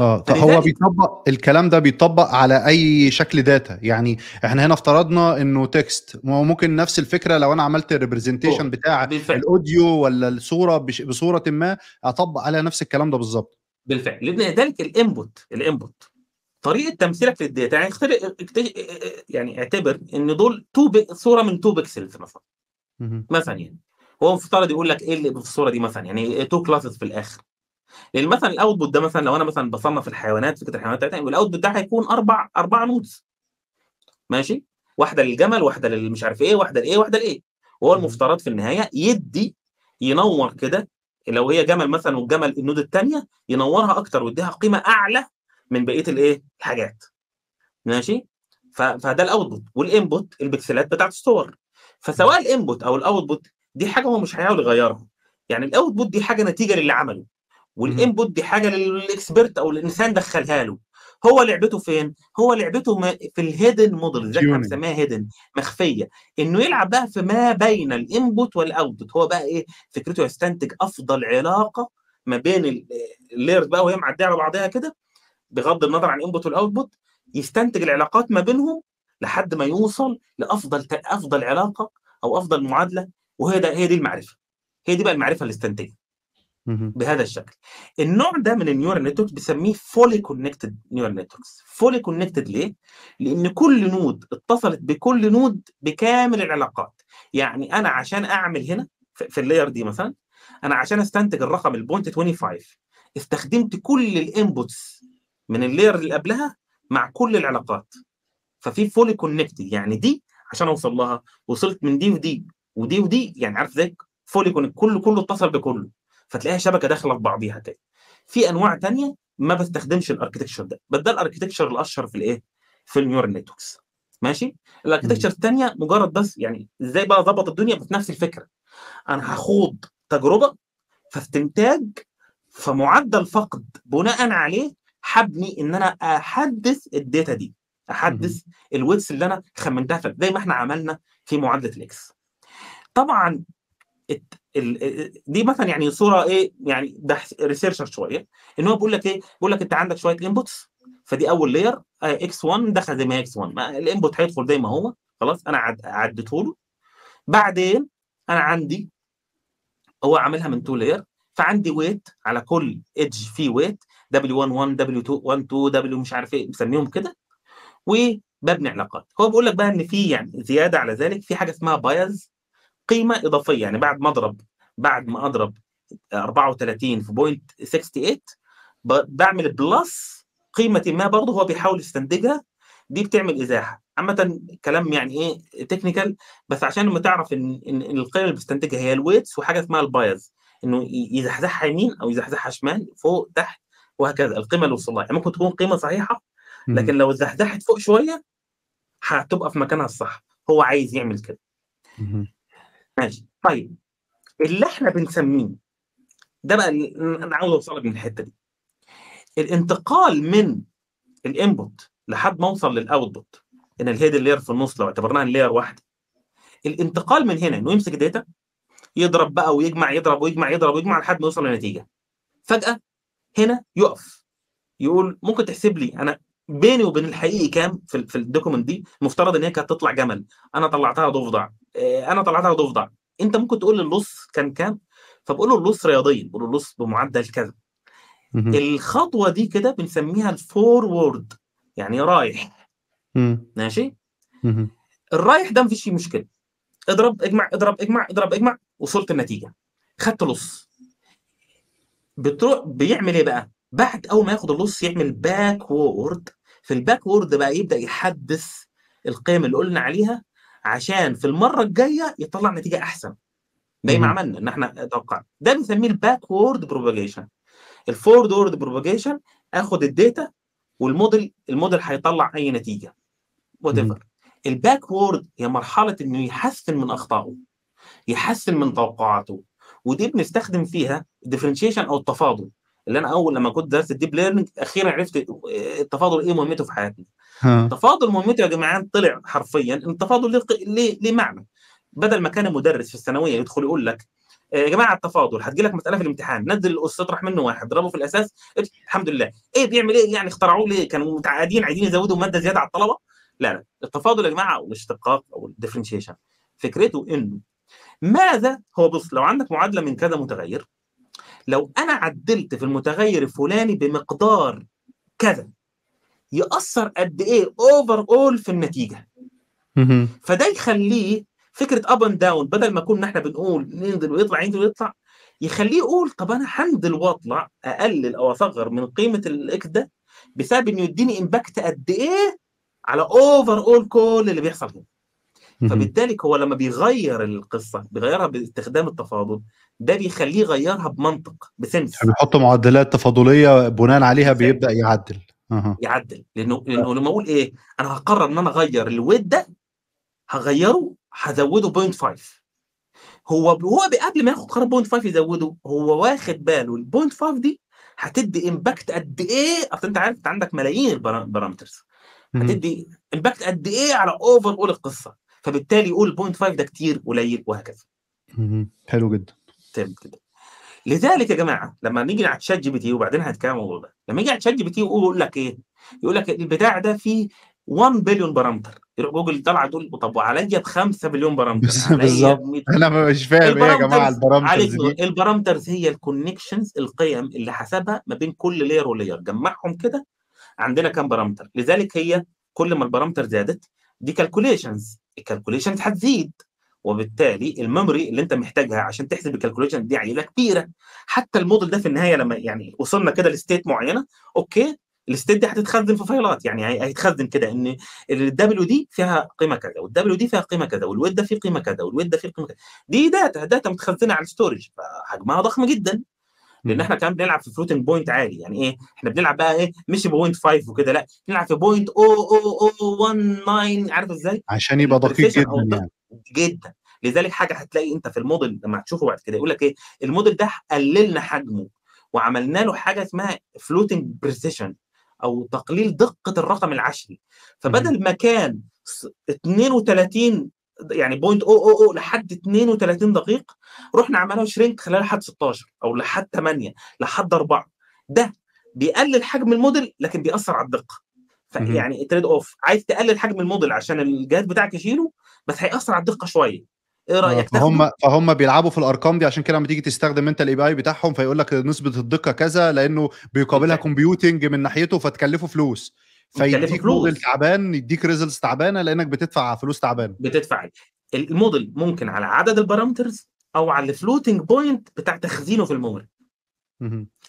اه طب هو بيطبق الكلام ده بيطبق على اي شكل داتا، يعني احنا هنا افترضنا انه تكست، وممكن نفس الفكره لو انا عملت الريبريزنتيشن بتاع بالفعل. الاوديو ولا الصوره بصوره ما اطبق على نفس الكلام ده بالظبط. بالفعل، لذلك الانبوت الانبوت طريقه تمثيلك للداتا، يعني يعني اعتبر ان دول صوره من اتنين بكسلز مثلا. مثلا يعني هو مفترض يقول لك ايه اللي في الصوره دي مثلا، يعني تو كلاسز في الاخر. المثلا الاوتبوت ده مثلا لو انا مثلا بصنف الحيوانات فكره الحيوانات بتاعتها، الاوتبوت ده هيكون اربع اربع نودز ماشي، واحده للجمل واحده للمش عارف ايه واحده لايه واحده لايه، وهو المفترض في النهايه يدي ينور كده، لو هي جمل مثلا والجمل النود الثانيه ينورها اكتر ويديها قيمه اعلى من بقيه الايه الحاجات ماشي. فده الاوتبوت، والانبوت البكسلات بتاعت الصور، فسواء الانبوت او الاوتبوت دي حاجه هو مش هيحاول يغيرها، يعني الاوتبوت دي حاجه نتيجه للي عمله، والانبوت دي حاجه للاكسبرت او الانسان دخلها له. هو لعبته فين؟ هو لعبته في الهيدن موديل، زي ما بنسميها هيدن، مخفيه، انه يلعب بقى في ما بين الانبوت والاوتبوت. هو بقى ايه فكرته؟ يستنتج افضل علاقه ما بين الليرز بقى وهي معديه على بعضها كده، بغض النظر عن الانبوت والاوتبوت، يستنتج العلاقات ما بينهم لحد ما يوصل لافضل افضل علاقه او افضل معادله، وهي ده هي دي المعرفه، هي دي بقى المعرفه الاستنتاجيه بهذا الشكل. النوع ده من النيورال نتوركس بنسميه فولي كونكتد نيورال نتوركس. فولي كونكتد ليه؟ لان كل نود اتصلت بكل نود بكامل العلاقات، يعني انا عشان اعمل هنا في اللاير دي مثلا، انا عشان استنتج الرقم البوينت خمسة وعشرين استخدمت كل الانبوتس من اللاير اللي قبلها مع كل العلاقات، ففي فولي كونكتد، يعني دي عشان اوصل لها وصلت من دي ودي ودي ودي، يعني عارف ازاي؟ فولي كونكتد، كله كله اتصل بكله، فتلاقيها شبكه داخله في بعضيها تاني. في انواع ثانيه ما بستخدمش الاركتكشر ده، بس ده الاركتكشر الاشهر في الايه؟ في النيورال نتوركس ماشي؟ الاركتكشر الثانيه مجرد بس يعني ازاي بقى اظبط الدنيا، بس نفس الفكره. انا هخوض تجربه فاستنتاج فمعدل فقد بناء عليه حبني ان انا احدث الداتا دي، احدث الويتس اللي انا خمنتها زي ما احنا عملنا في معادله الاكس. طبعا دي مثلا يعني صوره ايه، يعني ده ريسيرشر شويه، ان هو بيقول لك ايه؟ بيقول لك انت عندك شويه انبوتس، فدي اول لاير اكس واحد دخل زي ما هي اكس واحد، الانبوت هيدخل زي ما هو خلاص، انا عديته له. بعدين انا عندي هو عاملها من تو لاير، فعندي ويت على كل ايدج فيه ويت دبليو واحد واحد دبليو اتنين اتنين دبليو مش عارف ايه مسميهم كده، وببني علاقات. هو بيقول لك بقى ان في يعني زياده على ذلك في حاجه اسمها بايز، قيمه اضافيه، يعني بعد ما اضرب بعد ما اضرب اربعة وتلاتين في بوينت ثمانية وستين بعمل بلس قيمه ما برضه هو بيحاول يستنتجها، دي بتعمل ازاحه. عامه كلام يعني ايه تكنيكال، بس عشان ما تعرف ان ان القيمه اللي بيستنتجها هي الويتس وحاجه اسمها البايز، انه يزحزحها يمين او يزحزحها شمال فوق تحت وهكذا القيمه اللي وصل لها، يعني ممكن تكون قيمه صحيحه لكن لو زحزحت فوق شويه هتبقى في مكانها الصح، هو عايز يعمل كده. ماشي طيب، اللي احنا بنسميه ده بقى انا عاوز اوصلك من الحته دي، الانتقال من الانبوت لحد ما اوصل للاوتبوت، ان الهيد لاير في النص لو اعتبرناها لاير واحده، الانتقال من هنا انه يمسك داتا يضرب بقى ويجمع يضرب ويجمع يضرب ويجمع لحد ما يوصل لنتيجه. فجاه هنا يقف يقول ممكن تحسب لي انا بيني وبين الحقيقي كام في في الدوكيمنت دي؟ المفترض ان هي كانت تطلع جمل، انا طلعتها ضفدع، انا طلعتها ضفدع. انت ممكن تقول لي اللص كان كام، فبقول له اللص رياضيا، بقول له اللص بمعدل كذا. الخطوه دي كده بنسميها الفورورد، يعني رايح. ماشي؟ الرايح ده مفيش فيه مشكله، اضرب اجمع اضرب اجمع اضرب اجمع وصلت النتيجه، خدت لص. بتروح بيعمل ايه بقى؟ بعد اول ما ياخد اللص يعمل باكورد، في الباكورد بقى يبدا يحدث القيم اللي قلنا عليها عشان في المره الجايه يطلع نتيجه احسن. زي ما عملنا ان احنا توقعنا، ده بنسميه الباكورد بروباجيشن. الفورورد بروباجيشن اخد الداتا والموديل، الموديل هيطلع اي نتيجه وات ايفر. الباكورد هي مرحله انه يحسن من اخطائه، يحسن من توقعاته، ودي بنستخدم فيها الديفرنشيشن او التفاضل، اللي انا اول لما كنت درست الديب ليرنينج اخيرا عرفت التفاضل ايه مهمته في حياتنا. التفاضل مهمته يا جماعه طلع حرفيا ان التفاضل ليه ليه معنى. بدل ما كان المدرس في الثانويه يدخل يقول لك يا جماعه التفاضل هتجي لك مساله في الامتحان، نزل القص اطرح منه واحد ضربه في الاساس، الحمد لله ايه بيعمل ايه يعني اخترعوه ليه؟ كانوا متعقدين عايزين يزودوا ماده زياده على الطلبه. لا لا، التفاضل يا جماعه او الاشتقاق او الديفرنشيشن فكرته انه ماذا هو. بص، لو عندك معادله من كذا متغير، لو انا عدلت في المتغير الفلاني بمقدار كذا ياثر قد ايه اوفر اول في النتيجه. فده يخليه فكره اب اند داون، بدل ما كنا احنا بنقول ننزل ويطلع ينزل ويطلع، يخليه يقول طب انا هنزل واطلع اقلل او اصغر من قيمه الاكس ده بسبب انه يديني امباكت قد ايه على اوفر اول كل اللي بيحصل هنا. فبالتالي هو لما بيغير القصه بيغيرها باستخدام التفاضل، ده بيخليه يغيرها بمنطق بسنس، بيحط معدلات تفاضليه بناء عليها بيبدا يعدل أه. يعدل لانه لانه لما اقول ايه انا هقرر ان انا اغير الويت ده، هغيره هزوده صفر فاصلة خمسة. هو هو قبل ما ياخد قرار صفر فاصلة خمسة يزوده، هو واخد باله ال صفر فاصلة خمسة دي هتدي امباكت قد ايه. اصل انت عارف انت عندك ملايين البارامترز، هتدي امباكت قد ايه على اوفر اول القصه. فبالتالي يقول صفر فاصلة خمسة ده كتير قليل وهكذا. حلو جدا. تمام كده. لذلك يا جماعه لما نيجي على تشات جي بي تي، وبعدين هنتكلم عن الموضوع ده، لما يجي على تشات جي بي تي ويقول لك ايه؟ يقول لك البتاع ده فيه واحد بليون بارامتر، يروح جوجل طالعه تقول طب وعليا ب خمسة مليون بارامتر. بالظبط، انا مش فاهم ايه يا جماعه البارامترز دي. البارامترز هي الكونكشنز، القيم اللي حسبها ما بين كل لير ولير، جمعهم كده عندنا كام بارامتر. لذلك هي كل ما البارامتر زادت دي كالكوليشنز، الكالكوليشنز هتزيد، وبالتالي الميموري اللي انت محتاجها عشان تحسب الكالكوليشن دي عيله كبيره. حتى الموديل ده في النهايه لما يعني وصلنا كده لستيت معينه، اوكي الستيت دي هتتخزن في فايلات، يعني هيتخزن كده ان الدبليو دي فيها قيمه كذا، والدبليو دي فيها قيمه كذا، والويت ده فيه قيمه كذا، والويت ده فيه قيمه كذا. دي داتا داتا متخزنه على الستورج، فحجمها ضخم جدا، لان احنا كمان بنلعب في فلوتنج بوينت عالي. يعني ايه احنا بنلعب بقى ايه؟ مش بوينت خمسة وكده، لا بنلعب في بوينت صفر صفر صفر واحد تسعة، عارف ازاي؟ عشان يبقى دقيق جدا جدا. لذلك حاجه هتلاقي انت في الموديل لما هتشوفه بعد كده يقول لك ايه الموديل ده قللنا حجمه وعملنا له حاجه اسمها فلوتنج بريسيشن، او تقليل دقه الرقم العشري. فبدل ما كان اثنين وثلاثين يعني صفر فاصلة صفر صفر لحد اثنين وثلاثين دقيق، رحنا عملناه شرينك خلال لحد ستاشر او لحد ثمانية لحد أربعة. ده بيقلل حجم الموديل لكن بيأثر على الدقه. فيعني تريد اوف، عايز تقلل حجم الموديل عشان الجهاز بتاعك يشيله، بس هيأثر على الدقه شويه. ايه رايك؟ فهم فهم بيلعبوا في الارقام دي، عشان كده لما تيجي تستخدم انت الاي بي اي بتاعهم فيقول لك نسبه الدقه كذا، لانه بيقابلها كومبيوتنج من ناحيته فتكلفه فلوس، فيديك موديل تعبان، يديك ريزلتس تعبانه لانك بتدفع فلوس تعبانه. بتدفع الموديل ممكن على عدد البارامترز او على الفلوتنج بوينت بتاع تخزينه في الميموري.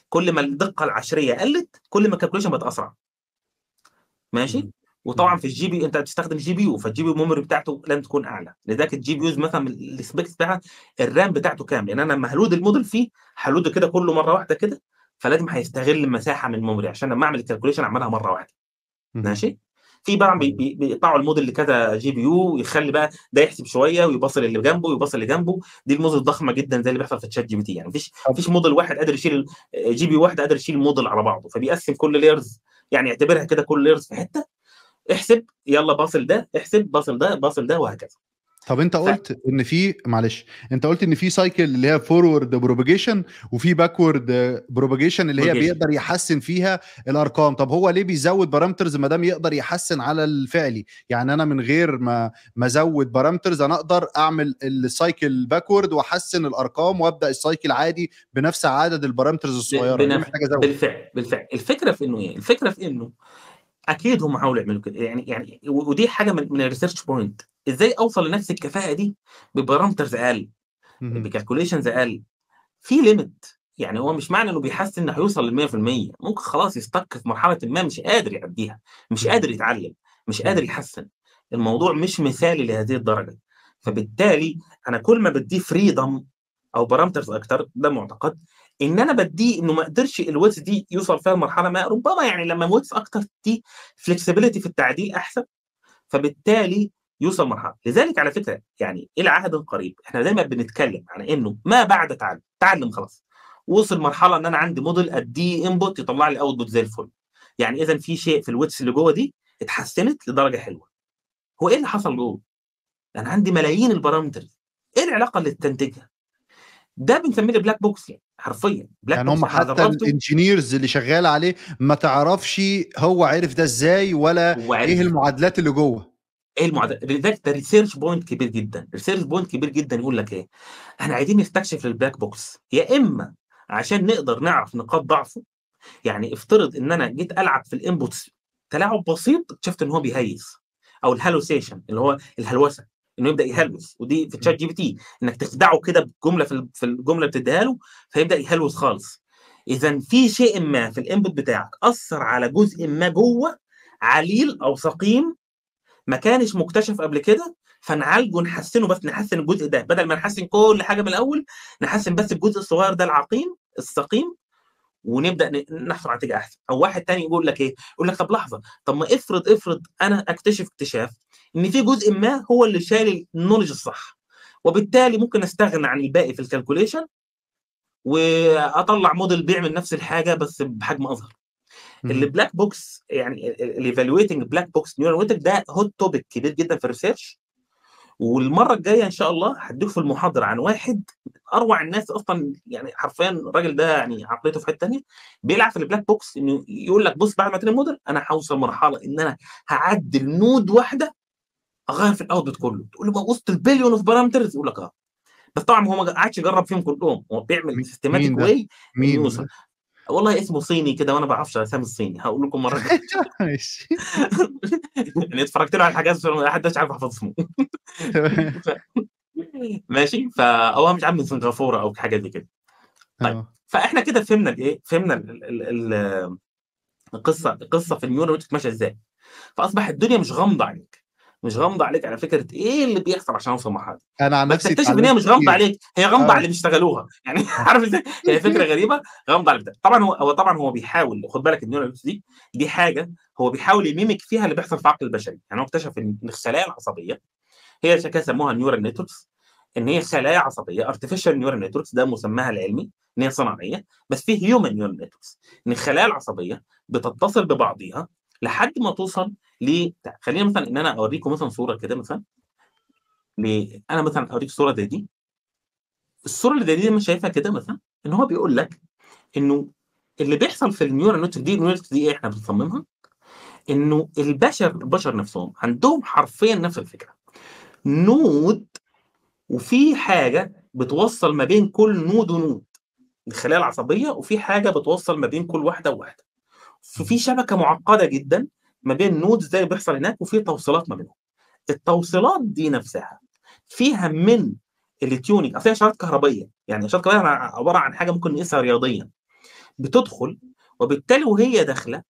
كل ما الدقه العشريه قلت كل ما الكالكوليشن بقت اسرع. ماشي؟ مم. وطبعا في الجي بي انت بتستخدم جي بي يو، فالجي بي يو الميموري بتاعته لن تكون اعلى. لذلك الجي بي يوز مثلا السبيكس بتاعها الرام بتاعته كام؟ لان انا لما هلود الموديل فيه هلوده كده كله مره واحده كده، فلازم هيستغل مساحه من الميموري عشان لما اعمل الكالكوليشن اعملها مره واحده. ماشي؟ في بقى بيقطعوا الموديل لكذا جي بي يو، يخلي بقى ده يحسب شويه ويبصل اللي جنبه ويبصل اللي جنبه. دي الموديل ضخمه جدا زي اللي بيحصل في تشات جي بي تي، يعني مفيش مفيش موديل واحد قادر يشيل جي بي واحد قادر يشيل موديل على بعضه. فبيقسم كل لايرز، يعني اعتبرها كده كل لايرز في حته، احسب يلا باصل ده، احسب باصل ده باصل ده وهكذا. طب انت قلت ان في معلش انت قلت ان في سايكل اللي هي فورورد بروباجيشن وفي باكورد بروباجيشن اللي هي بيقدر يحسن فيها الارقام. طب هو ليه بيزود بارامترز ما دام يقدر يحسن على الفعلي؟ يعني انا من غير ما ما ازود بارامترز انا اقدر اعمل السايكل باكورد واحسن الارقام وابدا السايكل عادي بنفس عدد البارامترز الصغيره. بنف... بالفعل بالفعل الفكره في انه ايه؟ الفكره في انه اكيد هم حاولوا يعملوا كده يعني يعني ودي حاجه من, من الريسيرش بوينت. ازاي اوصل لنفس الكفاءه دي ببارامترز اقل بكالكوليشنز اقل في ليميت؟ يعني هو مش معنى انه بيحس انه هيوصل لل مية بالمية ممكن خلاص يستك في مرحله ما مش قادر يعديها، مش قادر يتعلم، مش قادر يحسن. الموضوع مش مثالي لهذه الدرجه، فبالتالي انا كل ما بديه فريدم او بارامترز اكتر ده معتقد ان انا بديه انه ما اقدرش الويتس دي يوصل فيها لمرحله ما، ربما يعني لما ويتس اكتر دي فلكسبيليتي في التعديل احسن، فبالتالي يوصل مرحله. لذلك على فكره يعني الى عهد قريب احنا دايما بنتكلم عن انه ما بعد تعلم، تعلم خلاص وصل مرحله ان انا عندي موديل اديه انبوت يطلع لي اوتبوت زي الفل. يعني اذا في شيء في الويتس اللي جوه دي اتحسنت لدرجه حلوه. هو ايه اللي حصل جوه؟ انا عندي ملايين البارامترز، ايه العلاقه اللي تنتجها؟ ده بنسميه بلاك بوكس يعني حرفيا بلاك يعني بوكس. هم حتى الانجينيرز اللي شغال عليه ما تعرفش هو عرف ده ازاي ولا ايه المعادلات اللي جوه. ايه المعادلات؟ لذلك ده ريسيرش بوينت كبير جدا، ريسيرش بوينت كبير جدا يقول لك ايه؟ احنا عايزين نستكشف البلاك بوكس، يا اما عشان نقدر نعرف نقاط ضعفه. يعني افترض ان انا جيت العب في الانبوتس تلاعب بسيط اكتشفت ان هو بيهيس، او الهالوسيشن اللي هو الهلوسه انه يبدا يهلوس، ودي في تشات جي بي تي انك تخدعه كده بجمله في في الجمله بتديها له فيبدا يهلوس خالص. اذا في شيء ما في الانبوت بتاعك اثر على جزء ما جوه عليل او ثقيل ما كانش مكتشف قبل كده، فنعالجه نحسنه، بس نحسن الجزء ده بدل ما نحسن كل حاجه من الاول، نحسن بس الجزء الصغير ده العقيم السقيم ونبدا نحصل على نتيجه احسن. او واحد تاني يقول لك ايه؟ يقول لك طب لحظه، طب ما افرض افرض انا اكتشف اكتشاف ان في جزء ما هو اللي شايل النولج الصح، وبالتالي ممكن استغنى عن الباقي في الكالكوليشن واطلع موديل بيعمل نفس الحاجه بس بحجم اصغر. اللي بلاك بوكس يعني الايفالويتنج بلاك بوكس نيورال نتورك ده هوت توبيك كبير جدا في الريسيرش، والمره الجايه ان شاء الله هديك في المحاضره عن واحد اروع الناس اصلا، يعني حرفيا الراجل ده يعني عقليته في حته ثانيه بيلعب في البلاك بوكس، انه يقول لك بص بعد ما ترين الموديل انا هوصل مرحله ان انا هعدل نود واحده اغير في الاوتبوت كله. تقول له وسط البليون اوف بارامترز، يقول لك اه، بس طبعا هو ما قعدش يجرب فيهم كلهم، هو بيعمل سيستماتيك واي يوصل. والله اسمه صيني كده وانا ما بعرفش اسامي الصيني، هقول لكم مره ماشي يعني اتفرجت له على الحاجات محدش عارف احفظ اسمه ماشي، فهو مش عارف من سنغافوره او حاجه زي كده. طيب فاحنا كده فهمنا الايه، فهمنا ال ال ال القصه القصه في النيورال نتورك ماشيه ازاي. فاصبح الدنيا مش غامضه عليك، مش غامضه عليك على فكره ايه اللي بيحصل عشان اوصل لمرحله. انا عن نفسي اكتشف ان هي مش غامضه عليك، هي غامضه على اللي بيشتغلوها يعني عارف ازاي؟ هي فكره غريبه غامضه على ده. طبعا هو طبعا هو بيحاول، خد بالك النيورال نتورك دي دي حاجه هو بيحاول يميمك فيها اللي بيحصل في العقل البشري. يعني هو اكتشف ان الخلايا العصبيه هي عشان كده سموها نيورال نتوركس، ان هي خلايا عصبيه ارتفيشال نيورال نتوركس، ده مسماها العلمي ان هي صناعيه، بس في هيومن نيورال نتوركس، ان الخلايا العصبيه بتتصل ببعضيها لحد ما توصل ليه. خلينا مثلا ان انا اوريكم مثلا صوره كده، مثلا ليه انا مثلا اوريك صوره زي دي. الصوره اللي زي دي مش شايفها كده مثلا ان هو بيقول لك انه اللي بيحصل في النيورال نتورك دي، النيورال نتورك دي احنا بنصممها انه البشر البشر نفسهم عندهم حرفيا نفس الفكره، نود وفي حاجه بتوصل ما بين كل نود ونود الخلايا العصبيه، وفي حاجه بتوصل ما بين كل واحده وواحده، ففي شبكه معقده جدا ما بين نودز زي بيحصل هناك، وفي توصيلات ما بينهم. التوصيلات دي نفسها فيها من التيونينج، اصل هي اشارات كهربائيه، يعني اشارات كهربائيه عباره عن حاجه ممكن نقيسها رياضيا بتدخل، وبالتالي وهي داخله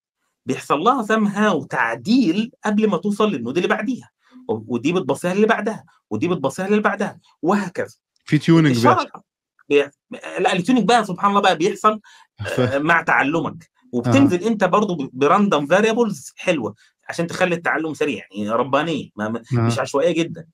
بيحصل لها سمها وتعديل قبل ما توصل للنود اللي بعديها، ودي بتبصيها للي بعدها، ودي بتبصيها للي بعدها، وهكذا. في تيونينج بيحصل. لا التيونينج بقى سبحان الله بقى بيحصل مع تعلمك، وبتنزل آه. انت برضو براندوم فاريبلز حلوه عشان تخلي التعلم سريع، يعني ربانيه آه. مش عشوائيه جدا.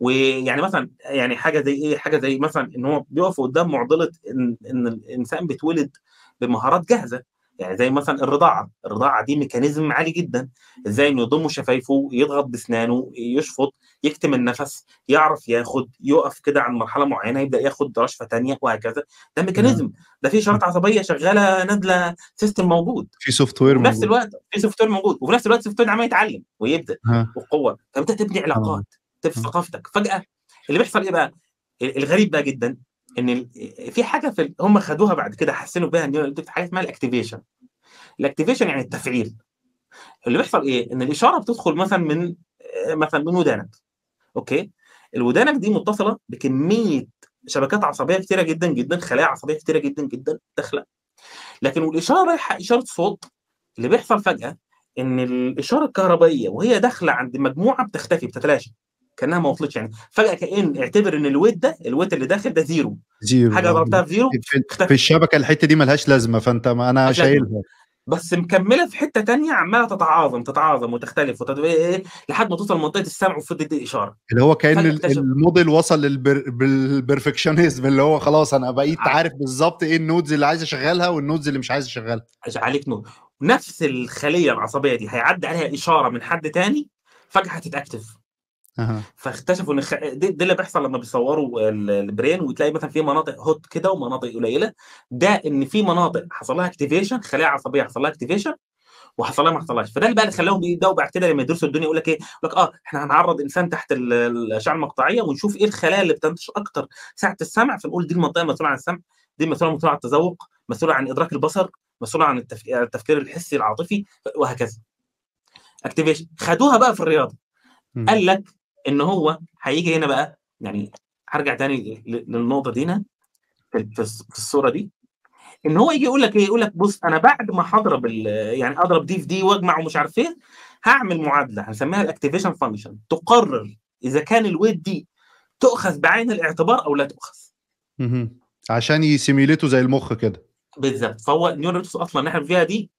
ويعني مثلا يعني حاجه زي ايه، حاجه زي مثلا ان هو بيقف قدام معضله ان, إن الانسان بيتولد بمهارات جاهزه، يعني زي مثلا الرضاعه، الرضاعه دي ميكانيزم عالي جدا، ازاي انه يضم شفايفه، يضغط باسنانه، يشفط، يكتم النفس، يعرف ياخد، يقف كده عن مرحله معينه يبدا ياخد رشفه ثانيه وهكذا. ده ميكانيزم، ده في اشارات عصبيه شغاله نازله، سيستم موجود، في سوفت وير موجود، في نفس الوقت في سوفت وير موجود، وفي نفس الوقت السوفت وير عمال يتعلم ويبدا وقوه، فانت تبني علاقات تبني ثقافتك. فجاه اللي بيحصل ايه بقى؟ الغريب بقى جدا ان في حاجه في هم خدوها بعد كده حسنوا بيها النيورال نتورك، حاجه اسمها الاكتيفيشن. الاكتيفيشن يعني التفعيل. اللي بيحصل ايه؟ ان الاشاره بتدخل مثلا من مثلا من ودانك، اوكي؟ الودانك دي متصله بكميه شبكات عصبيه كتيره جدا جدا، خلايا عصبيه كتيره جدا جدا داخله. لكن والاشاره رايحه اشاره صوت، اللي بيحصل فجاه ان الاشاره الكهربائيه وهي داخله عند مجموعه بتختفي، بتتلاشى كانها ما وصلتش. يعني فجاه كان اعتبر ان الويت ده الويت اللي داخل ده زيرو، زيرو حاجه ضربتها في زيرو في, في الشبكه، الحته دي ملهاش لازمه، فانت ما انا شايلها بس مكمله في حته ثانيه، عماله تتعاظم تتعاظم وتختلف وتتغير لحد ما توصل منطقه السمع وفضه الاشاره، اللي هو كان الموديل وصل للبرفكشنزم، اللي هو خلاص انا بقيت عارف بالظبط ايه النودز اللي عايز اشغلها والنودز اللي مش عايز اشغلها. عليك نور. نفس الخليه العصبيه دي هيعدي عليها اشاره من حد ثاني، فجاه هتتاكتف. فاكتشفوا ان خ... ده اللي بيحصل لما بيصوروا البرين، وتلاقي مثلا في مناطق هوت كده ومناطق قليله، ده ان في مناطق حصل لها اكتيفيشن، خلايا عصبيه حصل لها اكتيفيشن وحصل لها ما حصلهاش. فده اللي بقى اللي خلاهم يبداوا بعد كده لما يدرسوا الدنيا يقول لك ايه؟ يقول لك اه احنا هنعرض انسان تحت الاشعه المقطعيه ونشوف ايه الخلايا اللي بتنتش اكتر ساعه السمع، فنقول دي المنطقه مسؤوله عن السمع، دي مسؤوله مسؤوله عن التذوق، مسؤوله عن ادراك البصر، مسؤوله عن التف... التفكير الحسي العاطفي وهكذا. اكتيفيشن. خدوها بقى في الرياضه، قال لك ان هو هيجي هنا بقى، يعني هرجع تاني للنقطه دي هنا في الصوره دي، ان هو يجي يقول لك ايه؟ يقول لك بص انا بعد ما هضرب يعني اضرب دي في دي واجمع ومش عارف ايه، هعمل معادله هنسميها الاكتيفيشن فانكشن تقرر اذا كان الويت دي تؤخذ بعين الاعتبار او لا تؤخذ. اها عشان يسيميليته زي المخ كده. بالظبط. فهو النيورال نتوركس اصلا اللي احنا فيها دي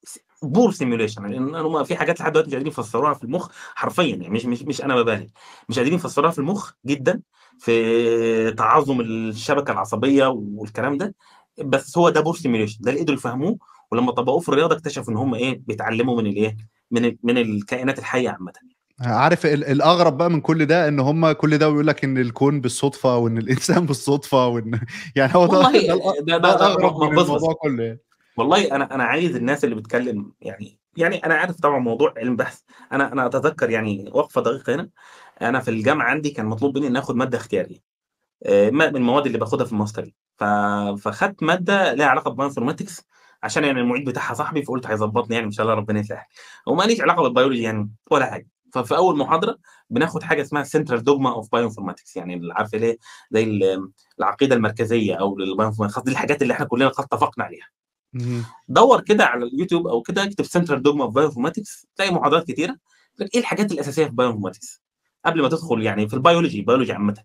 بور سيميوليشن، يعني انهم في حاجات لحد دلوقتي مش قادرين يفسروها في المخ حرفيا، يعني مش مش مش انا ببالغ، مش قادرين يفسروها في المخ جدا في تعاظم الشبكه العصبيه والكلام ده، بس هو ده بور سيميوليشن، ده اللي قدروا يفهموه، ولما طبقوه في الرياضه اكتشفوا ان هم ايه بيتعلموا من الايه من ال من الكائنات الحيه عامه. عارف الاغرب بقى من كل ده ان هم كل ده بيقول لك ان الكون بالصدفه وان الانسان بالصدفه وان يعني هو ده الاغرب من الموضوع كله. والله انا انا عايز الناس اللي بتكلم يعني يعني انا عارف طبعا موضوع علم بحث، انا انا اتذكر يعني وقفه دقيقه هنا، انا في الجامعه عندي كان مطلوب مني ان اخد ماده اختياريه من المواد اللي باخدها في الماستري، فاخدت ماده لها علاقه بالبايوانفورماتكس عشان يعني المعيد بتاعها صاحبي، فقلت هيظبطني يعني ان شاء الله ربنا يسهل، وماليش علاقه بالبيولوجي يعني ولا حاجه. ففي اول محاضره بناخد حاجه اسمها سنترال دوغما اوف بايوانفورماتكس، يعني اللي عارفه ليه زي العقيده المركزيه او البايوانفورماتكس، دي الحاجات اللي احنا كلنا قد اتفقنا عليها. دور كده على اليوتيوب او كده اكتب سنترال دوغما اوف بايوانفورماتكس، تلاقي محاضرات كتيره ايه الحاجات الاساسيه في بايوانفورماتكس قبل ما تدخل يعني في البيولوجي البيولوجي عامه،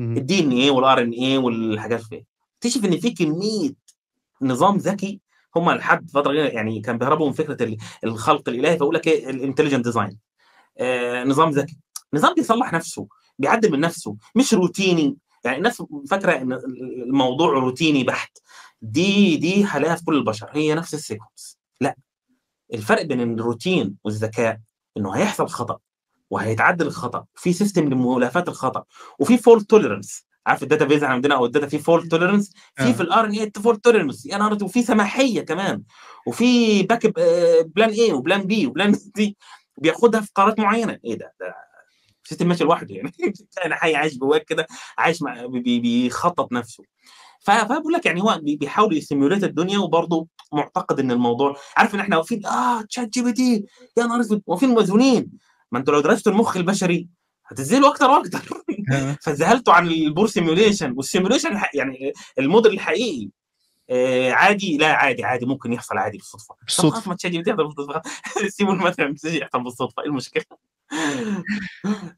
الدي ان ايه والار ان ايه والحاجات دي. اكتشف ان في كميه نظام ذكي هم لحد فتره يعني كان بيهربوا من فكره الخلق الالهي، فاقول لك ايه الانتليجنت ديزاين، آه نظام ذكي، نظام بيصلح نفسه، بيعدل من نفسه، مش روتيني. يعني الناس فاكره ان الموضوع روتيني بحت، دي دي هلاقيها في كل البشر، هي نفس السيكونس. لا، الفرق بين الروتين والذكاء انه هيحصل خطا وهيتعدل الخطا، في سيستم لمؤلفات الخطا، وفي فولت توليرنس، عارف الداتا بيز عندنا او الداتا في فولت توليرنس، في في الار ان اي فولت توليرنس، يا نهار، وفي سماحيه كمان، وفي باك بلان اي وبلان بي وبلان سي بياخدها في قرارات معينه. ايه ده؟ ده سيستم ماشي لوحده يعني انا حي عايش جواك كده، عايش مع بيخطط نفسه. فبقول لك يعني هو بيحاول يسيميوليت الدنيا، وبرضه معتقد ان الموضوع، عارف ان احنا واقفين اه تشات جي بي تي، يا نهار اسود، واقفين مذهولين. ما انتوا لو درستوا المخ البشري هتذهلوا اكتر واكتر فذهلتوا عن البور سيميوليشن والسيميوليشن يعني الموديل الحقيقي. آه عادي، لا عادي عادي ممكن يحصل عادي بالصدفه. خلاص ما تشات جي بي تي يحصل بالصدفه، سيبوا المثل المسج يحصل بالصدفه، ايه المشكله؟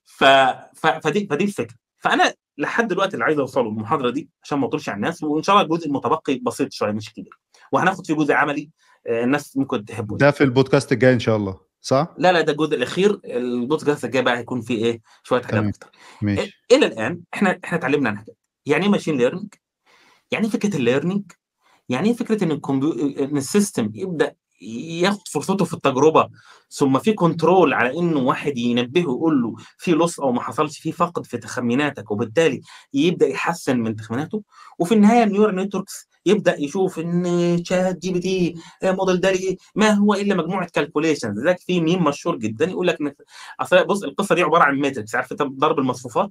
ف... ف... فدي فدي الفكره. فانا لحد دلوقتي اللي عايز اوصله المحاضره دي عشان ما اطولش على الناس، وان شاء الله الجزء المتبقي بسيط شويه مش كبير، وهناخد فيه جزء عملي الناس ممكن تحبه. ده في البودكاست الجاي ان شاء الله، صح؟ لا لا، ده الجزء الاخير. البودكاست الجاي بقى هيكون فيه ايه؟ شويه حاجات اكتر. الى الان احنا احنا اتعلمنا عن حاجات، يعني ايه ماشين ليرنينج؟ يعني ايه فكره الليرنينج؟ يعني ايه فكره ان الكمبيوتر ان السيستم يبدا ياخد فرصته في التجربه، ثم في كنترول على انه واحد ينبهه ويقول له في لص او ما حصلش، في فقد في تخميناتك، وبالتالي يبدا يحسن من تخميناته. وفي النهايه النيورال نتوركس يبدا يشوف ان شات جي بي تي موديل دالي ما هو الا مجموعه كالكوليشنز. لذلك في ميم مشهور جدا يقول لك اصل بص القصه دي عباره عن ماتريكس، عارف انت ضرب المصفوفات،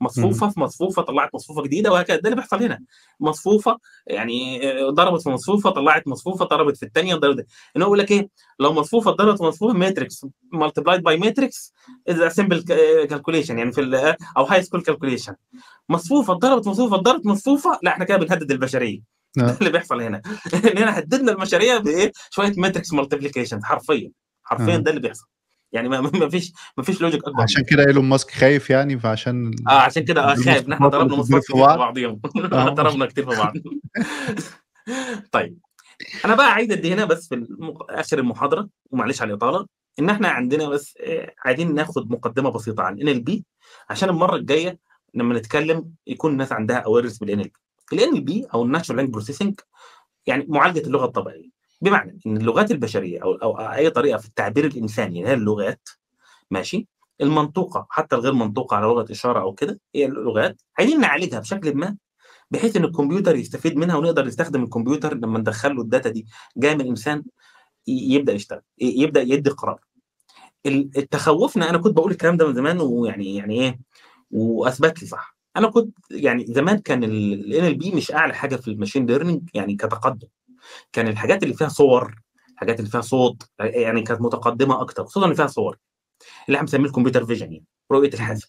مصفوفه في مصفوفه طلعت مصفوفه جديده، وهكذا. ده اللي بيحصل هنا، مصفوفه يعني ضربت في مصفوفه طلعت مصفوفه، ضربت في الثانيه، ضربت. ان هو يقول لك ايه، لو مصفوفه ضربت في مصفوفه ماتريكس مالتبلايد باي ماتريكس از سمبل كالكوليشن، يعني في او هاي سكول كالكوليشن. مصفوفه ضربت مصفوفه ضربت مصفوفه، لا احنا كده بنهدد البشريه. ده اللي بيحصل هنا، ان هنا هددنا البشريه بايه؟ شويه ماتريكس مالتبليكيشن، حرفيا حرفيا ده اللي بيحصل. يعني ما ما فيش ما فيش لوجيك اكبر. عشان كده ايلون ماسك خايف يعني، فعشان اه عشان كده اه خايف. احنا ضربنا مصفوفات في بعضيهم، ضربنا كتير في بعض. طيب انا بقى عايز ادي هنا بس في المق... اخر المحاضره، ومعلش على الاطاله، ان احنا عندنا بس عايزين ناخد مقدمه بسيطه عن ان ال بي، عشان المره الجايه لما نتكلم يكون الناس عندها اويرنس بالان ال بي. الان ال بي او الناتشورال لانج بروسيسنج يعني معالجه اللغه الطبيعيه، بمعنى ان اللغات البشريه او او اي طريقه في التعبير الانساني، يعني هي اللغات ماشي المنطوقه حتى الغير منطوقه على لغه اشاره او كده، هي اللغات عايزين نعالجها بشكل ما بحيث ان الكمبيوتر يستفيد منها، ونقدر نستخدم الكمبيوتر لما ندخل له الداتا دي جايه من الانسان يبدا يشتغل، يبدا يدي قرار. تخوفنا، انا كنت بقول الكلام ده من زمان، ويعني يعني ايه واثبت لي صح. انا كنت يعني زمان كان ال ان ال بي مش اعلى حاجه في الماشين ليرنينج يعني كتقدم، كان الحاجات اللي فيها صور، الحاجات اللي فيها صوت يعني كانت متقدمه اكتر، خصوصا اللي فيها صور اللي احنا بنسميه الكمبيوتر فيجن، يعني رؤيه الحاسب.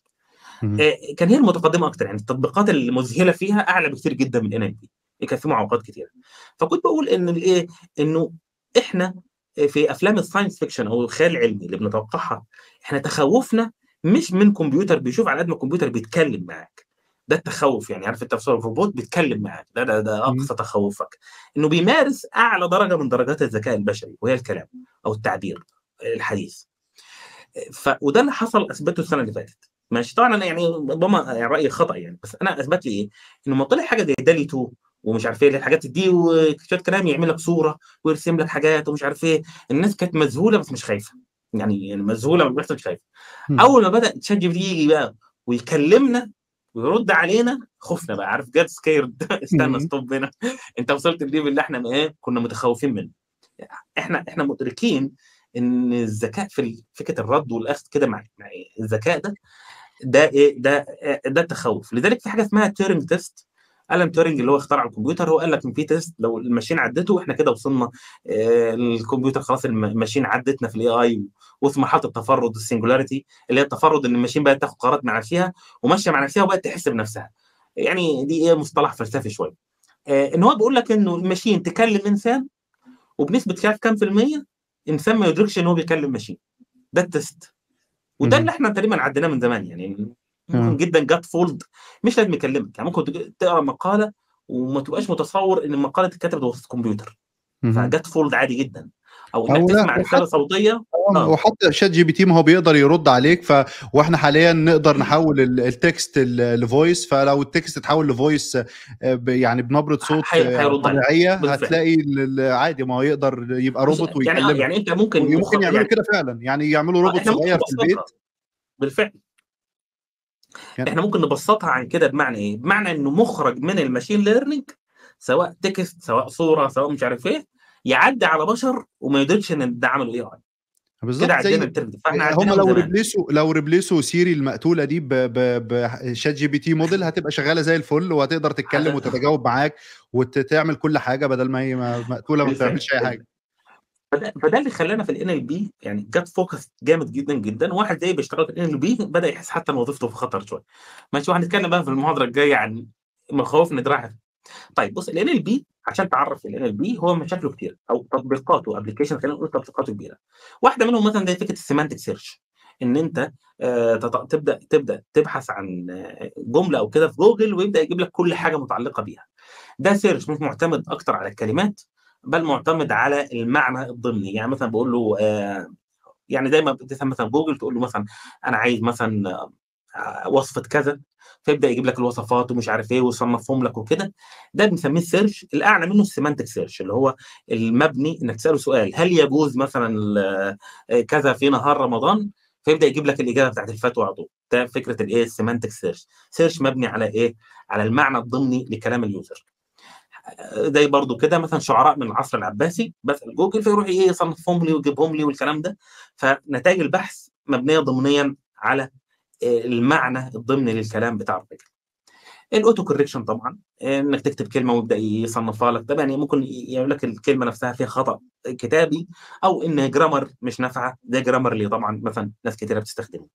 آه كان هي المتقدمه اكتر، يعني التطبيقات المذهله فيها اعلى بكثير جدا من ان ال بي، كان في معوقات كثيره. فكنت بقول ان الايه، انه احنا في افلام الساينس فيكشن او الخيال العلمي اللي بنتوقعها، احنا تخوفنا مش من كمبيوتر بيشوف على قد ما الكمبيوتر بيتكلم معاك. ده التخوف، يعني عارف انت بتصور روبوت بيتكلم معاك، ده ده, ده اقصى تخوفك، انه بيمارس اعلى درجه من درجات الذكاء البشري، وهي الكلام او التعبير الحديث. ف وده اللي حصل، اثبته السنه اللي فاتت ماشي. طبعا يعني ربما رايي خطا يعني، بس انا اثبت لي ايه؟ انه لما طلع حاجه زي دالي تو ومش عارف ايه الحاجات دي، وشويه كلام يعمل لك صوره ويرسم لك حاجات ومش عارف ايه، الناس كانت مذهوله بس مش خايفه، يعني مذهوله ما بيحصلش خايفه. اول ما بدا تشات جي بي تي يجي بقى ويكلمنا ويرد علينا، خوفنا بقى، عارف جت سكيرد. استنى ستوب هنا، انت وصلت لليفل اللي احنا ايه كنا متخوفين منه. احنا احنا مدركين ان الذكاء في فكره الرد والاخذ كده مع الذكاء ده ده ايه ده ده التخوف. لذلك في حاجه اسمها تيرنج تيست. ألان تورينج اللي هو اخترع الكمبيوتر هو قال لك ان في تيست لو الماشين عدته احنا كده وصلنا، آه الكمبيوتر خلاص الماشين عدتنا في الاي اي، وفي مرحله التفرد السنجولاريتي اللي هي التفرد ان الماشين بقت تاخد قرارات مع نفسها وماشيه مع نفسها وبقت تحس بنفسها. يعني دي ايه مصطلح فلسفي شويه، آه ان هو بيقول لك انه الماشين تكلم انسان وبنسبه مش عارف كام في الميه انسان ما يدركش ان هو بيكلم ماشين. ده التيست، وده اللي احنا تقريبا عديناه من زمان. يعني ممكن جدا جات فولد مش لازم يكلمك، يعني ممكن تقرا مقاله وما تبقاش متصور ان المقاله اتكتبت وسط الكمبيوتر، فجات فولد عادي جدا، او انك تسمع رساله صوتيه. وحتى شات جي بي تي ما هو بيقدر يرد عليك، ف واحنا حاليا نقدر نحول التكست لفويس، فلو التكست اتحول لفويس يعني بنبره صوت طبيعيه هتلاقي عادي، ما هو يقدر يبقى روبوت ويتكلم. يعني يعني انت ممكن ممكن يعملوا كده فعلا، يعني يعملوا روبوت صغير في البيت بالفعل. يعني احنا ممكن نبسطها عن كده، بمعنى ايه؟ بمعنى انه مخرج من الماشين ليرنينج سواء تكست سواء صوره سواء مش عارف ايه يعدي على بشر وما يدركش ان ده عمله اي اي. بالظبط هم لو ريبليسوا لو ريبليسوا سيري المقتوله دي بشات جي بي تي موديل هتبقى شغاله زي الفل، وهتقدر تتكلم وتتجاوب معاك وتعمل كل حاجه بدل ما هي مقتوله ما بتعملش اي حاجه. فده اللي خلانا في الان ال بي يعني جت فوكس جامد جدا جدا. واحد زي بيشتغل في الان ال بي بدا يحس حتى ان وظيفته في خطر شويه. ماشي، وهنتكلم بقى في المحاضره الجايه عن مخاوفنا دراعها. طيب بص، الان ال بي عشان تعرف الان ال بي هو مشاكله كتير، او تطبيقاته ابلكيشن، خلينا نقول تطبيقاته كبيره. واحده منهم مثلا زي فكره السيمانتك سيرش، ان انت آه تبدا تبدا تبحث عن جمله او كده في جوجل ويبدا يجيب لك كل حاجه متعلقه بيها. ده سيرش مش معتمد اكتر على الكلمات بل معتمد على المعنى الضمني. يعني مثلا بقول له آه يعني دايما بتسمع مثلا جوجل تقول له مثلا انا عايز مثلا وصفه كذا، فيبدا يجيب لك الوصفات ومش عارف ايه ويصنفهم لك وكده. ده بنسميه السيرش. الاعلى منه السيمانتك سيرش، اللي هو المبني انك تساله سؤال، هل يجوز مثلا كذا في نهار رمضان؟ فيبدا يجيب لك الاجابه بتاعت الفتوى على طول. ده فكره الايه السيمانتك سيرش. سيرش مبني على ايه؟ على المعنى الضمني لكلام اليوزر. زي برضو كده مثلا شعراء من العصر العباسي، بسال جوجل فيروح ايه يصنفهم لي ويجيبهم لي والكلام ده. فنتائج البحث مبنيه ضمنيا على المعنى الضمني للكلام بتاع الراجل. الاوتو كوركشن طبعا انك تكتب كلمه ويبدا يصنفها لك. طبعا يعني ممكن يقول لك الكلمه نفسها فيها خطا كتابي، او ان جرامر مش نافعه. ده جرامر اللي طبعا مثلا ناس كتيره بتستخدمه.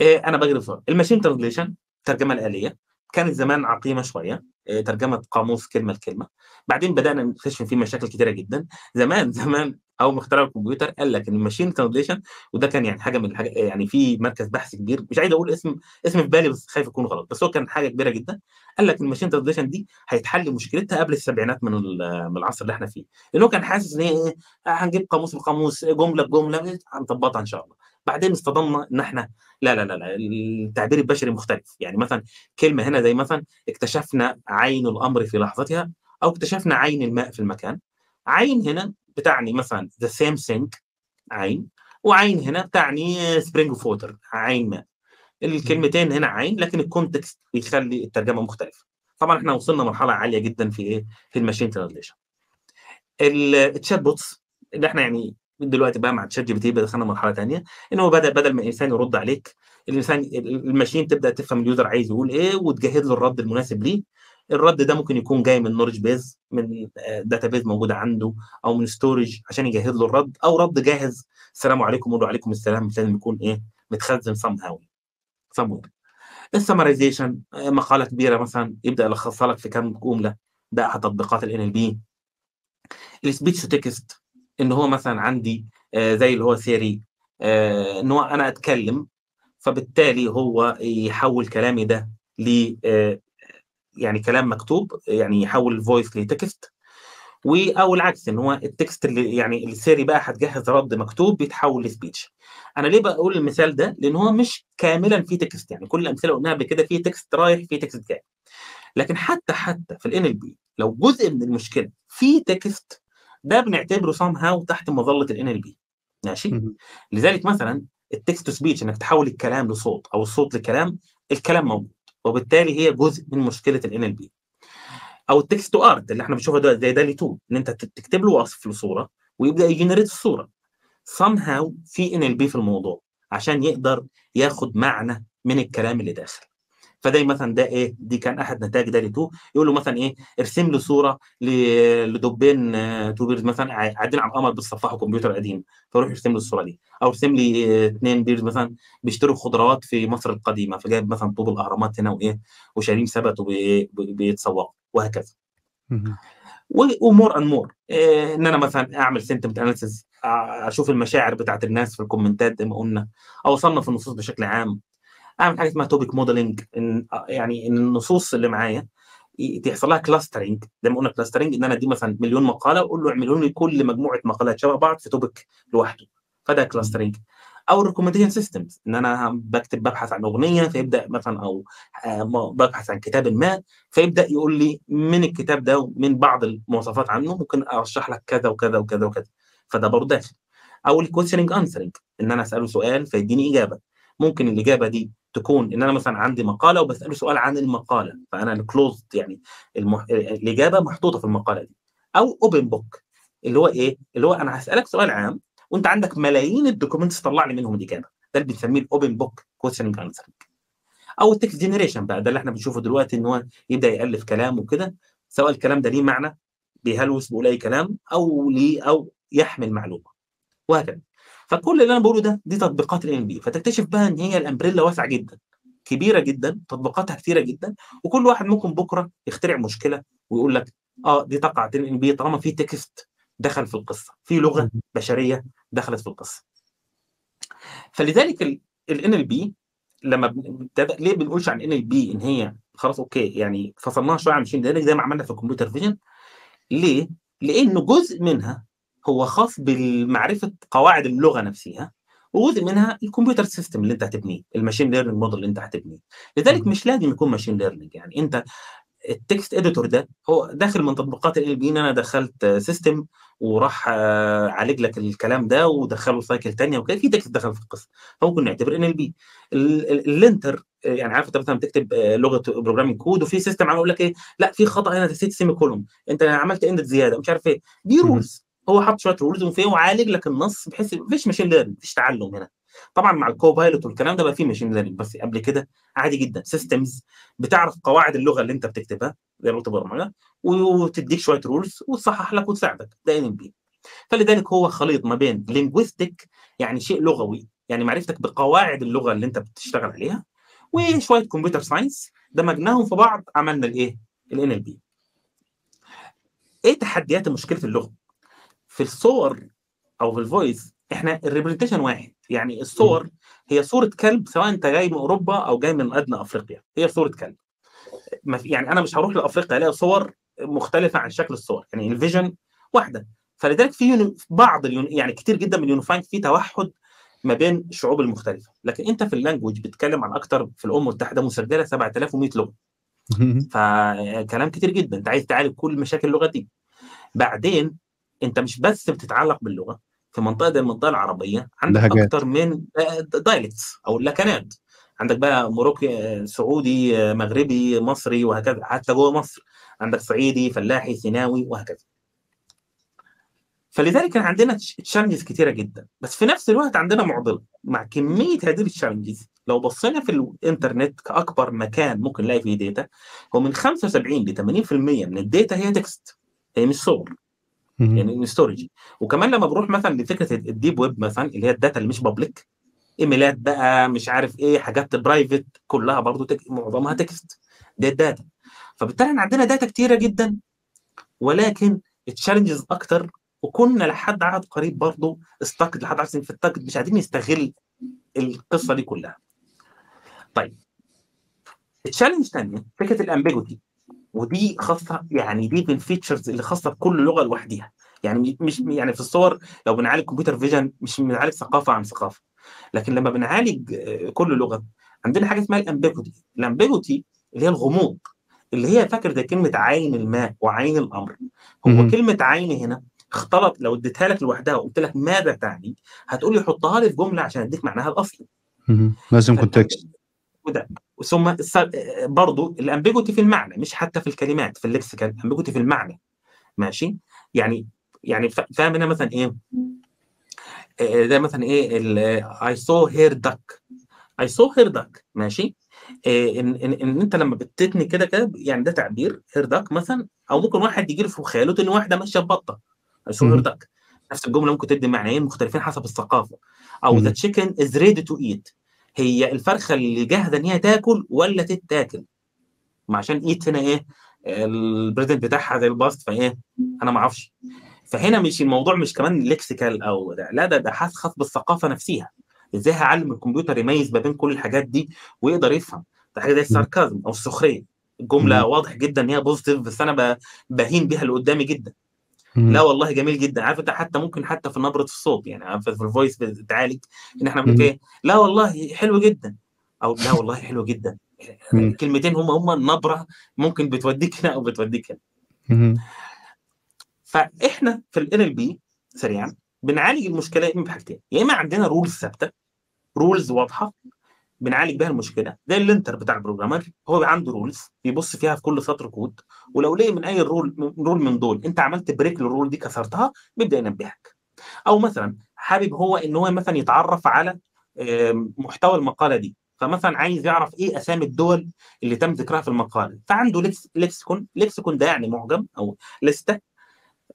انا بجري فيها. الماشين ترانزليشن، الترجمه الاليه، كانت زمان عقيمه شويه، ترجمه قاموس كلمه لكلمه. بعدين بدانا نكتشف فيه مشاكل كتيره جدا. زمان زمان اول ما اخترعوا الكمبيوتر قال لك ان الماشين ترانزليشن، وده كان يعني حاجه من الحاجة، يعني في مركز بحث كبير، مش عايز اقول اسم اسم في بالي بس خايف يكون غلط، بس هو كان حاجه كبيره جدا. قال لك الماشين ترانزليشن دي هيتحل مشكلتها قبل السبعينات من من العصر اللي احنا فيه، لانه كان حاسس ان هي هنجيب قاموس بقاموس، جمله بجمله، هنطبقها ان شاء الله. بعدين اصطدمنا ان احنا لا لا لا لا التعبير البشري مختلف. يعني مثلا كلمه هنا زي مثلا اكتشفنا عين الامر في لحظتها، او اكتشفنا عين الماء في المكان. عين هنا بتعني مثلا ذا سيم سينك عين، وعين هنا بتعني سبرينج اوف ووتر عين ماء. الكلمتين هنا عين، لكن الكونتكست بيخلي الترجمه مختلفه. طبعا احنا وصلنا مرحله عاليه جدا في ايه؟ في الماشين ترانزليشن. التشات بوتس اللي احنا يعني دلوقتي بقى مع تشات جي بي تي دخلنا مرحله ثانيه، ان هو بدا بدل ما الانسان يرد عليك، الانسان الماشين تبدا تفهم اليوزر عايز يقول ايه وتجهز له الرد المناسب ليه. الرد ده ممكن يكون جاي من نورج بيز، من داتا بيز موجوده عنده، او من ستورج عشان يجهز له الرد، او رد جاهز السلام عليكم وعليكم السلام، لازم يكون ايه متخزن سم هاوي سم وير. السمرايزيشن، مقاله كبيره مثلا يبدا يلخصها لك في كام جمله. ده احد تطبيقات ال ان ال بي. السبيتش تو تكست، ان هو مثلا عندي آه زي اللي هو سيري، آه ان هو انا اتكلم، فبالتالي هو يحول كلامي ده ل آه يعني كلام مكتوب، يعني يحول الفويس لتكست، او العكس، ان هو التكست اللي يعني السيري بقى هتجهز رد مكتوب بيتحول لسبيتش. انا ليه بقول المثال ده؟ لان هو مش كاملا فيه تكست، يعني كل الامثله قلناها قبل كده فيه تكست رايح فيه تكست جاي. لكن حتى حتى في الان ال بي لو جزء من المشكله فيه تكست، ده بنعتبره سام هاو تحت مظله الان ال بي. ماشي؟ لذلك مثلا التكست تو سبيتش، انك تحول الكلام لصوت او الصوت لكلام، الكلام موجود، وبالتالي هي جزء من مشكله ال ان ال بي. او التكست تو ارت اللي احنا بنشوفها دلوقتي زي ده لي تو، ان انت تكتب له وصف لصوره ويبدا يجنريت الصوره. سام هاو في ان ال بي في الموضوع عشان يقدر ياخد معنى من الكلام اللي داخل. فده مثلا ده ايه؟ دي كان احد نتائج ده لي تو، يقول له مثلا ايه؟ ارسم له صوره لدبين تو بيرز مثلا قاعدين على القمر بيتصفحوا كمبيوتر قديم، فروح يرسم له الصوره دي. او ارسم لي اثنين بيرز مثلا بيشتروا خضروات في مصر القديمه، فجايب مثلا طوب الاهرامات هنا وايه؟ وشارين سبت وبيتسوقوا وهكذا. ومور اند مور، ان انا مثلا اعمل سنتمنت اناليسيز، اشوف المشاعر بتاعت الناس في الكومنتات زي ما قلنا، او اصنف النصوص بشكل عام. اعمل حاجه اسمها توبيك موديلنج، ان يعني ان النصوص اللي معايا تحصل لها كلاسترنج. زي ما قلنا كلاسترنج، ان انا دي مثلا مليون مقاله واقول له اعملوا لي كل مجموعه مقالات شبه بعض في توبيك لوحده، فده كلاسترنج. او الريكومنديشن سيستمز، ان انا بكتب ببحث عن اغنيه فيبدا مثلا، او ببحث عن كتاب ما فيبدا يقول لي من الكتاب ده ومن بعض المواصفات عنه ممكن ارشح لك كذا وكذا وكذا وكذا، فده برضه داخل. او الكويشننج انسرنج، ان انا اساله سؤال فيديني اجابه. ممكن الاجابه دي تكون ان انا مثلا عندي مقاله وبساله سؤال عن المقاله، فانا الكلوزد يعني المح... الاجابه محطوطه في المقاله دي. او اوبن بوك، اللي هو ايه؟ اللي هو انا هسالك سؤال عام وانت عندك ملايين الدوكيومنتس تطلع لي منهم الاجابه، ده اللي بنسميه الاوبن بوك كويشننج انسرنج. او التكست جنريشن بقى، ده اللي احنا بنشوفه دلوقتي، ان هو يبدا يالف كلام وكده، سواء الكلام ده ليه معنى بيهلوس بيقول اي كلام، او ليه او يحمل معلومه وهكذا. فكل اللي انا بقوله ده دي تطبيقات ال ان بي. فتكتشف بقى ان هي الامبريلا واسعه جدا، كبيره جدا، تطبيقاتها كثيره جدا، وكل واحد ممكن بكره يخترع مشكله ويقول لك اه دي تقع تحت ال ان بي طالما في تكست دخل في القصه، في لغه بشريه دخلت في القصه. فلذلك ال ان ال بي لما ليه بنقولش عن ان ال بي ان هي خلاص اوكي، يعني فصلناها شويه عن ماشين ليرنينج زي ما عملنا في الكمبيوتر فيجن. ليه؟ لانه جزء منها هو خاص بالمعرفة قواعد اللغة نفسها، وجزء منها الكمبيوتر سيستم اللي انت هتبنيه، الماشين ليرنينج موديل اللي انت هتبنيه. لذلك مش لازم يكون ماشين ليرنينج، يعني انت التكست اديتور ده هو داخل من تطبيقات ال ان انا دخلت سيستم وراح عالج لك الكلام ده ودخله سايكل ثانيه وكده، في تكست دخل في القصه، فممكن نعتبر ان ال بي اللينتر. يعني عارف انت مثلا بتكتب لغه بروجرامنج كود وفي سيستم عم يقول لك ايه، لا في خطا هنا، نسيت سيمي كولوم، انت عملت اند زياده، مش عارف ايه، دي رولز، هو حط شويه رولز وفيه وعالج لك النص، بحيث مفيش ماشين ليرنينج، مفيش تعلم هنا. طبعا مع الكوبايلوت والكلام ده بقى في ماشين ليرنينج، بس قبل كده عادي جدا سيستمز بتعرف قواعد اللغه اللي انت بتكتبها زي لغه البرمجه وتديك شويه رولز وتصحح لك وتساعدك، ده ان بي. فلذلك هو خليط ما بين لينجويستيك، يعني شيء لغوي، يعني معرفتك بقواعد اللغه اللي انت بتشتغل عليها، وشويه كمبيوتر ساينس، دمجناهم في بعض عملنا الايه؟ الان ال بي. ايه تحديات المشكله في اللغه؟ في الصور او في الفويس احنا الريبريزنتيشن واحد، يعني الصور هي صوره كلب، سواء انت جاي من اوروبا او جاي من ادنى افريقيا، هي صوره كلب. يعني انا مش هروح لافريقيا الاقي صور مختلفه عن شكل الصور، يعني الفيجن واحده. فلذلك في بعض يعني كتير جدا من اليونيفاينج في توحد ما بين الشعوب المختلفه، لكن انت في اللانجوج بتتكلم عن اكتر في الامم المتحده مسجله سبعة آلاف ومئة لغه. فكلام كتير جدا، انت عايز تعالج كل مشاكل اللغه دي. بعدين انت مش بس بتتعلق باللغه، في منطقه زي المنطقه العربيه عندك لهجات. اكتر من دايلكتس او لكنات، عندك بقى مروكي، سعودي، مغربي، مصري، وهكذا. حتى جوه مصر عندك صعيدي، فلاحي، سيناوي، وهكذا. فلذلك عندنا تشالنجز كتيره جدا، بس في نفس الوقت عندنا معضله مع كميه هذه التشالنجز. لو بصينا في الانترنت كاكبر مكان ممكن نلاقي فيه داتا، هو من خمسة وسبعين لثمانين بالمئة من الداتا هي تكست، هي مش صور، يعني ستورج. وكمان لما بروح مثلا لفكره الديب ويب مثلا، اللي هي الداتا اللي مش بابليك، ايميلات بقى، مش عارف ايه، حاجات برايفت، كلها برضو تك... معظمها تكست، دي الداتا. فبالتالي عندنا داتا كتيره جدا، ولكن التشالنجز اكتر، وكنا لحد عهد قريب برضو استقد لحد عشر سنين في التقد، مش قاعدين نستغل القصه دي كلها. طيب التشالنج ثانيه فكره الامبيجوتي، ودي خاصه، يعني دي من الفيتشرز اللي خاصه بكل لغه لوحدها. يعني مش يعني في الصور لو بنعالج كمبيوتر فيجن مش بنعالج ثقافه عن ثقافه، لكن لما بنعالج كل لغه عندنا حاجه اسمها الامبيجوتي. الامبيجوتي اللي هي الغموض، اللي هي فاكر زي كلمه عين الماء وعين الامر. هو م -م. كلمه عين هنا اختلط، لو اديتها لك لوحدها وقلت لك ماذا تعني، هتقول لي حطها لي في جمله عشان اديك معناها الاصلي، لازم كونتكست. وده ثم برضه الامبيجوتي في المعنى، مش حتى في الكلمات، في اللكسيكال الامبيجوتي في المعنى، ماشي. يعني يعني فاهم هنا مثلا ايه ده، مثلا ايه I saw her duck، I saw her duck، ماشي. إيه ان, إن, ان انت لما بتتني كده كده، يعني ده تعبير her duck مثلا، او ممكن واحد يجي له في خياله ان واحده ماشيه ببطه، I saw her duck، نفس الجمله ممكن تدي معنيين مختلفين حسب الثقافه. او the chicken is ready to eat، هي الفرخه اللي جاهزه ان هي تاكل ولا تتاكل، ما عشان ايت هنا ايه البريزنت بتاعها زي الباست، فايه انا ما اعرفش. فهنا مش الموضوع مش كمان ليكسيكال او ده، لا ده ده حاس خاص بالثقافه نفسها، ازاي هعلم الكمبيوتر يميز ما بين كل الحاجات دي ويقدر يفهم. ده حاجه زي الساركازم او السخريه، الجمله واضح جدا ان هي بوزيتيف بس انا بهين بيها اللي قدامي جدا. لا والله جميل جدا، عارف انت، حتى ممكن حتى في نبره الصوت، يعني عارف في الفويس بتعالج ان احنا بنقول ايه، لا والله حلو جدا، او لا والله حلو جدا. الكلمتين هم هم النبره ممكن بتوديك هنا او بتوديك هنا. فاحنا في ال إن إل بي سريعا بنعالج المشكله يا اما بحاجتين، يا اما عندنا رولز ثابته، رولز واضحه بنعالج بها المشكله، ده اللينتر بتاع البروجرامر، هو عنده رولز بيبص فيها في كل سطر كود، ولو لقي من اي رول رول من دول انت عملت بريك للرول دي، كسرتها، بيبدا ينبهك. او مثلا حابب هو ان هو مثلا يتعرف على محتوى المقاله دي، فمثلا عايز يعرف ايه اسامي الدول اللي تم ذكرها في المقاله، فعنده لكسيكون، لكسيكون ده يعني معجم او لسته،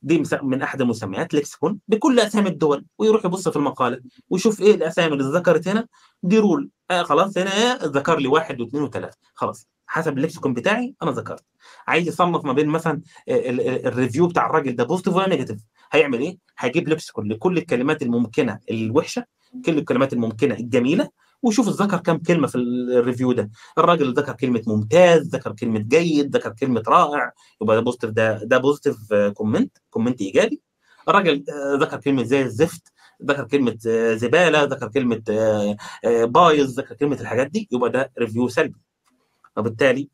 دي من احد المسميات لكسيكون بكل اسامي الدول، ويروح يبص في المقاله ويشوف ايه الاسامي اللي ذكرت هنا، دي رول، آه خلاص هنا ذكر لي واحد واثنين وثلاثه، خلاص حسب اللكسيكون بتاعي انا ذكرت. عايز يصنف ما بين مثلا الريفيو بتاع الراجل ده بوزيتيف ولا نيجاتيف، هيعمل ايه؟ هيجيب لكسيكون لكل الكلمات الممكنه الوحشه، كل الكلمات الممكنه الجميله، ويشوف ذكر كم كلمه في الريفيو ده، الراجل ذكر كلمه ممتاز، ذكر كلمه جيد، ذكر كلمه رائع، يبقى ده بوزيتيف، ده ده بوزيتيف كومنت، كومنت ايجابي. الراجل ذكر كلمه زي الزفت، ذكر كلمه زباله، ذكر كلمه بايظ، ذكر كلمه الحاجات دي، يبقى ده ريفيو سلبي. فبالتالي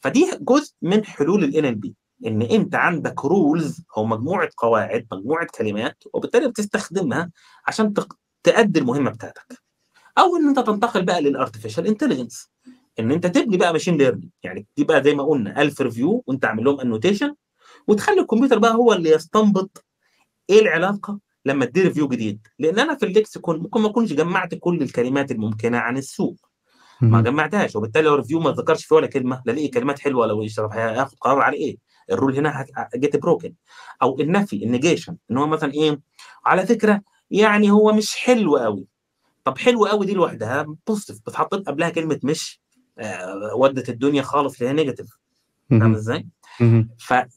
فدي جزء من حلول ال إن إل بي، ان انت عندك رولز او مجموعه قواعد، مجموعه كلمات، وبالتالي بتستخدمها عشان تأدي المهمه بتاعتك. او ان انت تنتقل بقى للارتفيشال انتليجنس، ان انت تبني بقى ماشين ليرنينج، يعني دي بقى زي ما قلنا ألف ريفيو وانت عامل لهم انوتيشن، وتخلي الكمبيوتر بقى هو اللي يستنبط ايه العلاقه لما تدير ريفيو جديد. لان انا في اللكسيكون ممكن ما اكونش جمعت كل الكلمات الممكنه عن السوق، ما جمعتهاش، وبالتالي لو ريفيو ما ذكرش فيه ولا كلمه، لا لقي كلمات حلوه لو يشرب هياخد قرار على ايه الرول هنا، جيت بروكن. او النفي، النيجيشن، ان هو مثلا ايه، على فكره يعني هو مش حلو قوي. طب حلو قوي دي لوحدها بوزيتيف، بتحط قبلها كلمه مش آه ودت الدنيا خالص ليها نيجاتيف. فاهم ازاي؟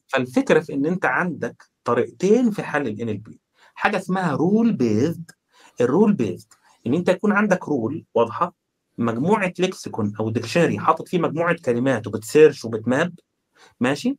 فالفكره في ان انت عندك طريقتين في حل ال إن إل بي، حاجه اسمها رول بيزد. الرول بيزد ان انت يكون عندك رول واضحه، مجموعه لكسيكون او ديكشنري حاطط فيه مجموعه كلمات وبتسيرش وبتماب، ماشي؟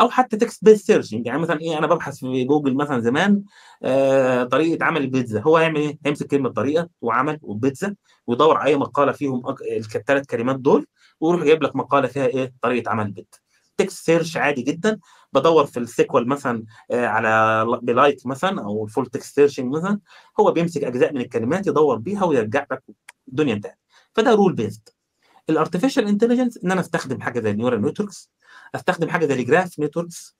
او حتى تكست بيس سيرشنج، يعني مثلا ايه، انا ببحث في جوجل مثلا زمان آه طريقه عمل البيتزا، هو هيعمل ايه؟ هيمسك كلمه طريقه وعمل وبيتزا، ويدور على اي مقاله فيهم الثلاث كلمات دول، ويروح جايب لك مقاله فيها ايه؟ طريقه عمل البيتزا. تكست سيرش عادي جدا، بدور في السيكوال مثلا آه على بلايك مثلا او الفول تكست سيرشنج مثلا، هو بيمسك اجزاء من الكلمات يدور بيها ويرجع لك، الدنيا انتهت. فده رول بيزد. الارتفيشال انتليجنس ان انا استخدم حاجه زي النيورال نتوركس، استخدم حاجه زي الجراف نتوركس،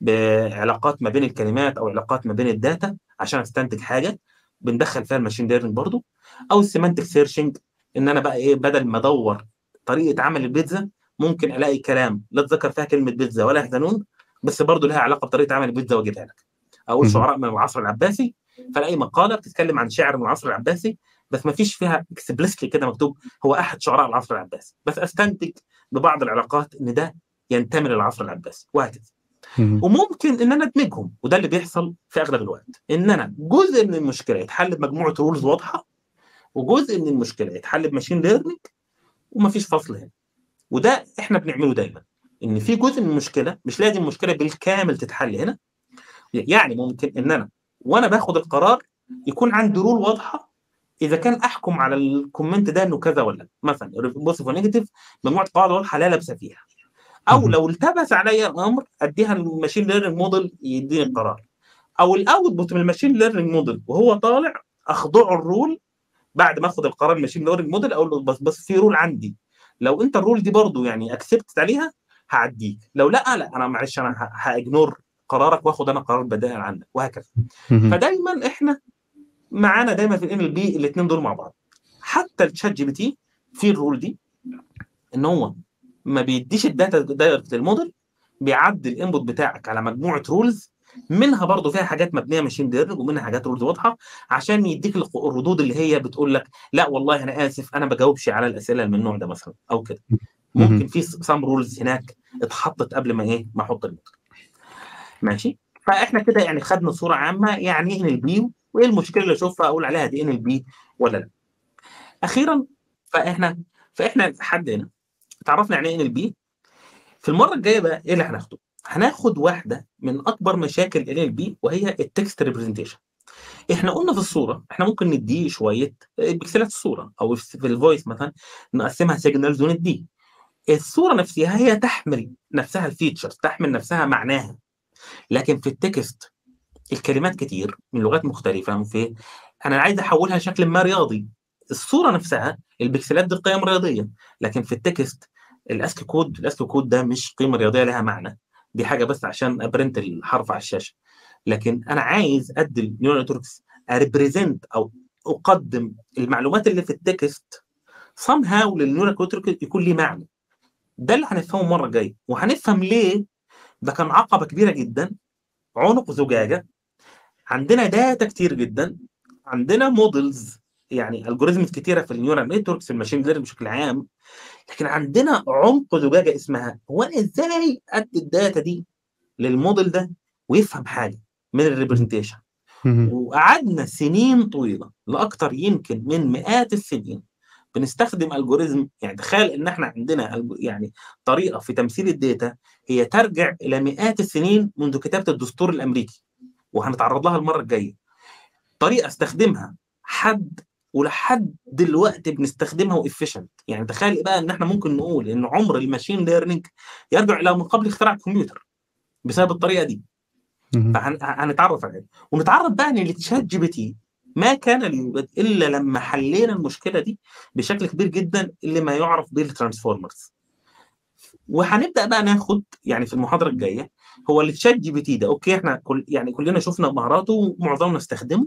بعلاقات ما بين الكلمات او علاقات ما بين الداتا عشان استنتج حاجه، بندخل فيها الماشين ليرنينج برضو. او السيمانتك سيرشنج، ان انا بقى ايه، بدل ما ادور طريقه عمل البيتزا، ممكن الاقي كلام لا تذكر فيها كلمه بيتزا ولا يحزنون، بس برضو لها علاقه بطريقه عمل البيتزا واجيبها لك. او شعراء من العصر العباسي، فلاقي مقاله بتتكلم عن شاعر من العصر العباسي، بس ما فيش فيها اكسبلسلي كده مكتوب هو احد شعراء العصر العباسي، بس استنتج ببعض العلاقات ان ده ينتمي للعصر العباسي، وهكذا. وممكن ان انا ادمجهم، وده اللي بيحصل في اغلب الوقت، ان انا جزء من المشكله يتحل بمجموعه رولز واضحه، وجزء من المشكله يتحل بماشين ليرنينج، ومفيش فصل هنا. وده احنا بنعمله دايما، ان في جزء من المشكله مش لازم المشكله بالكامل تتحل هنا، يعني ممكن ان انا وانا باخد القرار يكون عندي رول واضحه اذا كان احكم على الكومنت ده انه كذا ولا مثلا بوزيتيف ونيجاتيف، مجموعه قواعد واضحه لا لبس فيها. او لو التبس عليا الامر اديها الماشين ليرنينج موديل يديني القرار، او الاوتبوت من الماشين ليرنينج موديل وهو طالع اخضعه الرول بعد ما اخد القرار الماشين ليرنينج موديل، اقول بس بس في رول عندي، لو انت الرول دي برضو يعني اكسبت عليها هعديك، لو لا لا انا معلش انا هاجنور قرارك واخد انا قرار بدائل عنك، وهكذا. فدايما احنا معانا دايما في ال إن إل بي الاثنين دول مع بعض. حتى الشات جي بي تي في الرول دي، ان هو ما بيديش الداتا دايركت للموديل، بيعدي الانبوت بتاعك على مجموعه رولز، منها برضو فيها حاجات مبنيه ماشين ليرنينج، ومنها حاجات رولز واضحه، عشان يديك الردود اللي هي بتقول لك لا والله انا اسف انا ما بجاوبش على الاسئله من النوع ده مثلا او كده. ممكن في سام رولز هناك اتحطت قبل ما ايه ما احط الموديل. ماشي؟ فاحنا كده يعني خدنا صوره عامه يعني ايه إن إل بي، وايه المشكله اللي اشوفها اقول عليها دي إن إل بي ولا لا. اخيرا فاحنا فاحنا لحد هنا تعرفنا يعني ايه إن إل بي. في المره الجايه بقى ايه اللي هناخده؟ هناخد واحده من اكبر مشاكل إن إل بي، وهي التكست ريبريزنتيشن. احنا قلنا في الصوره احنا ممكن نديه شويه بكسلات الصوره، او في الفويس مثلا نقسمها سيجنالز ونديه. الصوره نفسها هي تحمل نفسها الفيتشرز، تحمل نفسها معناها. لكن في التكست الكلمات كتير من لغات مختلفه، في انا عايز احولها شكل ما رياضي، الصوره نفسها البكسلات دي قيم رياضيه، لكن في التكست الاسكي كود، الاسكي كود ده مش قيمه رياضيه لها معنى، دي حاجه بس عشان ابرنت الحرف على الشاشه. لكن انا عايز ادي النيورال نتوركس اريبريزنت او اقدم المعلومات اللي في التكست سام هاو للنيورال نتورك يكون ليه معنى. ده اللي هنفهمه المره الجايه، وهنفهم ليه ده كان عقبه كبيره جدا، عنق زجاجه. عندنا داتا كتير جدا، عندنا مودلز يعني الجوريزمز كتيره في النيورال نتوركس في الماشين ليرنينج بشكل عام، لكن عندنا عمق زجاجه اسمها هو انا ازاي ادي الداتا دي للموديل ده ويفهم حاجه من الريبريزنتيشن. وقعدنا سنين طويله لاكثر يمكن من مئات السنين بنستخدم الجوريزم، يعني تخيل ان احنا عندنا يعني طريقه في تمثيل الداتا هي ترجع الى مئات السنين منذ كتابه الدستور الامريكي، وهنتعرض لها المره الجايه. طريقه استخدمها حد ولحد دلوقتي بنستخدمها وافيشنت. يعني تخيل بقى ان احنا ممكن نقول ان عمر الماشين ليرنينج يرجع الى من قبل اختراع الكمبيوتر بسبب الطريقه دي. فهنتعرف عليه ونتعرف بقى ان التشات جي بي تي ما كان ليوجد الا لما حلينا المشكله دي بشكل كبير جدا اللي ما يعرف به الترانسفورمرز. وهنبدا بقى ناخد يعني في المحاضره الجايه هو التشات جي بي تي ده اوكي احنا كل يعني كلنا شفنا مهاراته ومعظمنا استخدمه،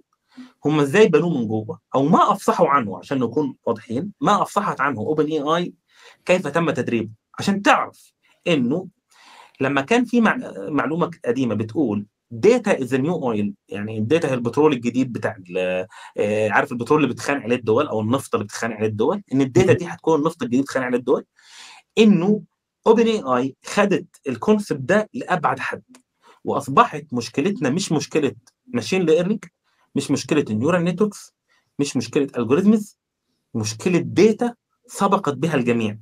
هم ازاي بنوه من جوه او ما افصحوا عنه عشان نكون واضحين، ما افصحت عنه اوبن اي اي كيف تم تدريبه. عشان تعرف انه لما كان في معلومه قديمه بتقول داتا از نيو اويل، يعني الداتا هي البترول الجديد بتاع عارف البترول اللي بتخانق عليه الدول او النفط اللي بتخانق عليه الدول، ان الداتا دي هتكون النفط الجديد بتخانق عليه الدول. انه اوبن اي اي خدت الكونسبت ده لابعد حد واصبحت مشكلتنا مش مشكله ماشين ليرنينج، مش مشكله النيورال نتوركس، مش مشكله الجوريزمز، مشكله داتا سبقت بها الجميع.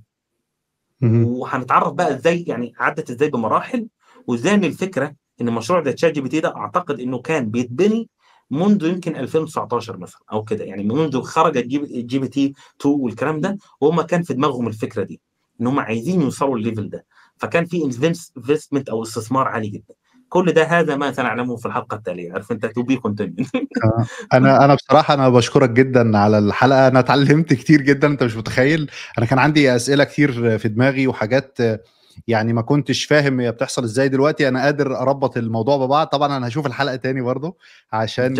وهنتعرف بقى ازاي يعني عدت ازاي بمراحل، وازاي ان الفكره ان المشروع ده تشات جي بي تي ده اعتقد انه كان بيتبني منذ يمكن ألفين وتسعتاشر مثلا او كده، يعني منذ خرج الجي بي تي اتنين والكلام ده، وهم كان في دماغهم الفكره دي ان هم عايزين يوصلوا الليفل ده، فكان في انفستمنت او استثمار عالي جدا. كل ده هذا ما سنعلمه في الحلقه التاليه، عارف انت تو بي كونتينيو. انا انا بصراحه انا بشكرك جدا على الحلقه، انا اتعلمت كتير جدا انت مش متخيل. انا كان عندي اسئله كتير في دماغي وحاجات يعني ما كنتش فاهم هي بتحصل ازاي، دلوقتي انا قادر اربط الموضوع ببعض. طبعا انا هشوف الحلقه تاني برضو عشان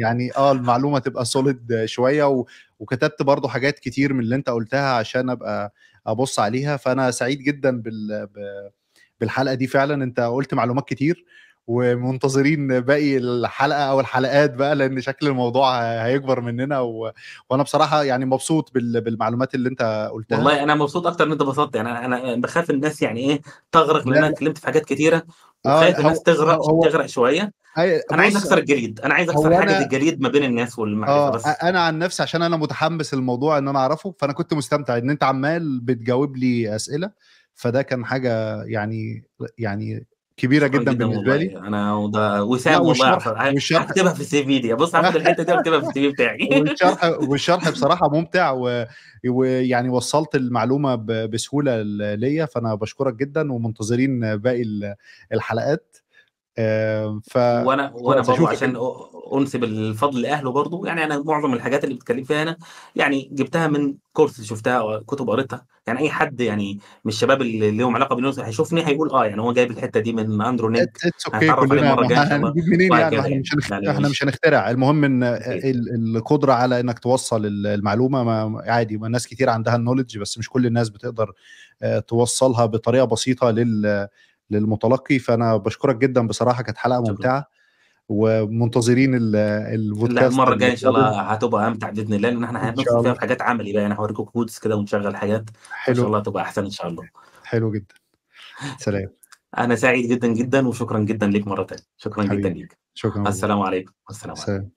يعني اه المعلومه تبقى سوليد شويه، و... وكتبت برضو حاجات كتير من اللي انت قلتها عشان ابقى ابص عليها. فانا سعيد جدا بال بالحلقه دي، فعلا انت قلت معلومات كتير، ومنتظرين باقي الحلقه او الحلقات بقى لان شكل الموضوع هيكبر مننا. و... وانا بصراحه يعني مبسوط بال... بالمعلومات اللي انت قلتها. والله انا مبسوط اكتر ان انت بسطت، يعني انا بخاف الناس يعني ايه تغرق لان انا اتكلمت في حاجات كتيره وخايف آه الناس تغرق هو... تغرق شويه. انا عايز اكسر الجليد، انا عايز اكسر حاجه أنا... الجليد ما بين الناس والمعرفه. آه بس انا عن نفسي عشان انا متحمس الموضوع ان انا اعرفه، فانا كنت مستمتع ان انت عمال بتجاوب لي اسئله، فده كان حاجه يعني يعني كبيره جدا, جداً بالنسبه لي انا. وده وسام والله هكتبها في السي في دي، بص هاخد الحته دي واكتبها في السي في بتاعي. والشرح والشرح بصراحه ممتع، ويعني و... وصلت المعلومه ب... بسهوله ليا، فانا بشكرك جدا ومنتظرين باقي الحلقات. ف... وانا وانا برضه عشان انسب الفضل لاهله برضه، يعني انا معظم الحاجات اللي بتكلم فيها انا يعني جبتها من كورس شفتها او كتب قريتها، يعني اي حد يعني من الشباب اللي لهم علاقه بالنيوز هيشوفني هيقول اه يعني هو جايب الحته دي من اندرو نيك. هنتعرف عليه مره جايه منين يعني، يعني احنا مش هنخترع. المهم ان القدره على انك توصل المعلومه ما عادي، ما ناس كتير عندها النوليدج بس مش كل الناس بتقدر توصلها بطريقه بسيطه لل للمتلقي. فانا بشكرك جدا بصراحه، كانت حلقه ممتعه ومنتظرين البودكاست المره الجايه ان شاء الله، هتبقى امتع باذن الله لان احنا هنبص فيها في حاجات عملي بقى، انا هوريكم كودز كده ونشغل حاجات ان شاء الله تبقى احسن ان شاء الله. حلو جدا، سلام. انا سعيد جدا جدا وشكرا جدا ليك مره ثانيه، شكرا حبيب. جدا ليك، شكرا. السلام عليكم. والسلام عليكم.